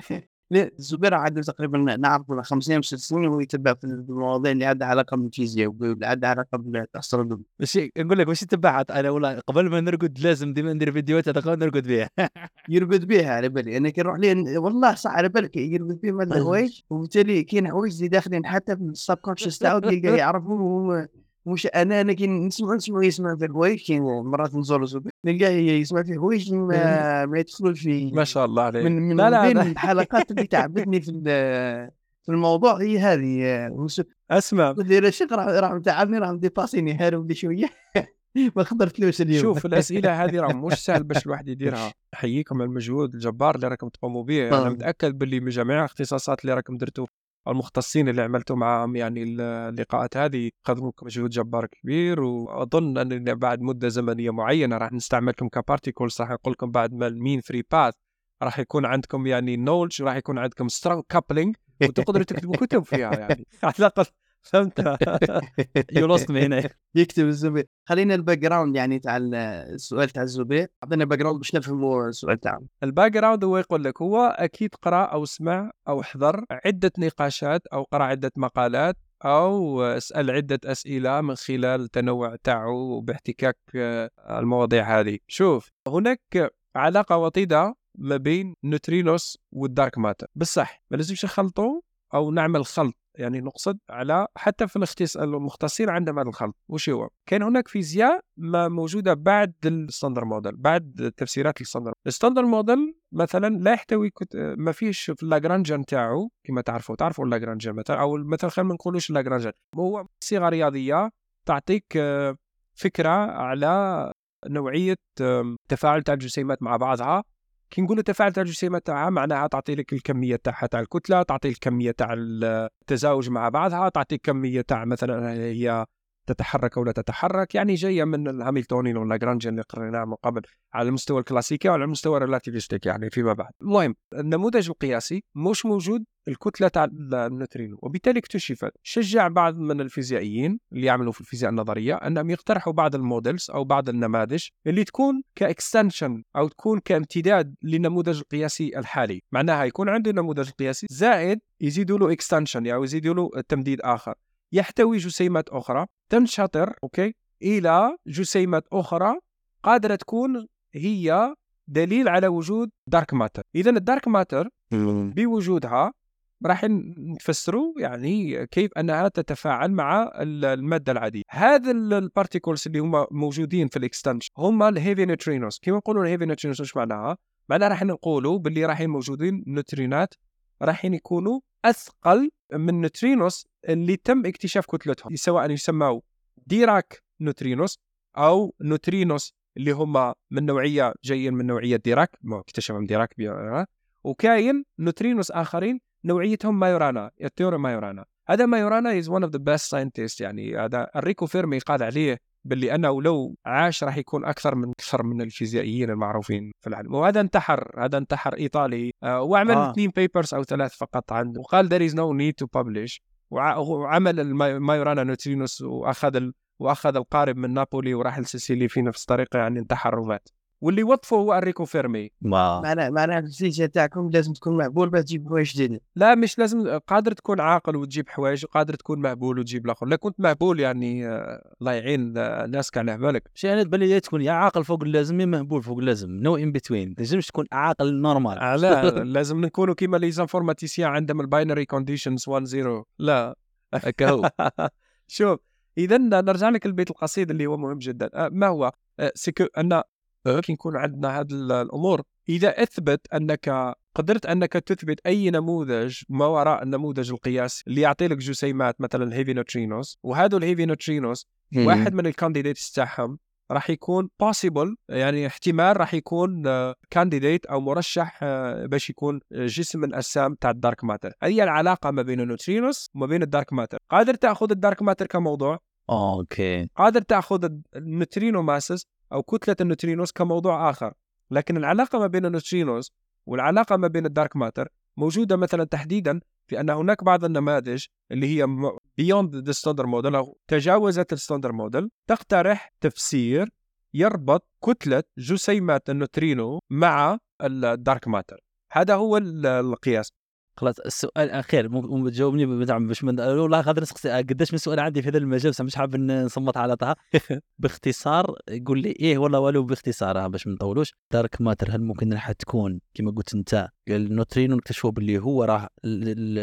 زبير عادل تقريبا نعرفه من 50 سنين، وهو يتبع في المواضيع اللي عندها علاقه بالفيزياء واللي عندها علاقه بالاسtronomy. بس نقول لك مش تبعت انا والله قبل ما نرقد لازم ديما ندير فيديوهات هذا نرقد بها يرقد بها على بالي انا كنروح لي والله صح على بالك يرقد بها ما هوايش، وبالتالي كاين هوايج اللي داخلين حتى في السبكونشس تاعو تلقاه يعرفوا. مش انا كاين نسمع في الهوايج، كاين مرات نزور نلقاه يسمع في هوايج ما يدخلوش في ما شاء الله عليه. من بين الحلقات اللي تعبتني في الموضوع هي هذه. اسمع رشيق راح تعبني، راح ديباسيني هارب بشويه ما قدرتلوش اليوم. شوف الاسئله هذه راه مش سهل باش الواحد يديرها. حييكم على المجهود الجبار اللي راكم تقوموا به. انا متاكد باللي من جميع الاختصاصات اللي راكم درتوه المختصين اللي عملتوا معهم يعني اللقاءات هذه خدموكم مجهود جبار كبير، وأظن أن بعد مدة زمنية معينة راح نستعملكم كبارتيكولز. راح نقولكم بعد ما المين فري باث راح يكون عندكم يعني نولج، راح يكون عندكم سترونج كابلينج وتقدروا تكتبوا كتب فيها يعني أعتقد فهمت يلصم هنا يكتب الزبير. خلينا الباك جراوند يعني تاع السؤال تاع الزبير، عطينا باك جراوند باش نفهموا السؤال تاعو. الباك جراوند هو يقول لك هو اكيد قرأ او سمع او حضر عدة نقاشات او قرأ عدة مقالات او اسال عدة اسئلة من خلال تنوع تاعو باحتكاك المواضيع هذه. شوف هناك علاقة وطيدة ما بين نوترينوس والدارك ماتر، بصح ما لازمش نخلطوا او نعمل خلط، يعني نقصد على حتى في المختصين عندما الخلط. وش هو كان هناك فيزياء ما موجوده بعد الستاندر موديل، بعد تفسيرات الستاندر موديل مثلا لا يحتوي ما فيش في اللاغرانجيان تاعو كما تعرفوا اللاغرانجيان مثلا، او مثلا خلينا ما نقولوش اللاغرانجيان، هو صيغه رياضيه تعطيك فكره على نوعيه تفاعل تاع الجسيمات مع بعضها. كي نقولوا تفاعل تاع الجسيمات تاعها معناها تعطي لك الكميه تاعها تاع الكتله، تعطي الكميه تاع التزاوج مع بعضها، تعطي كميه تاع مثلا هي تتحرك او لا تتحرك، يعني جايه من الهاملتونيان واللاغرانجيان اللي قريناه من قبل على المستوى الكلاسيكي وعلى المستوى الريلاتيفيستيك يعني فيما بعد. المهم النموذج القياسي مش موجود الكتله تاع النوترينو، وبالتالي اكتشفت شجع بعض من الفيزيائيين اللي يعملوا في الفيزياء النظريه انهم يقترحوا بعض المودلز او بعض النماذج اللي تكون كاكستنشن او تكون كامتداد للنموذج القياسي الحالي. معناها يكون عنده نموذج قياسي زائد يزيدوا له اكستنشن يعني يزيدوا له تمديد اخر يحتوي جسيمات اخرى تنشطر الى جسيمات اخرى قادره تكون هي دليل على وجود دارك ماتر. اذا الدارك ماتر بوجودها راح نفسروا يعني كيف انها تتفاعل مع الماده العاديه. هذا البارتيكلز اللي هما موجودين في الاكستنشن هما الهيفي نوترينوز. كيما نقولوا الهيفي نوترينوز واش معناها راح نقولوا باللي راح موجودين نوترينات راح يكونوا اثقل من النوترينوس اللي تم اكتشاف كتلتهم، سواء يسموا ديراك نوترينوس او نوترينوس اللي هما من نوعيه جايين من نوعيه ديراك ما اكتشفهم ديراك، وكاين نوترينوس اخرين نوعيتهم مايورانا، التيوري مايورانا. هذا مايورانا is one of the best scientists، يعني هذا الريكو فيرمي قال عليه باللي أنه لو عاش راح يكون أكثر من الفيزيائيين المعروفين في العالم، وهذا انتحر إيطالي وعمل 2 papers أو 3 فقط عنه، وقال there is no need to publish، وعمل المايورانا نوترينوس وأخذ القارب من نابولي وراح لسيسيلي في نفس الطريقة، يعني انتحر ومات. واللي وطفه هو أريكو فيرمي. معناه الفيزياء تاعكم لازم تكون مقبول باش تجيب حوايج جديدة. لا مش لازم، قادر تكون عاقل وتجيب حوايج، قادر تكون مهبول وتجيب الاخر. لا كنت مهبول يعني الله يعين الناس كاع على بالك. شي انا تبان تكون يا عاقل فوق اللازم يا مهبول فوق اللازم، نو ان بتوين، لازمش تكون عاقل نورمال. لا لازم نكونوا كيما لي زانفورماتيسيان عندهم الباينري كونديشنز 1 0 لا هكا. شوف اذا نرجع لك البيت القصيد اللي هو مهم جدا، ما هو سكو ان كي نكون عندنا هذه الأمور، إذا أثبت أنك قدرت أنك تثبت أي نموذج ما وراء النموذج القياسي اللي يعطي لك جسيمات مثلا الهيفي نوترينوز، وهذا الهيفي نوترينوز واحد من الكانديديتس تاعهم راح يكون possible يعني احتمال راح يكون كانديديت أو مرشح باش يكون جسم من أجسام تاع الدارك ماتر. هذه العلاقة ما بين النوترينوز وما بين الدارك ماتر. قادر تأخذ الدارك ماتر كموضوع، قادر تأخذ النوترينو ماسس أو كتلة النوترينوس كموضوع آخر، لكن العلاقة ما بين النوترينوس والعلاقة ما بين الدارك ماتر موجودة مثلا تحديدا في أن هناك بعض النماذج اللي هي beyond the standard model أو تجاوزت الستاندر موديل تقترح تفسير يربط كتلة جسيمات النوترينو مع الدارك ماتر. هذا هو القياس. خلاص السؤال الاخير ممكن تجاوبني باش والله غادي نسقسي قداش من سؤال عندي في هذا المجال بصح مش حاب نصمت على طها. باختصار قول لي ايه ولا والو باختصارها باش ما نطولوش. دارك ماتر هل ممكن راح تكون كما قلت انت النوترينو نكتشفوا باللي هو راه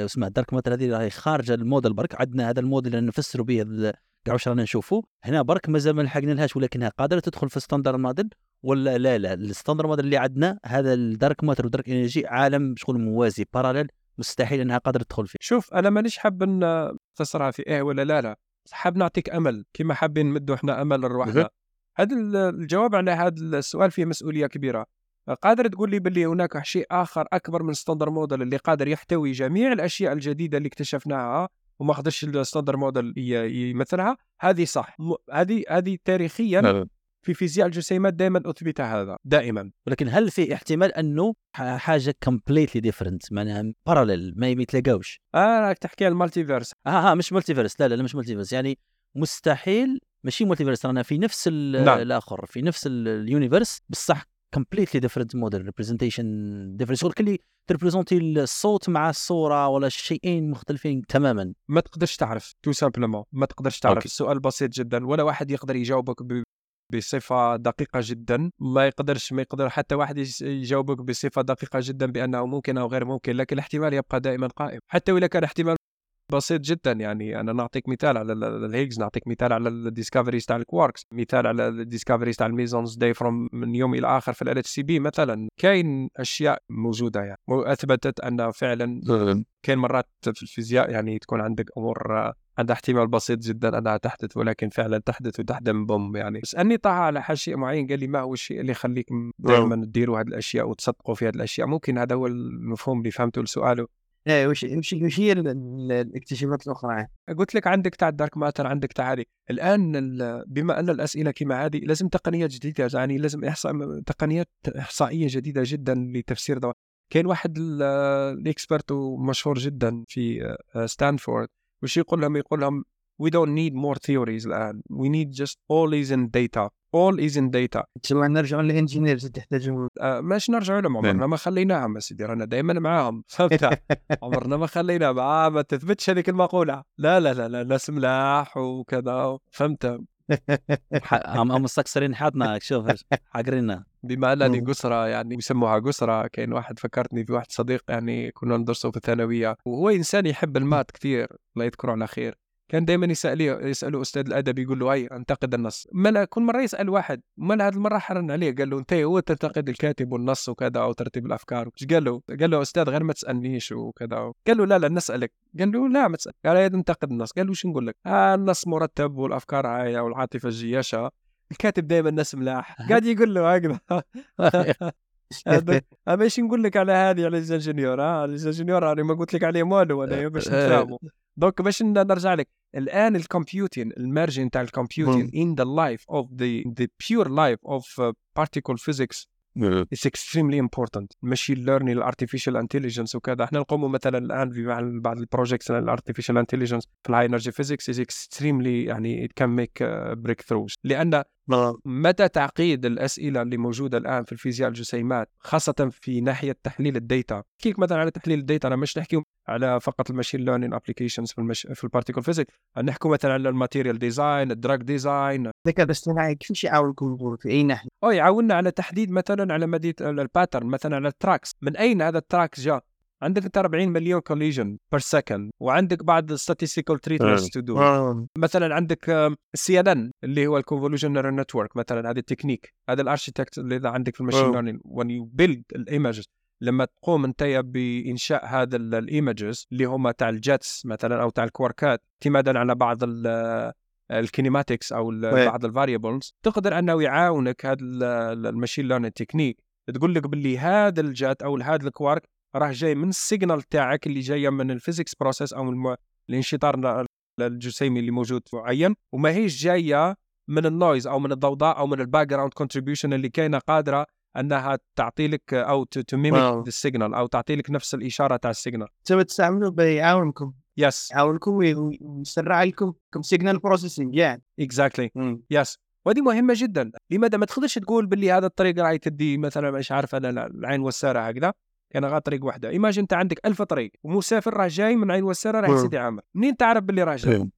اسمها دارك ماتر هذه راهي خارجه الموديل برك عندنا هذا الموديل اللي نفسروا به كاع واش رانا نشوفوا هنا برك مازال ما لحقنا لهاش ولكنها قادره تدخل في ستاندرد موديل ولا لا الستاندرد موديل اللي عندنا هذا الدارك ماتر ودارك انرجي عالم شغل موازي بارالل مستحيل انها قادره تدخل فيه. شوف انا مانيش حاب نختصرها في ايه ولا لا حاب نعطيك امل كما حابين نمدوا احنا امل لروحنا. هذا الجواب على هذا السؤال فيه مسؤوليه كبيره. قادر تقول لي باللي هناك شيء اخر اكبر من الستاندرد موديل اللي قادر يحتوي جميع الاشياء الجديده اللي اكتشفناها وما خدش الستاندرد موديل يمثلها؟ هذه صح، هذه تاريخيا في فيزياء الجسيمات دائما اثبت هذا دائما. ولكن هل في احتمال انه حاجه كومبليتلي ديفرنت معناها بارالل ما يتلاقاوش؟ راك تحكي على المالتيفيرس. مش مالتيفيرس، لا مش مالتيفيرس، يعني مستحيل ماشي مالتيفيرس، رانا في نفس الاخر في نفس اليونيفيرس بصح completely different model representation difference والكلي تربريزونتي الصوت مع الصورة ولا شيئين مختلفين تماما. ما تقدرش تعرف تو سامبلمون، ما تقدرش تعرف. السؤال بسيط جدا ولا واحد يقدر يجاوبك بصفة دقيقة جدا، ما يقدر حتى واحد يجاوبك بصفة دقيقة جدا بأنه ممكن أو غير ممكن، لكن الاحتمال يبقى دائما قائم حتى ولا كان احتمال بسيط جدا. يعني أنا نعطيك مثال على الهيجز، نعطيك مثال على الديسكافريز تاع الكواركس، مثال على الديسكافريز تاع الميزونز داي فروم من يوم إلى آخر في ال LHCb مثلا. كاين أشياء موجودة يعني وأثبتت أن فعلا كاين مرات في الفيزياء يعني تكون عندك أمور عندها احتمال بسيط جدا أنها تحدث ولكن فعلا تحدث وتحدم بوم يعني. سألني طه على شيء معين قال لي ما هو الشيء اللي يخليك دائما تديروا هذه الأشياء وتصدقوا في هذه الأشياء؟ ممكن هذا هو المفهوم اللي فهمته لسؤاله. ايه وش هي الاكتشافات الاخرى؟ قلت لك عندك تاع الدارك ماتر، عندك تاع هذه الان بما ان الاسئله كما هذه لازم تقنيات جديده، يعني لازم تقنيات احصائيه جديده جدا لتفسير ده. كان واحد الاكسبرت ومشهور جدا في ستانفورد وش يقول لهم we don't need more theories الان، we need just all is in data. تسمع نرجع للانجينيرز تحتاجهم ماش نرجع لهم، عمرنا ما خليناها ما سيدي، رانا دائما معاهم فهمت. عمرنا ما خلينا معاه، ما تثبتش هذيك المقوله لا ناس ملاح وكذا فهمت. هم مستكسرين حاطنا شوف حقرنا بما انني قسرة يعني يسموها قسرة. كاين واحد فكرتني في واحد صديق يعني كنا ندرسه في الثانويه وهو انسان يحب المات كثير الله يذكره على خير، كان دائما يسأله أستاذ الأدب يقول له أي أنتقد النص. ملا كل مرة يسأل واحد ملا هذه المرة حرن عليه قال له أنت هو تنتقد الكاتب والنص وكذا أو ترتيب الأفكار وش قال له أستاذ غير ما تسألنيش وكذا، قال له لا نسألك، قال له لا ما تسأل، قال هذا أنتقد النص، قال له شو نقول لك النص مرتب والأفكار عاية والعاطفة الجياشة، الكاتب دائما الناس ملاح قاعد يقول له هكذا. ماشي نقول لك على هذه على الجنجنيور أنا ما قلت لك عليه ماله ولا باش نفهمه. دوك باش نرجع لك الآن الكمبيوتين المارجين تاع الكمبيوتين in the life of the pure life of particle physics is extremely important. ماشي learning artificial intelligence وكذا احنا نقوم مثلا الآن في بعض البروجيكتس على artificial intelligence في high energy physics is extremely يعني it can make breakthroughs، لأن متى تعقيد الأسئلة اللي موجودة الآن في الفيزياء الجسيمات خاصة في ناحية تحليل الداتا. كيف مثلا على تحليل الداتا أنا مش نحكي على فقط الماشين ليرنينج ابليكيشنز في البارتيكل فيزيكس، نحكي مثلا على الماتيريال ديزاين الدراج ديزاين الذكاء الاصطناعي كيفاش يعاونكم في أي ناحية؟ يعاوننا على تحديد مثلا على مدى الباترن مثلا على التراكس، من أين هذا التراكس جاء. عندك انت 40 مليون collision per second وعندك بعض statistical treatments to do. مثلا عندك CNN اللي هو convolutional neural network مثلا، هذه التكنيك هذا الاركيتكت اللي عندك في الماشين learning when you build images، لما تقوم انت بإنشاء هذا الايمجز اللي هما تاع الجاتس مثلا او تاع الكواركات اعتمادا على بعض الكينيماتكس او بعض الفاريبلز، تقدر انه يعاونك هذا الماشين ليرنينج تكنيك تقول لك باللي هذا الجات او هذا الكوارك راه جاي من السيجنال تاعك اللي جايه من الفيزيكس بروسيس او من الانشطار الجسيمي اللي موجود معين، وما هيش جايه من النويز او من الضوضاء او من الباك جراوند كونتريبيوشن اللي كاينه قادره انها تعطي لك او تميمك السيجنال او تعطي لك نفس الاشاره تاع السيجنال. تبغوا تستعملوا بيعاونكم يس يعاونكم ويسرع لكم كم سيجنال بروسيسينج يعني اكزاكتلي يس. وهذه مهمه جدا. لماذا ما تقدرش تقول باللي هذا الطريق راهي تدي مثلا مش عارف انا العين والساره هكذا، يعني غا طريق وحده. ايماجين انت عندك 1000 طريق ومسافر راه جاي من عين وساره رايح سيدي عامر، منين تعرف باللي راه جاي؟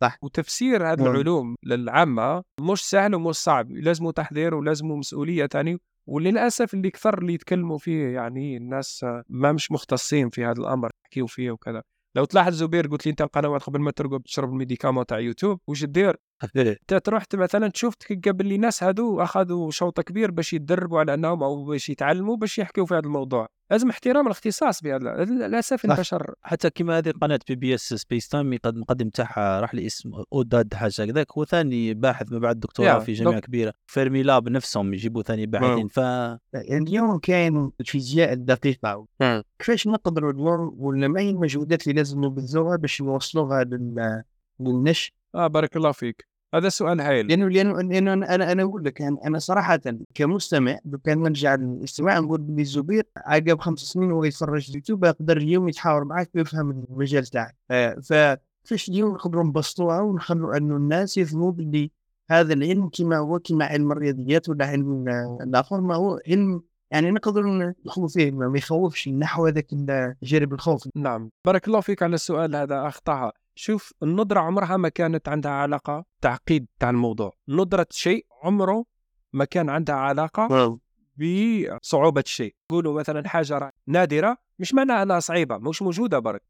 صح. وتفسير هذه العلوم للعامه مش سهل ومش صعب، لازمه تحضير ولازمه مسؤوليه ثاني، وللاسف اللي كثر اللي يتكلموا فيه يعني الناس ما مش مختصين في هذا الامر يحكيوا فيه وكذا. لو تلاحظ زبير قلت لي انت القنوات قبل ما ترقب تشرب الميديكامون تاع يوتيوب واش دير؟ انت تروح مثلا شفت قبل لي ناس هادو اخذوا شوطه كبير باش يتدربوا على انهم او باش يتعلموا باش يحكيوا في هذا الموضوع. لازم احترام الاختصاص بهذا للاسف البشر. حتى كما هذه قناه بي بي اس سبيس تايم المقدم تاعها راح لي اسم اوداد حاجه هكذاك، هو ثاني باحث ما بعد دكتوراه في جامعه كبيره، فيرميلاب نفسهم يجيبوا ثاني باحثين. ف اليوم كاين الفيزياء الدقيقه كيفاش نقدروا ندوروا ولا ما هي المجهودات اللي لازم نبذلوها باش نوصلوها للنشر. بارك الله فيك، هذا سؤال هايل. لأنه أنا أقول لك أنا صراحة كمستمع كان نرجع للاستماع نقول بلي زبير عقب 5 سنين هو يتفرج اليوتيوب يقدر اليوم يتحاور معك ويفهم المجال تاعك. فكيفاش اليوم نقدروا نبسطوها ونخلوا أنه الناس يفهموا بلي هذا العلم كما هو كما علم الرياضيات ولا علم الآخر ما هو علم يعني نقدروا نخوف فيه ما يخوفش نحو هذاك جانب الخوف. نعم بارك الله فيك على السؤال هذا. أخطأها. شوف النظرة عمرها ما كانت عندها علاقة تعقيد عن الموضوع، نظرة شيء عمره ما كان عندها علاقة بصعوبة شيء. يقولوا مثلا حاجة نادرة مش معناها أنها صعيبة مش موجودة. برك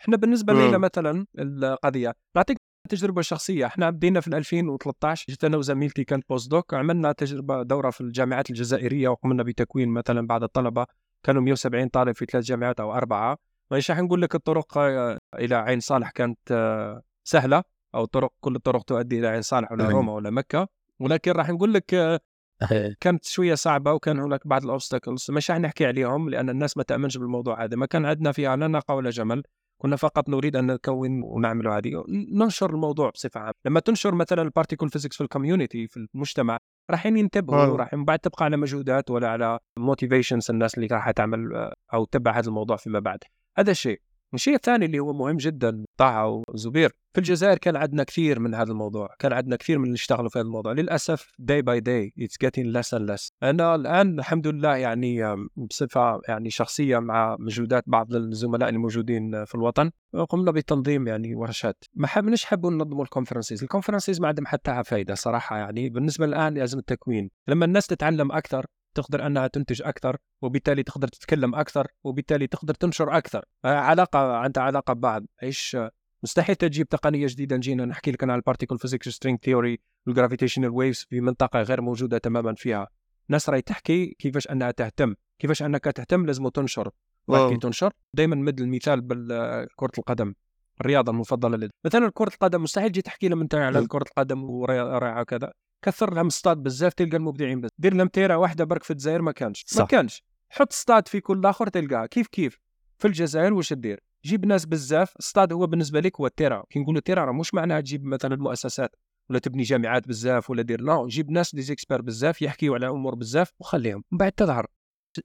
احنا بالنسبة لنا مثلا القضية نعطيك تجربة شخصية. احنا بدينا في 2013 جيت أنا وزميلتي كانت بوست دوك، عملنا تجربة دورة في الجامعات الجزائرية وقمنا بتكوين مثلا بعض الطلبة كانوا 170 طالب في 3 جامعات أو 4. مش راح نقول لك الطرق إلى عين صالح كانت سهلة أو طرق كل الطرق تؤدي إلى عين صالح ولا روما ولا مكة، ولكن راح نقول لك كانت شوية صعبة وكان هناك بعض الأوبستكلز مش راح نحكي عليهم لأن الناس ما تأمنش بالموضوع هذا. ما كان عندنا فيها لا ناقة ولا جمل، كنا فقط نريد أن نكون ونعمل هذه ننشر الموضوع بصفة عامة. لما تنشر مثلا البارتيكل فيزيكس في الكوميونيتي في المجتمع راح ينتبهوا وراح من بعد تبقى على مجهودات ولا على موتيفيشنز الناس اللي راح تعمل أو تبع هذا الموضوع فيما بعد. هذا الشيء. الشيء الثاني اللي هو مهم جدا طه وزبير، في الجزائر كان عندنا كثير من هذا الموضوع، كان عندنا كثير من اللي اشتغلوا في هذا الموضوع. للأسف day by day it's getting less and less. أنا الآن الحمد لله يعني بصفة يعني شخصية مع مجهودات بعض الزملاء الموجودين في الوطن قمنا بتنظيم يعني ورشات. ما حبناش حبوا ننظموا الكونفرنسيز ما عندهم حتى فايدة صراحة. يعني بالنسبة الآن لازم التكوين، لما الناس تتعلم أكثر تقدر أنها تنتج أكثر وبالتالي تقدر تتكلم أكثر وبالتالي تقدر تنشر أكثر. علاقة ببعض. إيش مستحيل تجيب تقنية جديدة نجينا نحكي لك عن البارتيكل فيزيكس سترينج ثيوري والجرافيتيشنال ويفز في منطقة غير موجودة تماما فيها. ناس راي تحكي كيفاش أنها تهتم، كيفاش أنك تهتم لازم تنشر وكي تنشر. دايما مد المثال بالكرة القدم، الرياضة المفضلة لدي. مثلا كرة القدم مستحيل تجي تحكي لهم أنت على كرة القدم ورائعة كذا، كثر لهم ستاد بزاف تلقى المبدعين بس. دير لهم تيرة واحدة برك في الجزائر ما كانش. حط ستاد في كل آخر تلقاها كيف في الجزائر. وش تدير؟ جيب ناس بزاف. ستاد هو بالنسبة لك هو التيرة. كي نقولوا تيرة راه مش معناها تجيب مثلا مؤسسات ولا تبني جامعات بزاف ولا دير لا، جيب ناس ديزيكسبير بزاف يحكيوا على أمور بزاف وخليهم من بعد تظهر.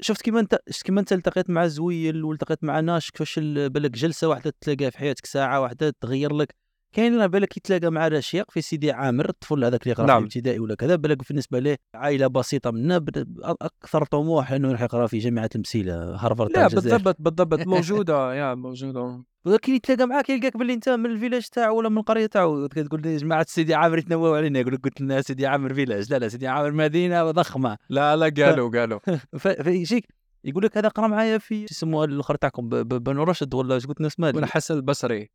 شفت كيما انت التقيت مع زويل والتقيت مع ناش كيفاش بالك جلسة واحدة تلاقيها في حياتك ساعة واحدة تغير لك. كاين انا بالك يتلاقى مع رشيق في سيدي عامر الطفل هذاك اللي قرا في ابتدائي ولا كذا، بالك بالنسبه له عائله بسيطه منا اكثر طموح انه يروح يقرا في جامعه المسيله هارفارد تاع الجزائر. لا بالضبط موجوده يا موجوده. ولكن يتلاقى معاك يلقاك باللي انت من الفيلاج تاعو ولا من القريه تاعو. تقول لي جماعه سيدي عامر يتنوعوا علينا. يقول لك قلت لنا سيدي عامر فيلاج، لا سيدي عامر مدينه ضخمه. لا قالوا فيجيك يقول لك هذا قرا معايا في يسموها الاخر تاعكم بنو رشد ولا قلت لنا اسمها ولا حسن البصري.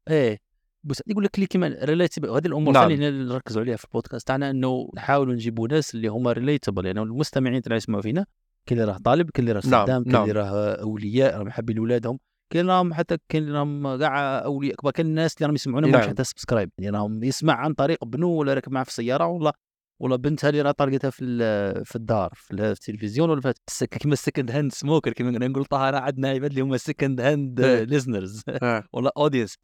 بس يقول لك اللي كمان ريليتابل. هذه الامور اللي نركزوا عليها في البودكاست تاعنا انه نحاولوا نجيبوا ناس اللي هما ريليتابل، يعني المستمعين تاع يسمعوا فينا كل راه طالب، كل راه خدام، كل راه اولياء راهم حابين ولادهم، كل راهم حتى كل راهم كاع اولياء كبار. كل الناس اللي راهم يسمعونا مش حتى سبسكرايب، يعني راهم يسمع عن طريق بنو ولا راكب معاه في السياره ولا بنتها اللي راه طلقتها في الدار في التلفزيون ولا في كيما السكند هاند سموكر كيما نقول طه. راه عندنا عباد اللي هما السكند هاند ليزنرز ولا اودينس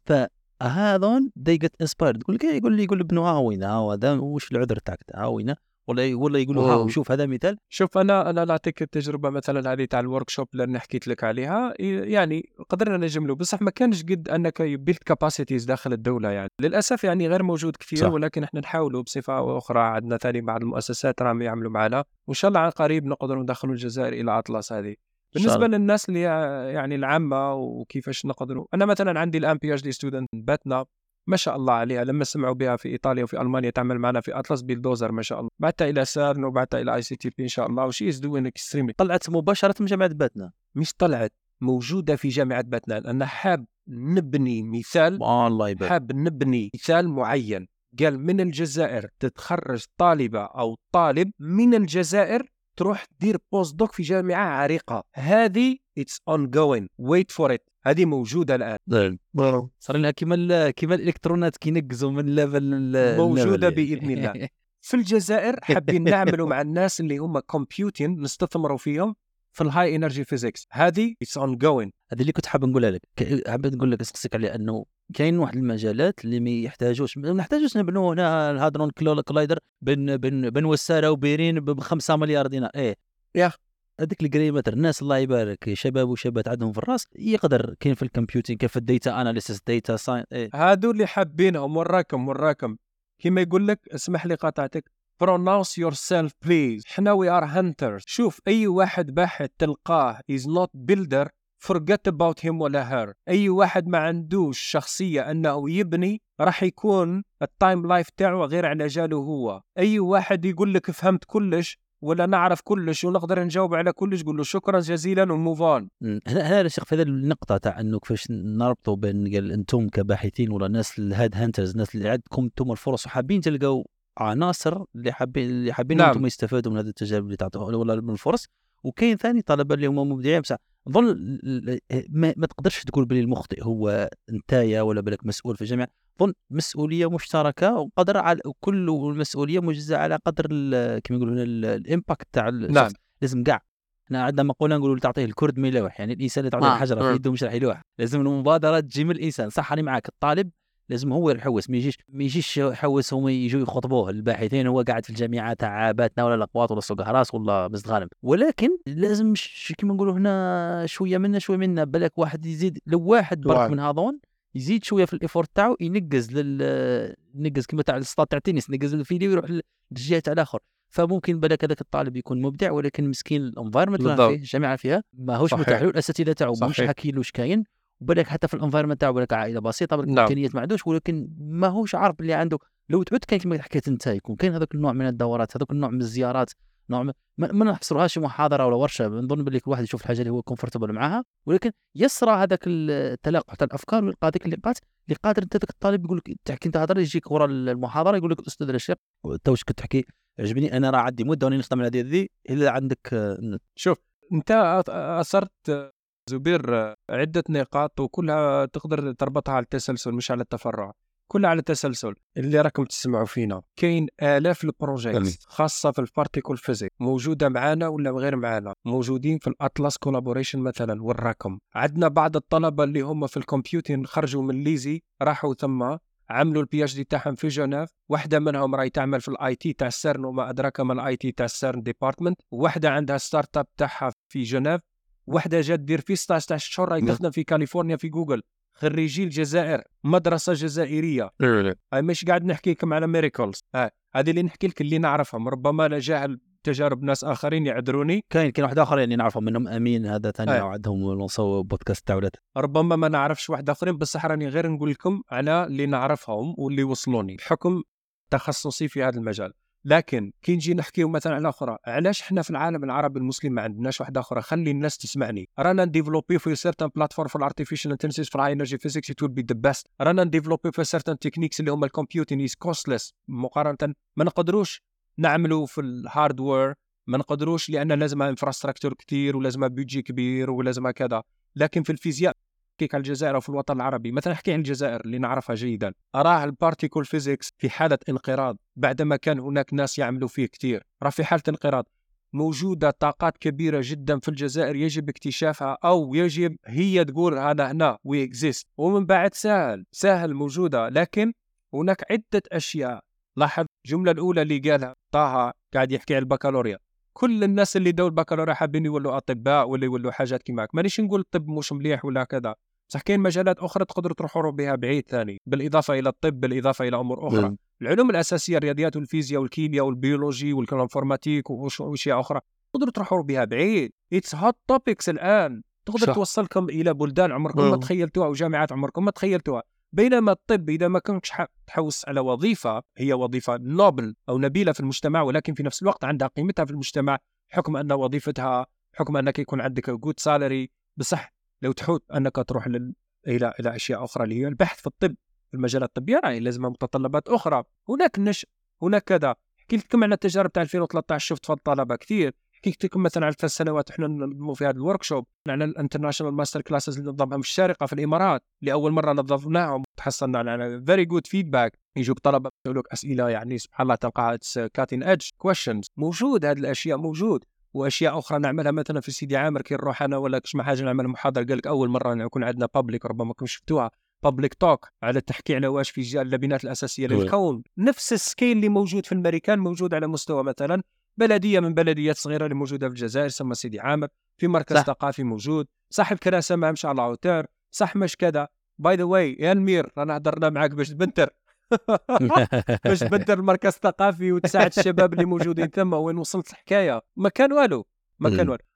هذون they get inspired. يقول لك يقول ابنه ها وين هذا وش العذر تاعك ها وين ولا يقول ها شوف هذا مثال. شوف انا نعطيك التجربه مثلا هذه تاع الوركشوب اللي حكيت لك عليها. يعني قدرنا نجملو بصح ما كانش قد انك يبيلد كاباسيتيز داخل الدوله، يعني للاسف يعني غير موجود كثير صح. ولكن احنا نحاولوا بصفه اخرى. عندنا ثاني بعض المؤسسات راهم يعملوا معنا وان شاء الله عن قريب نقدروا ندخلوا الجزائر الى اطلس هذه. بالنسبه للناس اللي يعني العامه وكيفاش نقدروا. انا مثلا عندي الان بي اتش دي ستودنت باتنا ما شاء الله عليها، لما سمعوا بها في ايطاليا وفي المانيا تعمل معنا في اتلاس بيلدوزر ما شاء الله، بعتها الى سيرن وبعتها الى اي سي تي بي ان شاء الله، وشي از دوين اكستريملي. طلعت مباشره من جامعه باتنا، مش طلعت موجوده في جامعه باتنا، لان حاب نبني مثال معين. قال من الجزائر تتخرج طالبه او طالب من الجزائر تروح دير بوست دوك في جامعة عريقة. هذه it's ongoing wait for it، هذه موجودة الآن. صار لها كما الإلكترونات كينقزوا من ليفل موجودة بإذن الله. في الجزائر حابين نعملوا مع الناس اللي هم كومبيوتين، نستثمروا فيهم في الهاي انرجي فيزيكس، هذه it's ongoing. هذه اللي كنت حاب نقولها لك، حاب نقول لك اسقسك عليه أنه كاين واحد المجالات اللي ما يحتاجوش نبنوا هنا الهادرون كلايدر بين وساره وبيرين ب5 مليار دينار. ايه يا هذيك القريمه الناس الله يبارك شباب وشابات عندهم في الراس يقدر، كاين في الكمبيوتينغ كاين في الداتا اناليسيس داتا ساينس. إيه؟ هادو اللي حابينهم وراكم كيما يقول لك، اسمح لي قاطعتك، pronounce yourself please. حنا we are hunters. شوف اي واحد باحث تلقاه is not builder forget about him ولا her. أي واحد ما عندوش شخصية أنه يبني راح يكون التايم لايف تاعه غير على جاله هو. أي واحد يقول لك فهمت كلش ولا نعرف كلش ونقدر نجاوب على كلش، قل له شكرا جزيلا وموفان. هنا رشيق في هذه النقطة تاع أنه كيفاش نربطه بين أنتم كباحثين ولا ناس الهاد هانترز، ناس اللي عندكم أنتم الفرص وحابين تلقوا عناصر اللي حابين نعم. أنتم يستفادوا من هذه التجارب اللي تعطوه ولا من الفرص. وكاين ثاني طلبة اللي هم مبدعين، بصح ظن ما تقدرش تقول بلي المخطئ هو انتايا ولا بالك مسؤول في الجامعة. ظن مسؤولية مشتركة وقدر على كل المسؤولية مجزة على قدر كما يقولون الامباكت تاع الشخص. لازم كاع احنا عندنا مقولة نقولوا تعطيه الكرد ما يلوح، يعني الانسان اللي تعطيه الحجرة في يده مش راح يلوح. لازم المبادرة تجي من الانسان. صح انا معاك، الطالب لازم هو يحوس، ما يجيش يحوس هم يجوا يخطبوه الباحثين هو قاعد في الجامعه تاع باتنا ولا القواط ولا سوق حراس ولا مستغانم. ولكن لازم كيما نقولوا هنا شويه منا بالك واحد يزيد لواحد برك من هذون، يزيد شويه في الافورت تاعو، ينقز نقز كيما تاع السطات تاع التنس، نقز الفيديو ويروح للجهه تاع الاخر. فممكن بالك هذاك الطالب يكون مبدع، ولكن مسكين الانفايرمنت اللي فيه الجامعه فيها ماهوش متاح له، الاساتذه تاعو مش حكيلوش كاين، وبالك حتى في الانفايرمنت تاعو بالك عائله بسيطه بالك امكانيات ما عندوش، ولكن ما هوش عارف اللي عنده. لو تعود كان كما حكيت انت يكون كاين هذاك النوع من الدورات، هذاك النوع من الزيارات، نوع ما نحصروهاش محاضره ولا ورشه. نظن باللي الواحد يشوف الحاجه اللي هو كومفورتابل معها، ولكن يسرى هذاك التلاقح تاع الافكار ويلقى هذيك اللقات اللي قادر. انت ذاك الطالب يقول لك تحكي انت هضره، يجيك ورا المحاضره يقول لك الاستاذ رشيق توش كنت تحكي عجبني، انا راه عندي مده وانا نخدم على هذه. الا عندك شوف انت اثرت زبير عدة نقاط وكلها تقدر تربطها على التسلسل مش على التفرع، كلها على التسلسل. اللي راكم تسمعوا فينا كاين آلاف البروجيكت خاصة في البارتيكل فيزيك موجودة معانا ولا غير معانا، موجودين في الأطلس كولابوريشن مثلا. وراكم عندنا بعض الطلبة اللي هم في الكمبيوتين خرجوا من ليزي راحوا ثم عملوا البي اتش دي تاعهم في جنيف. واحدة منهم راهي تعمل في الاي تي تاع سيرن وما أدراك ما الاي تي تاع سيرن ديبارتمنت، وواحدة عندها ستارت اب تاعها في جنيف، وحده جات دير في 16 شهر راهي تخدم في كاليفورنيا في جوجل. خريجي الجزائر مدرسه جزائريه، اي مش قاعد نحكي لكم على ميريكلز. هذه اللي نحكي لك اللي نعرفهم، ربما انا جاهل تجارب ناس اخرين يعذروني. كاين واحد اخر اللي نعرفهم منهم امين، هذا ثاني وعدهم نصور بودكاست تاع ولاد، ربما ما نعرفش واحد اخرين، بس راني غير نقول لكم على اللي نعرفهم واللي وصلوني بحكم تخصصي في هذا المجال. لكن كي نجي نحكيو مثلا على اخرى، علاش احنا في العالم العربي المسلم ما عندناش واحده اخرى؟ خلي الناس تسمعني. رانا نديفلوبي في سيرتان بلاتفورم في الارتفيشال انتليجنس في الهاي انرجي فيزيكس تو بي ذا بيست، رانا نديفلوبي في سيرتان تكنيكس اللي هما الكمبيوتين از كوستلس مقارنه. ما نقدروش نعملوا في الهاردوير، ما نقدروش لان لازم انفراستراكشر كتير ولازم بودجي كبير ولازم كذا. لكن في الفيزياء كيك على الجزائر وفي الوطن العربي مثلا، نحكي عن الجزائر اللي نعرفها جيدا، أراه البارتيكول فيزيكس في حالة انقراض بعدما كان هناك ناس يعملوا فيه كتير، راه في حالة انقراض. موجودة طاقات كبيرة جدا في الجزائر يجب اكتشافها، أو يجب هي تقول هذا هنا we exist، ومن بعد سهل موجودة. لكن هناك عدة أشياء. لاحظ الجملة الأولى اللي قالها طه قاعد يحكي عن البكالوريا، كل الناس اللي داو البكالوريا حابين يولوا اطباء ولا يولوا حاجات كيماك. مانيش نقول الطب مش مليح ولا كذا، بصح كاين مجالات اخرى تقدروا تروحوا بها بعيد ثاني، بالاضافه الى الطب، بالاضافه الى امور اخرى. العلوم الاساسيه الرياضيات والفيزياء والكيمياء والبيولوجي والكلام انفورماتيك واشياء اخرى تقدروا تروحوا بها بعيد. It's hot topics الآن، تقدر توصلكم إلى بلدان عمركم ما تخيلتوها وجامعات عمركم ما تخيلتوها. بينما الطب إذا ما كنتش تحوس على وظيفة هي وظيفة نوبل أو نبيلة في المجتمع، ولكن في نفس الوقت عندها قيمتها في المجتمع، حكم أن وظيفتها حكم أنك يكون عندك good salary. بصح لو تحوت أنك تروح إلى أشياء أخرى اللي هي البحث في الطب في المجال الطبي، يعني لازم متطلبات أخرى، هناك نشء هناك كذا. حكيت لكم عن التجارب تاع 2013، شفت فضل طلبة كثير. حكيت لكم مثلا على 3 سنوات احنا ننظموا في هذا الوركشوب، على الانترناشونال ماستر كلاسز اللي نظمها في الشارقة في الإمارات لأول مرة نظمناهم، تحصلنا على very good feedback. يجوك طلبة يسألوك أسئلة يعني سبحان الله تلقاها cutting edge questions. موجود هذه الأشياء موجود، وأشياء أخرى نعملها مثلا في سيدي عامر كي نروح أنا ولا كش ما حاجة نعمل محاضرة، قالك أول مرة يكون عندنا public، ربما كم شفتوها public talk على التحكي على واش في اللبنات الأساسية للكون. نفس السكيل اللي موجود في الأمريكان موجود على مستوى مثلا بلدية من بلديات صغيرة اللي موجودة في الجزائر سمى سيدي عامر، في مركز ثقافي موجود، صاحب كراسة ما مش على عوتار صح مش كذا. باي ذا واي يا أمير أنا هدرنا معك باش تبنتر باش تبنتر المركز الثقافي وتساعد الشباب اللي موجودين ثم وين وصلت الحكاية ما كان والو.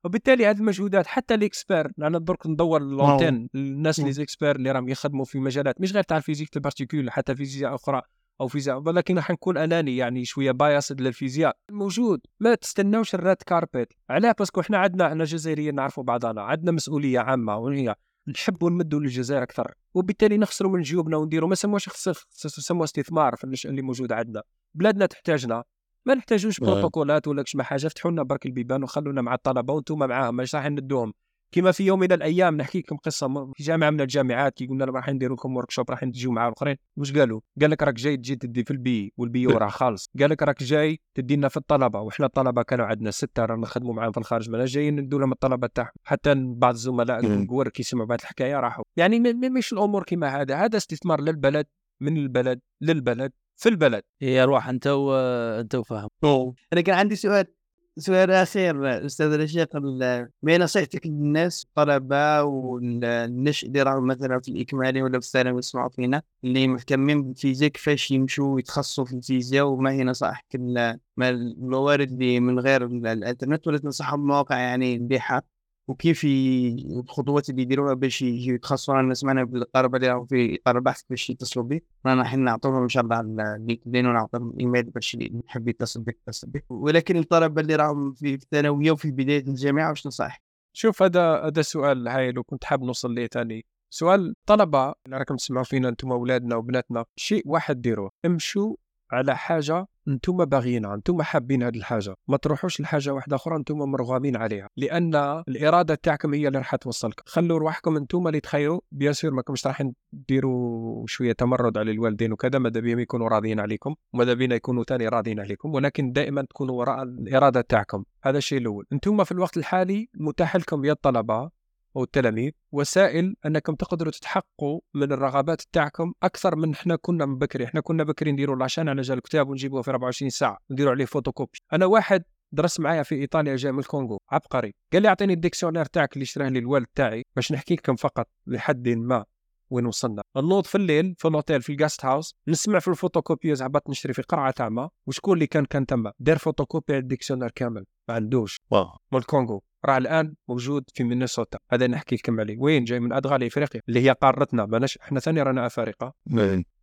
وبالتالي هذه المجهودات حتى الإكسبير، أنا درك ندور لونتين الناس اللي إكسبير اللي راهم يخدموا في مجالات مش غير تاع الفيزيك البارتيكول، حتى فيزياء أخرى أو فيزياء، ولكن راح نكون أناني يعني شوية باياسد للفيزياء موجود. ما تستناوش الرات كاربت علاه، باسكو إحنا عندنا جزائريين نعرفوا بعضنا، عندنا مسؤولية عامة وهي نحبوا نمدوا للجزائر أكثر، وبالتالي نخسروا من جيوبنا ونديروا ما سموش سموا استثمار في النشأ اللي موجود عندنا. بلادنا تحتاجنا، ما نحتاجوش بروتوكولات ولا كش ما حاجة، فتحوا لنا برك البيبان وخلونا مع الطلبة وانتم معاهم، مش راح ندوهم. كما في يوم من الأيام نحكي لكم قصة في جامعة من الجامعات كي قلنا لهم راح ندير لكم وركشوب راح تجيو مع الآخرين، واش قالوا؟ قال لك راك جاي تجي تدي في البي والبيو راه خالص، قال لك راك جاي تدينا في الطلبة، وإحنا الطلبة كانوا عندنا 6 رانا نخدموا معاهم في الخارج، مانا جايين ندوا لهم الطلبة تاعهم. حتى بعض الزملاء الكوار كي سمعوا بعض الحكاية راحوا، يعني مش الأمور كما هذا استثمار للبلد من البلد للبلد في البلد. يا روح أنت فاهم. أنا كان عندي سؤال أخير أستاذ رشيق، ما نصيحتك للناس الطلبة والنشء اللي راهم مثلا في الإكمالي ولا في الثانوي يسمعوا فينا اللي مهتمين بالفيزياء كيفاش يمشوا يتخصصوا في الفيزياء، وما هي نصائحك الموارد اللي من غير الإنترنت ولا تنصحهم مواقع يعني البحث، وكيف الخطوات اللي يديروها باش يجيو يتخصصوا؟ الناس معنا بالقربة اللي راهم في إطار البحث باش يتصلوا بي، رانا حنا نعطوهم إن شاء الله اللينكدين ونعطوهم إيميل باش نحب يتصل بك. ولكن الطلبة اللي راهم في الثانوية وفي بداية الجامعة واش نصائح؟ شوف هذا سؤال هاي لو كنت حاب نوصل ليه تاني. سؤال طلبة اللي راكم تسمعوا فينا أنتم أولادنا وبناتنا، شيء واحد ديروه، امشوا على حاجة أنتم باغيينها، أنتم حابين هذه الحاجة، ما تروحوش لحاجة واحدة أخرى أنتم مرغمين عليها، لأن الإرادة تاعكم هي اللي راح توصلكم. خلوا رواحكم أنتم اللي تخيروا، بيسير ما كمش راح نديروا شوية تمرد على الوالدين وكذا، ماذا بيهم يكونوا راضيين عليكم وماذا بينا يكونوا تاني راضيين عليكم، ولكن دائما تكونوا وراء الإرادة تاعكم. هذا الشيء الأول. أنتم في الوقت الحالي متاح لكم يا الطلبة أو التلاميذ وسائل أنكم تقدروا تتحققوا من الرغبات تاعكم أكثر من إحنا كنا من بكري. إحنا كنا بكري نديروا العشان على جال الكتاب ونجيبوه في 24 ساعة نديروا عليه فوتوكوبي. أنا واحد درس معايا في إيطاليا جاي من الكونغو، عبقري، قال لي أعطيني الديكسيونير تاعك اللي شراه لي الوالد تاعي باش نحكي لكم فقط لحد ما وين وصلنا. نوض في الليل في الأوتيل في الجاست هاوس نسمع في الفوتوكوبيز، عبات نشري في قرعة تاعما وشكون اللي كان تما دار فوتوكوبي الديكسيونير كامل ما عندوش من الكونغو، راه الان موجود في مينيسوتا. هذا نحكي لكم عليه، وين جاي من ادغال افريقيا اللي هي قارتنا، ماناش احنا ثاني رانا افارقه.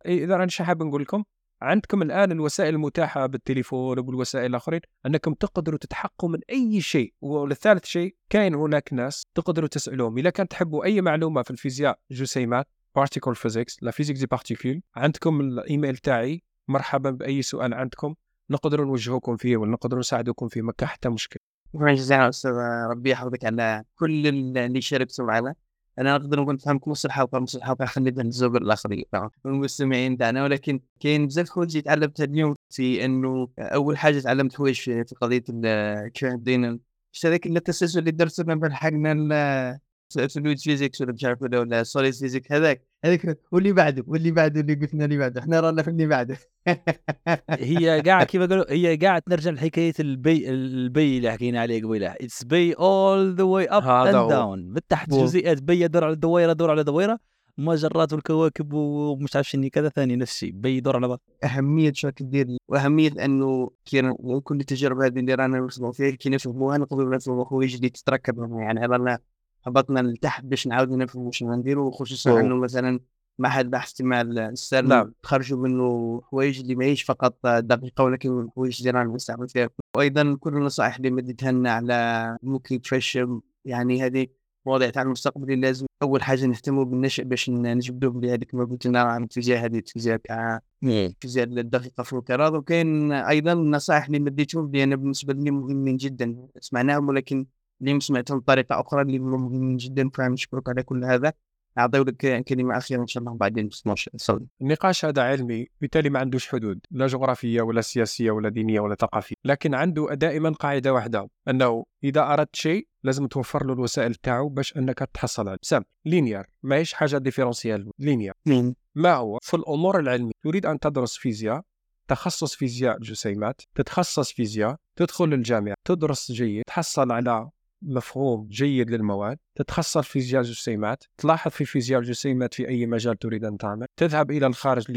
اذا راني حاب نقول لكم عندكم الان الوسائل المتاحه بالتليفون وبالوسائل الاخرين انكم تقدروا تتحققوا من اي شيء. والثالث شيء كاين هناك ناس تقدروا تسالهم اذا كان تحبوا اي معلومه في الفيزياء، جسيمات، بارتيكل فيزيكس، لا فيزيك دي بارتيكول، عندكم الايميل تاعي، مرحبا باي سؤال عندكم نقدروا نوجهوكم فيه ونقدروا نساعدكم فيه، ما كاين حتى مشكل. وجزاك أستاذ ربي يحفظك على كل اللي شاركتوا معنا. أنا نقدر نقول فهمك نص الحلقة خلينا نزور الآخرين والمستمعين تاعنا، ولكن كاين بزاف حوايج اللي تعلمتها اليوم. في إنه أول حاجة تعلمت حوايج في قضية كيف بدينا الشركة اللي تأسست اللي درسوا لنا حقنا absolute physics ولا مش ولا solid physics، هذاك واللي بعده اللي قلتنا اللي بعده احنا رانا في اللي بعده. هي قاع كيف قالوا، هي قاع ترجع لحكايه البي اللي حكينا عليه قبيله، it's بي all the way up and down، بالتحت جزيئات بي، دور على دويره مجرات والكواكب ومش عارف شنو كذا ثاني نفسي بيدور على بعض. أهمية شكل دير وأهمية أنه كل التجارب هذه اللي رانا نوصلوا فيها كي نفهموها نقدر نفهموا خويا جديد تتركبهم يعني عبرنا هبطنا لتحت باش نعاود نفهموا شنو نديروا وخصوصا أنه مثلا ما حد بحث مع السيرن خرجوا منه حوايج اللي ماهيش فقط دقيقه ولكن حوايج اللي رانا نستعمل فيها. وايضا كل النصائح اللي مدتها لنا على ممكن كيفاش يعني هذه مواضيع تاع المستقبل اللي لازم اول حاجه نهتموا بالنشأ باش نجبدوهم لهذيك ما قلت لنا عن الاتجاه هذه الاتجاه تاع الاتجاه الدقيقه في القرار. وكاين ايضا النصائح اللي مديتهم لي انا بالنسبه لي مهمين جدا سمعناهم ولكن اللي سمعتهم بطريقه اخرى اللي مهمين جدا. فنشكرك على كل هذا. أعطيه لك كلمة أخيرة إن شاء الله بعدين بسموش صلي. النقاش هذا علمي بالتالي ما عندوش حدود لا جغرافية ولا سياسية ولا دينية ولا ثقافية، لكن عنده دائما قاعدة واحدة أنه إذا أردت شيء لازم توفر له الوسائل تاعو باش أنك تحصل عليه. سام لينير ماهيش حاجة ديفرنسيال لينير. ما هو في الأمور العلمية تريد أن تدرس فيزياء تخصص فيزياء جسيمات تتخصص فيزياء تدخل الجامعة تدرس جيد تحصل على مفهوم جيد للمواد تتخصص في فيزياء الجسيمات تلاحظ في فيزياء الجسيمات في أي مجال تريد أن تعمل تذهب إلى الخارج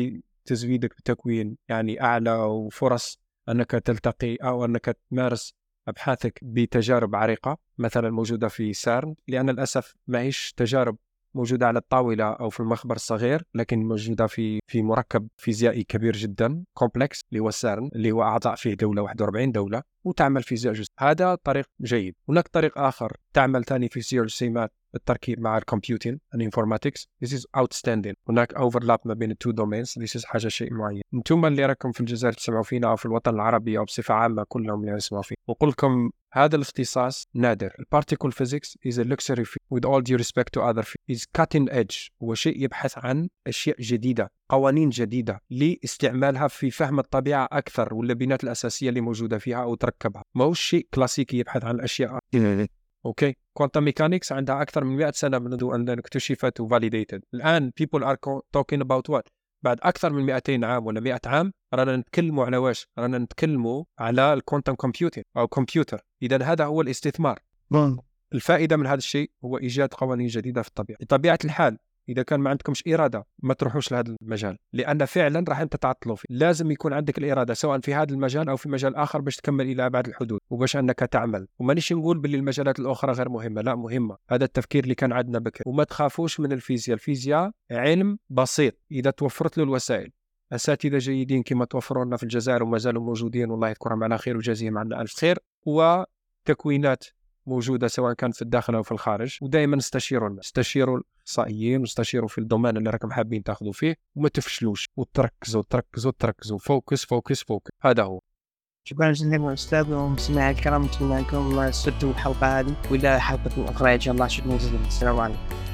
لتزويدك بتكوين يعني أعلى وفرص أنك تلتقي أو أنك تمارس أبحاثك بتجارب عريقة مثلا موجودة في سيرن لأن للأسف ما هيش تجارب موجودة على الطاولة أو في المخبر الصغير لكن موجودة في مركب فيزيائي كبير جدا كومبلكس اللي هو سيرن اللي هو أعضاء فيه دولة 41 دولة وتعمل فيزياء جزيئات. هذا طريق جيد. هناك طريق آخر تعمل ثاني فيزياء جسيمات بالتركيب مع الكمبيوتين والإنفورماتيكس. This is outstanding. هناك overlap ما بين التو دومينز. This is حاجة شيء معين. أنتم اللي راكم في الجزائر تسمعوا فينا أو في الوطن العربي أو بصفة عامة كلهم يسمعوا فيه. وقلكم هذا الاختصاص نادر. البارتيكل فيزيكس is a luxury field with all due respect to other fields. Is cutting edge. هو شيء يبحث عن أشياء جديدة. قوانين جديدة لاستعمالها في فهم الطبيعة أكثر والبنات الأساسية اللي موجودة فيها أو تركبها. ما هو شيء كلاسيكي يبحث عن أشياء. أوكي. كوانتم ميكانيكس عندها أكثر من 100 سنة منذ أن اكتشفت وفاليديتد. الآن people are talking about what. بعد أكثر من 200 عام ولا 100 عام رانا نتكلموا على واش؟ رانا نتكلموا على الكوانتم كومبيوتينغ أو كمبيوتر. إذا هذا هو الاستثمار. الفائدة من هذا الشيء هو إيجاد قوانين جديدة في الطبيعة. بطبيعة الحال إذا كان ما عندكمش إرادة ما تروحوش لهذا المجال لأن فعلا راح أنت تعطلوا فيه. لازم يكون عندك الإرادة سواء في هذا المجال أو في مجال آخر باش تكمل إلى أبعد الحدود وباش أنك تعمل. ومانيش نقول باللي المجالات الأخرى غير مهمة، لا مهمة. هذا التفكير اللي كان عندنا بكري. وما تخافوش من الفيزياء. الفيزياء علم بسيط إذا توفرت له الوسائل. أساتذة جيدين كما توفروا لنا في الجزائر وما زالوا موجودين والله يذكرهم على خير وجازيهم عنا ألف خير. وتكوينات موجودة سواء كان في الداخل أو في الخارج. ودائما استشيروا الأخصائيين واستشيروا في الدومين اللي راكم حابين تاخذوا فيه وما تفشلوش وتركزوا فوكس. هذا هو. شكرا جزيلا على استاذ ومسمع الكرام. نتمنى انكم استمتعوا بالحلقه هذه ولا حلقه اخرى ان شاء الله. شكرا جزيلا. السلام عليكم.